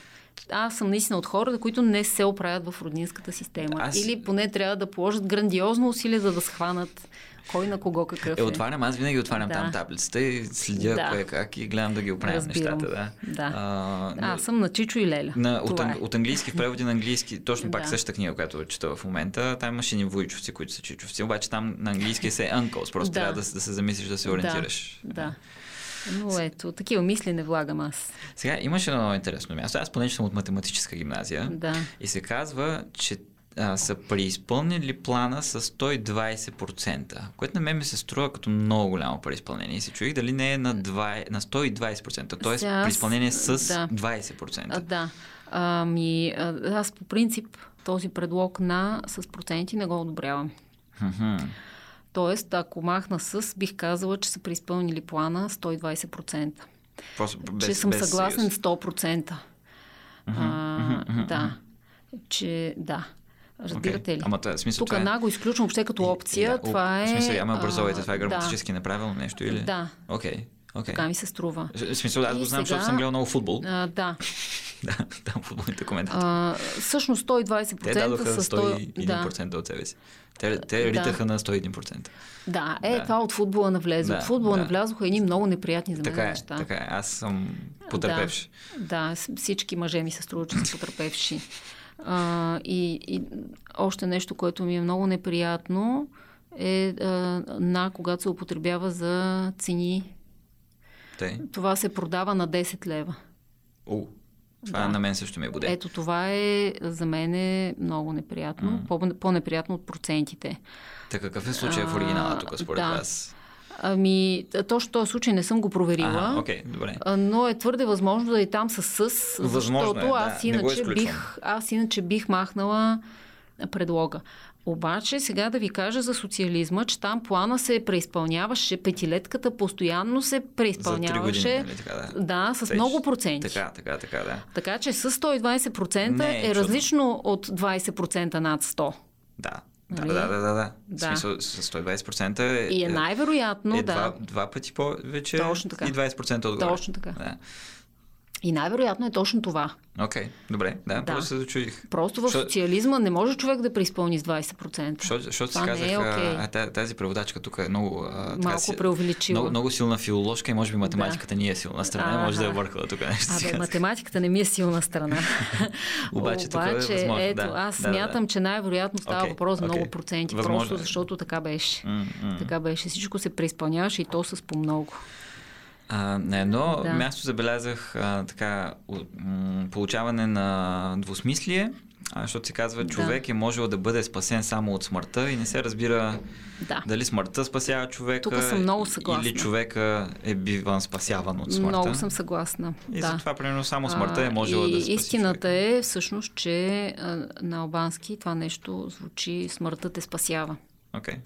Аз съм наистина от хората, които не се оправят в роднинската система. Аз... Или поне трябва да положат грандиозно усилие, за да схванат кой на кого какъв е. Е, отварям, аз винаги отварям да. Там таблицата и следя да. Кое как и гледам да ги оправям нещата. Да. Да. А, а, аз съм на Чичо и Леля. На, от, е. От английски в преводи на английски, точно пак да. Същата книга, която чета в момента, там имаше ни войчовци, които са чичовци, обаче там на английски се е uncles, просто да. Трябва да, да се замислиш, да се ориентираш. Да. Да. Но ето, такива мисли не влагам аз. Сега имаше едно много интересно място. Аз понеже съм от математическа гимназия да. И се казва, че а, са преизпълнили плана с сто и двадесет процента, което на мен ми се струва като много голямо преизпълнение. И се чуих дали не е на, двадесет, на сто и двадесет процента, т.е. Сега, преизпълнение с да. двадесет процента. А, да. Ами, аз по принцип този предлог на с проценти не го одобрявам. Хм-хм. Тоест, ако махна с, бих казала, че са преизпълнили плана сто и двадесет процента. Просто, без, че съм съгласен съюз. сто процента. Uh-huh, а, uh-huh, да. Че, да. Разбирате okay. ли? Ама, това, смисъл, тук една е... го изключвам въобще като опция. Yeah, това е... В смисъл, ама образовете, това е граматически да. Неправилно нещо или... Да. Окей. Okay. Okay. Така ми се струва. В смисъл, аз го знам, сега... защото съм гледал много футбол. А, да. Да, там футболните коментатори. Всъщност сто и двадесет процента те дадоха са сто и един процент да. От себе си. Те, те ритаха да. На сто и един процент. Да, е, да. Това от футбола навлезе. Да, от футбола да. Навлязоха едни много неприятни за мен така е, неща. Така е, аз съм потърпевши. Да, да, всички мъже ми се струва, че са потърпевши. А, и, и още нещо, което ми е много неприятно е а, на когато се употребява за цени. Тъй. Това се продава на десет лева. О, това да. На мен също ме боде. Ето това е за мен е много неприятно, mm. по-неприятно от процентите. Така какъв е случай а, в оригинала тук според да. Вас? Ами, точно този случай не съм го проверила, а, okay, добре. Но е твърде възможно да и там са със, защото е, да, аз, иначе бих, аз иначе бих махнала предлога. Обаче сега да ви кажа за социализма, че там плана се преизпълняваше, петилетката постоянно се преизпълняваше. За три години, така, да. Да, с Теч, много проценти. Така, така, така, да. Така че с сто и двадесет процента не, е чудно. Различно от двадесет процента над сто. Да. Да, да, да, да, да. В смисъл, с сто и двадесет процента е... И е най-вероятно, е да. Два, два пъти повече. Точно така. И двадесет процента отгоре. Точно така. Да. И най-вероятно е точно това. Окей, okay, добре. Да, да, просто се дочудих. Просто в Шо... социализма не може човек да преизпълни с двадесет процента. Шо, защото си казах, е okay. а, тази преводачка тук е много... А, малко си, преувеличила. Много, много силна филоложка и може би математиката да. Ни е силна страна. А, може да е върхала тук нещо. Абе, математиката не ми е силна страна. Обаче, Обаче тук е възможно. Ето, да, аз да, смятам, да, да. Че най-вероятно става okay, въпрос за okay. много проценти. Възможно просто е. Защото така беше. Mm-hmm. Така беше. Всичко се преизпълняваше и то с по-много. А, на едно да. Място забелязах а, така, м- получаване на двусмислие, а, защото се казва, човек да. Е можел да бъде спасен само от смъртта и не се разбира да. Дали смъртта спасява човека или човека е биван спасяван от смъртта. Много съм съгласна. И да. Затова, примерно, само смъртта е можела а, да спаси истината човека. Е всъщност, че а, на албански това нещо звучи смъртта те спасява. Окей. Okay.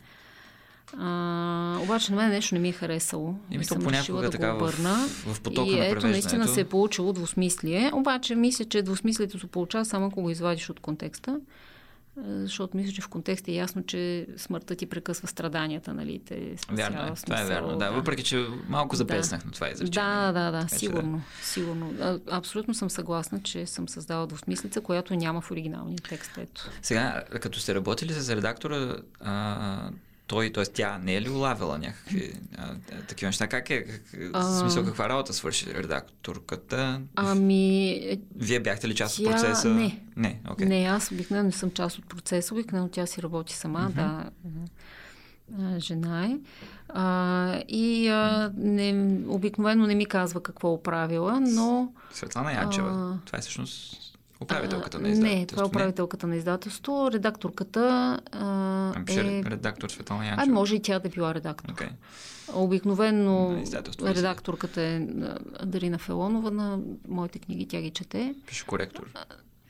А, обаче на мен нещо не ми е харесало. И съм решила да го обърна. В, в потока и на ето наистина се е получило двусмислие. Обаче мисля, че двусмислието се получава само ако го извадиш от контекста. Защото мисля, че в контекста е ясно, че смъртта ти прекъсва страданията, нали? Те спасява, вярно е, това е вярно. Да, въпреки, че малко запеснах да. На това изречение. Да, да, да, вече, сигурно. Да. Сигурно. А, абсолютно съм съгласна, че съм създала двусмислица, която няма в оригиналния текст. Ето. Сега, като сте работили с редактора, а, той, т.е. тя не е ли улавила някакви а, такива неща? Как е? Как, а... В смисъл, каква работа свърши редакторката? Ами... Вие бяхте ли част тя... от процеса? Не. Не, okay. не, аз обикновено съм част от процеса, обикновено тя си работи сама, mm-hmm. да... жена е. А, и а, не, обикновено не ми казва какво оправила, но... Светлана Янчева. Това е всъщност управителката на издателството. Не, това е управителката на издателството. Редакторката а, е... Редактор Светлана Янчева. А, може и тя да била редактор. Okay. Обикновено редакторката е Дарина Фелонова на моите книги. Тя ги чете. Пише коректор.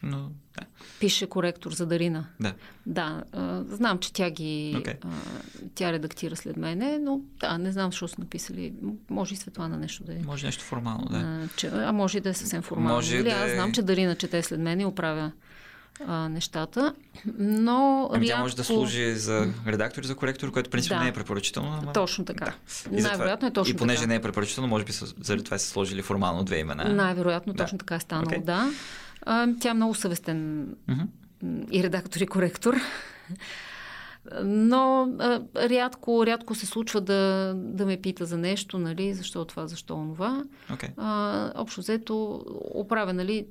Но, да. Пише коректор за Дарина. Да. Да, а, знам, че тя ги... Okay. А, тя редактира след мене, но да, не знам, защо са написали. Може и Светлана нещо да е. Може нещо формално, да. А, че, а може и да е съвсем формално. Може да... Аз знам, че Дарина чете след мене и оправя а, нещата, но... Ами рядко... тя може да служи за редактор и за коректор, което принципно да. не е препоръчително. Ама... Точно така. Да. И най-вероятно е точно така. И понеже така. не е препоръчително, може би заради това са сложили формално две имена. Най-вероятно да. точно така е станало, okay. да. Тя е много съвестен uh-huh. и редактор, и коректор. Но а, рядко, рядко се случва да, да ме пита за нещо, нали, защо това, защо онова. Okay. А, общо взето оправя, нали,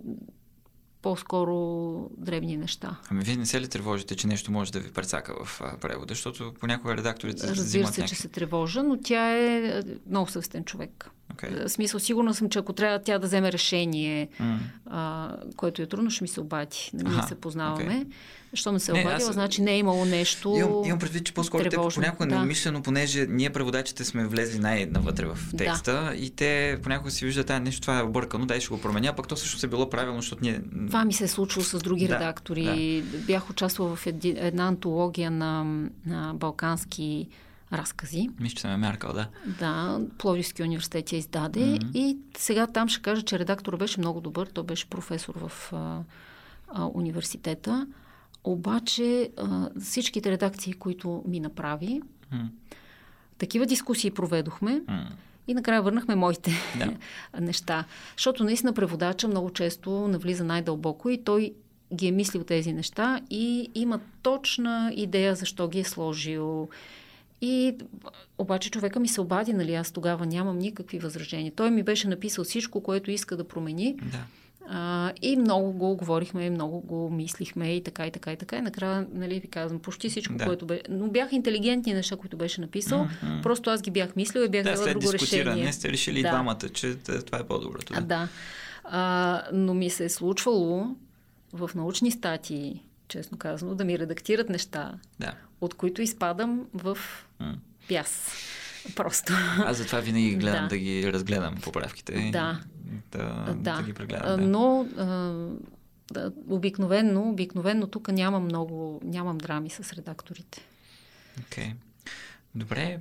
по-скоро дребни неща. Ами вие не се ли тревожите, че нещо може да ви прецака в превода, защото понякога редакторите взимат някакви... Разбира се, някакъв... че се тревожа, но тя е много съвестен човек. Okay. В смисъл, сигурна съм, че ако трябва тя да вземе решение, mm. а, което е трудно, ще ми се обади. Нали, Aha, ние се познаваме. Okay. Що не се не, обадила, аз... значи не е имало нещо тревожно. Имам, имам предвид, че по-скоро те понякога да. неумишлено, понеже ние преводачите сме влезли най-навътре в текста да. и те понякога си виждат, а нещо това е объркано, дай ще го променя, пък то също се било правилно, защото ние... Това ми се е случило с други да, редактори. Да. Бях участвала в еди, една антология на, на балкански разкази. Мисля, че съм е мяркал, да. Да, Пловдивски университет я издаде mm-hmm. и сега там ще кажа, че редактор беше много добър, той беше професор в а, а, университета, обаче а, всичките редакции, които ми направи, mm-hmm. такива дискусии проведохме mm-hmm. и накрая върнахме моите yeah. неща, защото наистина преводача много често навлиза най-дълбоко и той ги е мислил тези неща и има точна идея защо ги е сложил. И обаче човека ми се обади, нали, аз тогава нямам никакви възражения. Той ми беше написал всичко, което иска да промени. Да. А, и много го говорихме, много го мислихме и така и така и така. И накрая, нали, ви казвам, почти всичко, да. което беше... Но бяха интелигентни неща, които беше написал. Mm-hmm. Просто аз ги бях мислил и бях да, дала друго решение. Не сте решили да. двамата, че това е по-доброто. Да. А, да. А, но ми се е случвало в научни статии, честно казано, да ми редактират неща, да. от които изпадам в пяс. Просто. Аз затова винаги гледам да, да ги разгледам поправките. Да. И да, да. да ги прегледам. Да. Но а, обикновенно, обикновенно тук нямам много, нямам драми с редакторите. Окей. Okay. Добре.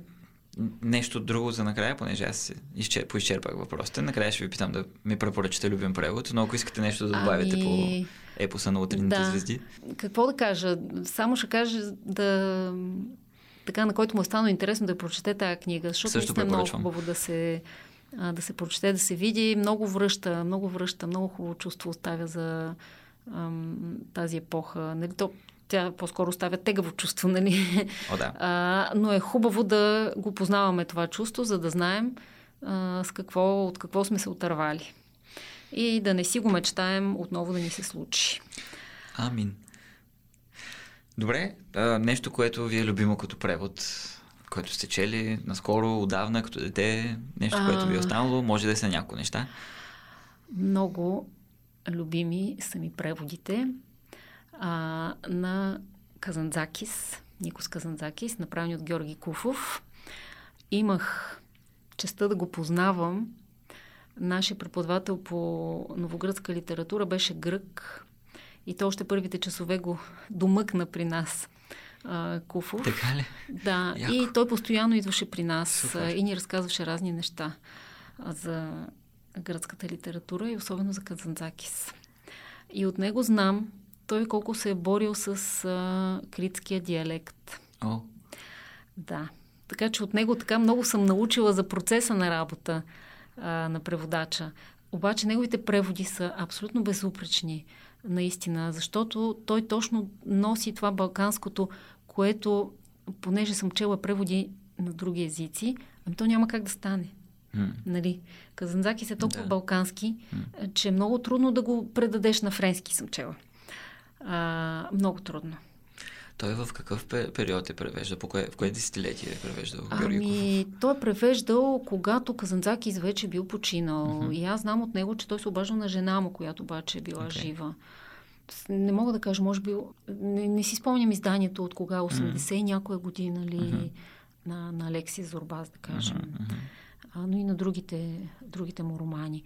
Нещо друго за накрая, понеже аз изчерп, поизчерпах въпросите. Накрая ще ви питам да ми препоръчате любим превод, но ако искате нещо да добавите ами... по епоса на утринните да. звезди. Какво да кажа? Само ще кажа да... така, на който му е станало интересно да прочете тая книга, защото също не е много хубаво да се, а, да се прочете, да се види. Много връща, много връща, много хубаво чувство оставя за ам, тази епоха. Нали, то... Тя по-скоро оставя тегаво чувство, нали? О, да. А, но е хубаво да го познаваме това чувство, за да знаем а, с какво, от какво сме се отървали. И да не си го мечтаем отново да ни се случи. Амин. Добре, а, нещо, което ви е любимо като превод, което сте чели наскоро, отдавна, като дете, нещо, а... което ви е останало, може да са някои неща. Много любими са ми преводите. А, на Казандзакис, Никос Казандзакис, направени от Георги Куфов. Имах честта да го познавам. Нашия преподавател по новогръцка литература беше грък и то още първите часове го домъкна при нас а, Куфов. Така ли? Да, яко. И той постоянно идваше при нас. Супер. И ни разказваше разни неща за гръцката литература и особено за Казандзакис. И от него знам той колко се е борил с а, критския диалект. О. Да. Така че от него така много съм научила за процеса на работа а, на преводача. Обаче неговите преводи са абсолютно безупречни, наистина, защото той точно носи това балканското, което понеже съм чела преводи на други езици, ами то няма как да стане. Mm. Нали? Казандзакис е толкова да. балкански, mm. че е много трудно да го предадеш на френски, съм чела. А, много трудно. Той в какъв период е превеждал? По кое, в кое десетилетие е превеждал Георги Куфов? Ами, той е превеждал, когато Казандзакис вече бил починал. Mm-hmm. И аз знам от него, че той се обаждал на жена му, която обаче е била okay. жива. Не мога да кажа, може би... Не, не си спомням изданието от кога, осемдесет mm-hmm. някоя година ли, mm-hmm. на, на Алексис Зорбас, да кажем. Mm-hmm. А, но и на другите, другите му романи.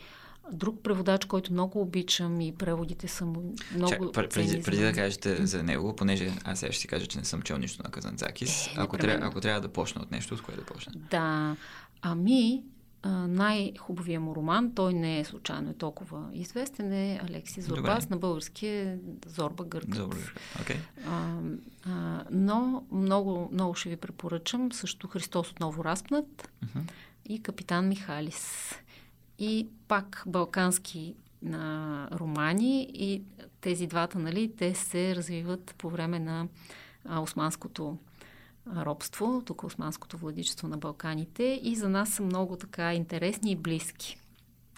Друг преводач, който много обичам и преводите са му много... Чак, преди, преди, преди да кажете за него, понеже аз сега ще си кажа, че не съм чел нищо на Казандзакис, е, ако, трябва, ако трябва да почна от нещо, с кое да почна? Да, ами най-хубавия му роман, той не е случайно толкова известен, е Алексис Зорбас. Добре. На български е Зорба Гъркът. Okay. А, а, но много, много ще ви препоръчам също Христос отново разпнат uh-huh. и Капитан Михалис. И пак балкански на романи, и тези двата, нали, те се развиват по време на а, османското робство, тук османското владичество на Балканите, и за нас са много така интересни и близки.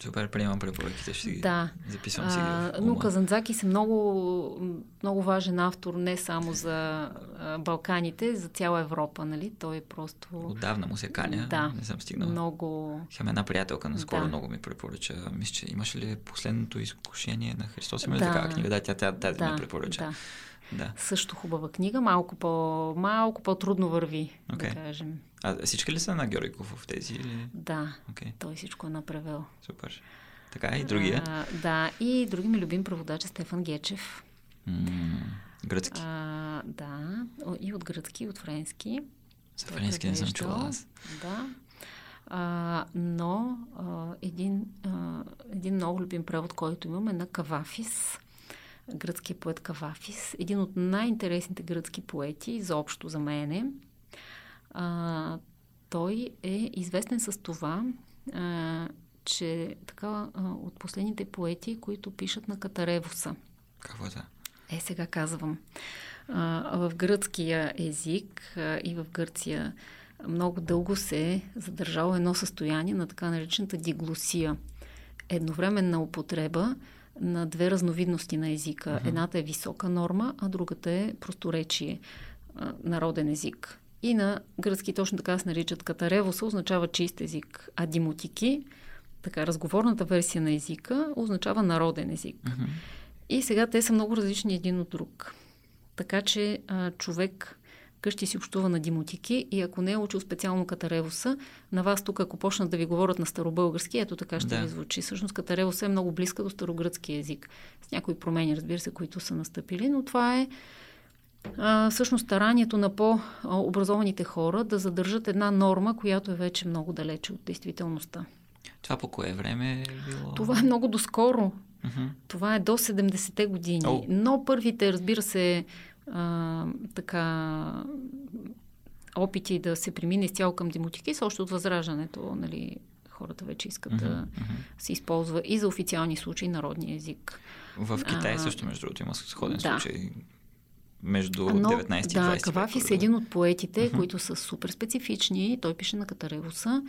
Супер, приемам препоръките, ще ги да. записвам сега. Но Казандзакис е много, много важен автор, не само за а, Балканите, за цяла Европа, нали? Той е просто... Отдавна му се каня, да. не съм стигнал. Много... Хем една приятелка наскоро да. много ми препоръча. Мисля, че имаше ли Последното изкушение на Христос? Има да. такава книга? Да, тя тази да. ми препоръча. Да. Да. Също хубава книга, малко, по, малко по-трудно върви, okay. да кажем. А всички ли са на Георги Куфов тези? Или... Да, okay. той всичко е направил. Супер. Така и другия? А, да, и други ми любим преводач е Стефан Гечев. М-м, гръцки? А, да, и от гръцки, и от френски. За френски не съм чувала аз. Да. А, но а, един, а, един много любим превод, който имам, е на Кавафис. Гръцкият поет Кавафис, един от най-интересните гръцки поети, изобщо за мене. А, той е известен с това, а, че така а, от последните поети, които пишат на катаревоса. Какво да? Е, сега казвам. А, в гръцкия език а, и в Гърция много дълго се е задържало едно състояние на така наречената диглосия. Едновременна употреба на две разновидности на езика. Uh-huh. Едната е висока норма, а другата е просторечие, народен език. И на гръцки точно така се наричат катаревоса, означава чист език, а димотики, така разговорната версия на езика, означава народен език. Uh-huh. И сега те са много различни един от друг. Така че а, човек къщи си общува на димотики и ако не е учил специално катаревоса, на вас тук, ако почнат да ви говорят на старобългарски, ето така ще да. ви звучи. Всъщност катаревоса е много близка до старогръцки език. С някои промени, разбира се, които са настъпили, но това е а, всъщност старанието на по-образованите хора да задържат една норма, която е вече много далече от действителността. Това по кое време е било? Това е много доскоро. Uh-huh. Това е до седемдесетте години. Oh. Но първите, разбира се, А, така опити да се премине изцяло към демотики, също от Възраждането, нали, хората вече искат mm-hmm. да се използва и за официални случаи народния език. В Китай а, също, между другото, има сходен да. случай между Но, деветнайсети и двайсети. Да, Кавафис е един от поетите, mm-hmm. които са супер специфични. Той пише на катаревоса,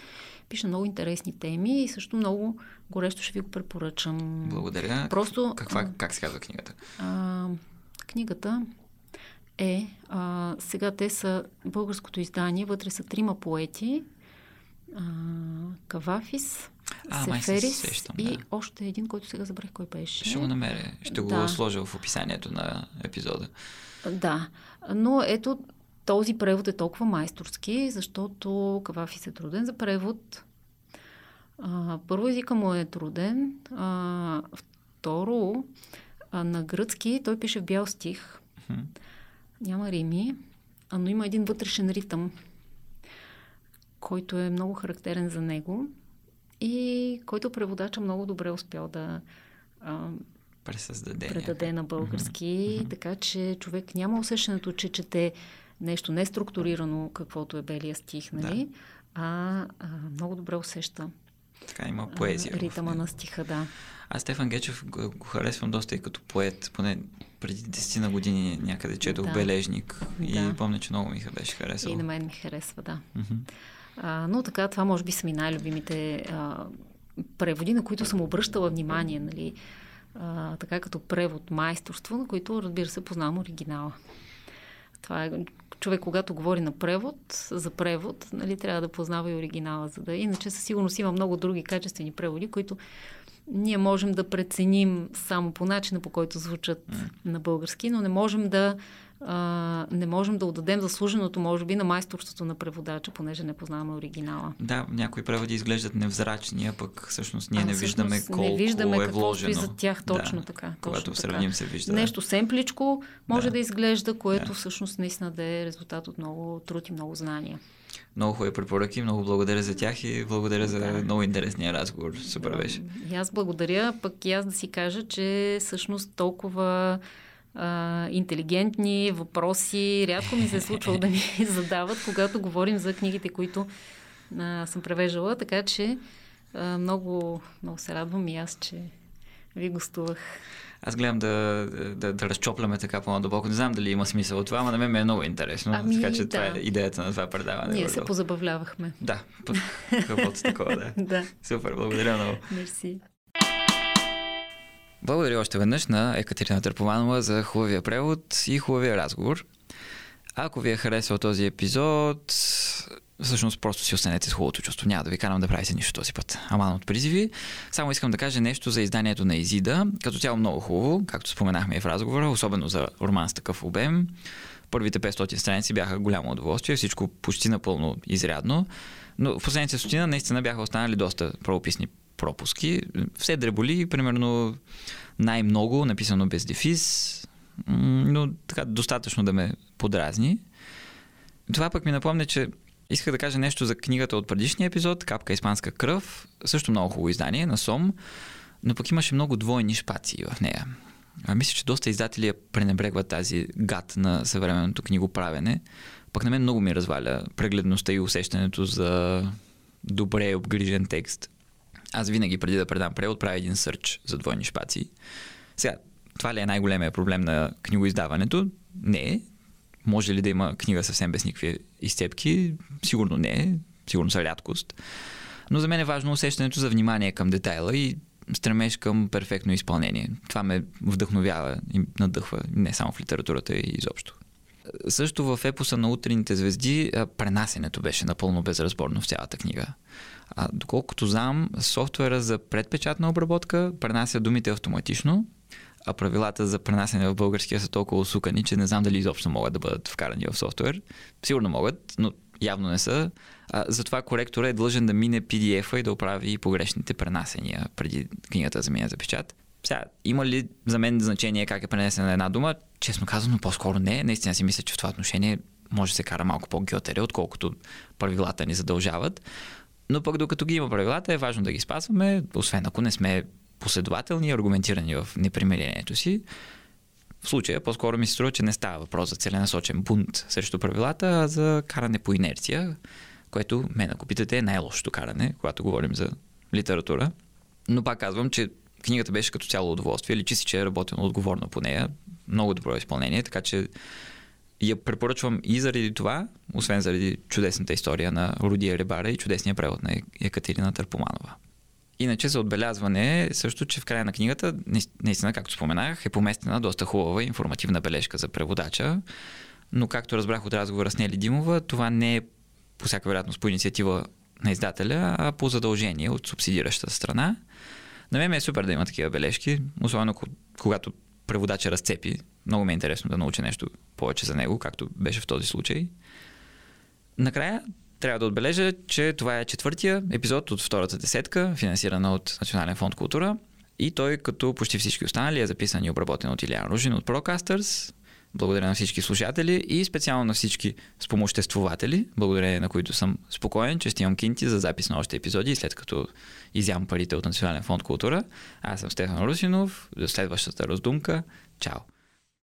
пише много интересни теми и също много горещо ще ви го препоръчам. Благодаря. Просто, Каква, как се казва книгата? А, книгата Е, а, сега те са българското издание, вътре са трима поети, а, Кавафис, а, Сеферис се сещам, да. и още един, който сега забрах кой беше. Ще го намеря, ще да. го сложа в описанието на епизода. Да, но ето този превод е толкова майсторски, защото Кавафис е труден за превод. А, първо езика му е труден, а, второ а, на гръцки той пише в бял стих. Хм. Няма рими, но има един вътрешен ритъм, който е много характерен за него и който преводача много добре успял да а, предаде на български, mm-hmm. така че човек няма усещането, че чете нещо неструктурирано, каквото е белия стих, нали? Да. а, а много добре усеща. Така има поезия. Ритъма на стиха, да. Аз Стефан Гечев го харесвам доста и като поет, поне преди десетина години някъде четох да. Бележник и да. Помня, че много ми беше харесало. И на мен ми харесва, да. Mm-hmm. А, но така, това може би са ми най-любимите а, преводи, на които съм обръщала внимание, нали, а, така като превод, майсторство, на които, разбира се, познавам оригинала. Това е... Човек, когато говори на превод, за превод, нали, трябва да познава и оригинала, за да. Иначе със сигурност има много други качествени преводи, които ние можем да преценим само по начина, по който звучат mm. на български, но не можем да а, не можем да отдадем заслуженото, може би, на майсторството на преводача, понеже не познаваме оригинала. Да, някои преводи изглеждат невзрачни, а пък всъщност ние а, не, всъщност, виждаме колко не виждаме колко е вложено. Не виждаме за тях, точно да, така. Когато сравним се вижда. Нещо семпличко може да, да изглежда, което да. Всъщност наистина да е резултат от много труд и много знания. Много хубави препоръки, много благодаря за тях и благодаря за да. Много интересния разговор. Супер беше. И аз благодаря, пък и аз да си кажа, че всъщност толкова а, интелигентни въпроси рядко ми се е случвало да ми задават, когато говорим за книгите, които а, съм превеждала, така че а, много, много се радвам и аз, че ви гостувах. Аз гледам да, да, да разчопляме така по-надълбоко. Не знам дали има смисъл от това, но на мен ми е много интересно. Ами, така че да. Това е идеята на това предаване. Ние се долу. Позабавлявахме. Да, каквото такова, да. да. Супер, благодаря много. Мерси. Благодаря още веднъж на Екатерина Търпоманова за хубавия превод и хубавия разговор. Ако ви е харесал този епизод, всъщност просто си останете с хубавото чувство. Няма да ви карам да правите нищо този път. Аман от призиви. Само искам да кажа нещо за изданието на Изида. Като цяло много хубаво, както споменахме и в разговора, особено за роман с такъв обем. Първите петстотин страници бяха голямо удоволствие, всичко почти напълно изрядно. Но в последните стотина наистина бяха останали доста правописни пропуски. Все дреболи, примерно най-много, написано без дефис, но така достатъчно да ме подразни. Това пък ми напомня, че исках да кажа нещо за книгата от предишния епизод, Капка испанска кръв, също много хубаво издание на Сом, но пък имаше много двойни шпации в нея. А мисля, че доста издатели я пренебрегват тази гад на съвременното книгоправене. Пък на мен много ми разваля прегледността и усещането за добре обгрижен текст. Аз винаги преди да предам превод правя един сърч за двойни шпации. Сега, това ли е най-големия проблем на книгоиздаването? Не е. Може ли да има книга съвсем без никакви изцепки? Сигурно не. Сигурно са рядкост. Но за мен е важно усещането за внимание към детайла и стремеж към перфектно изпълнение. Това ме вдъхновява и надъхва не само в литературата и изобщо. Също в Епоса на утринните звезди пренасенето беше напълно безразборно в цялата книга. А, доколкото знам, софтуера за предпечатна обработка пренася думите автоматично, а правилата за пренасене в българския са толкова усукани, че не знам дали изобщо могат да бъдат вкарани в софтуер. Сигурно могат, но явно не са. А, затова коректора е длъжен да мине пи ди еф-а и да оправи погрешните пренасения преди книгата за мине за печат. Сега, има ли за мен значение как е пренесена една дума? Честно казано, по-скоро не. Наистина си мисля, че в това отношение може да се кара малко по-гьотере, отколкото правилата ни задължават. Но пък докато ги има правилата, е важно да ги спазваме, освен ако не сме последователни и аргументирани в непримирението си. В случая по-скоро ми се струва, че не става въпрос за целенасочен бунт срещу правилата, а за каране по инерция, което, мен ако питате, е най-лошото каране, когато говорим за литература. Но пак казвам, че книгата беше като цяло удоволствие, личи си, че е работено отговорно по нея. Много добро изпълнение, така че я препоръчвам и заради това, освен заради чудесната история на Руди Еребара и чудесния превод на Екатерина Търпоманова. Иначе за отбелязване е също, че в края на книгата, наистина, както споменах, е поместена доста хубава информативна бележка за преводача, но както разбрах от разговора с Нели Димова, това не е по всяка вероятност по инициатива на издателя, а по задължение от субсидиращата страна. На мен е супер да има такива бележки, особено когато преводача разцепи. Много ми е интересно да науча нещо повече за него, както беше в този случай. Накрая трябва да отбележа, че това е четвъртия епизод от втората десетка, финансирана от Национален фонд Култура. И той, като почти всички останали, е записан и обработен от Илиан Ружин от Procasters. Благодаря на всички слушатели и специално на всички спомоществователи, благодарение на които съм спокоен, че ще имам кинти за запис на още епизоди, след като изям парите от Национален фонд Култура. Аз съм Стефан Русинов. До следващата раздумка. Чао!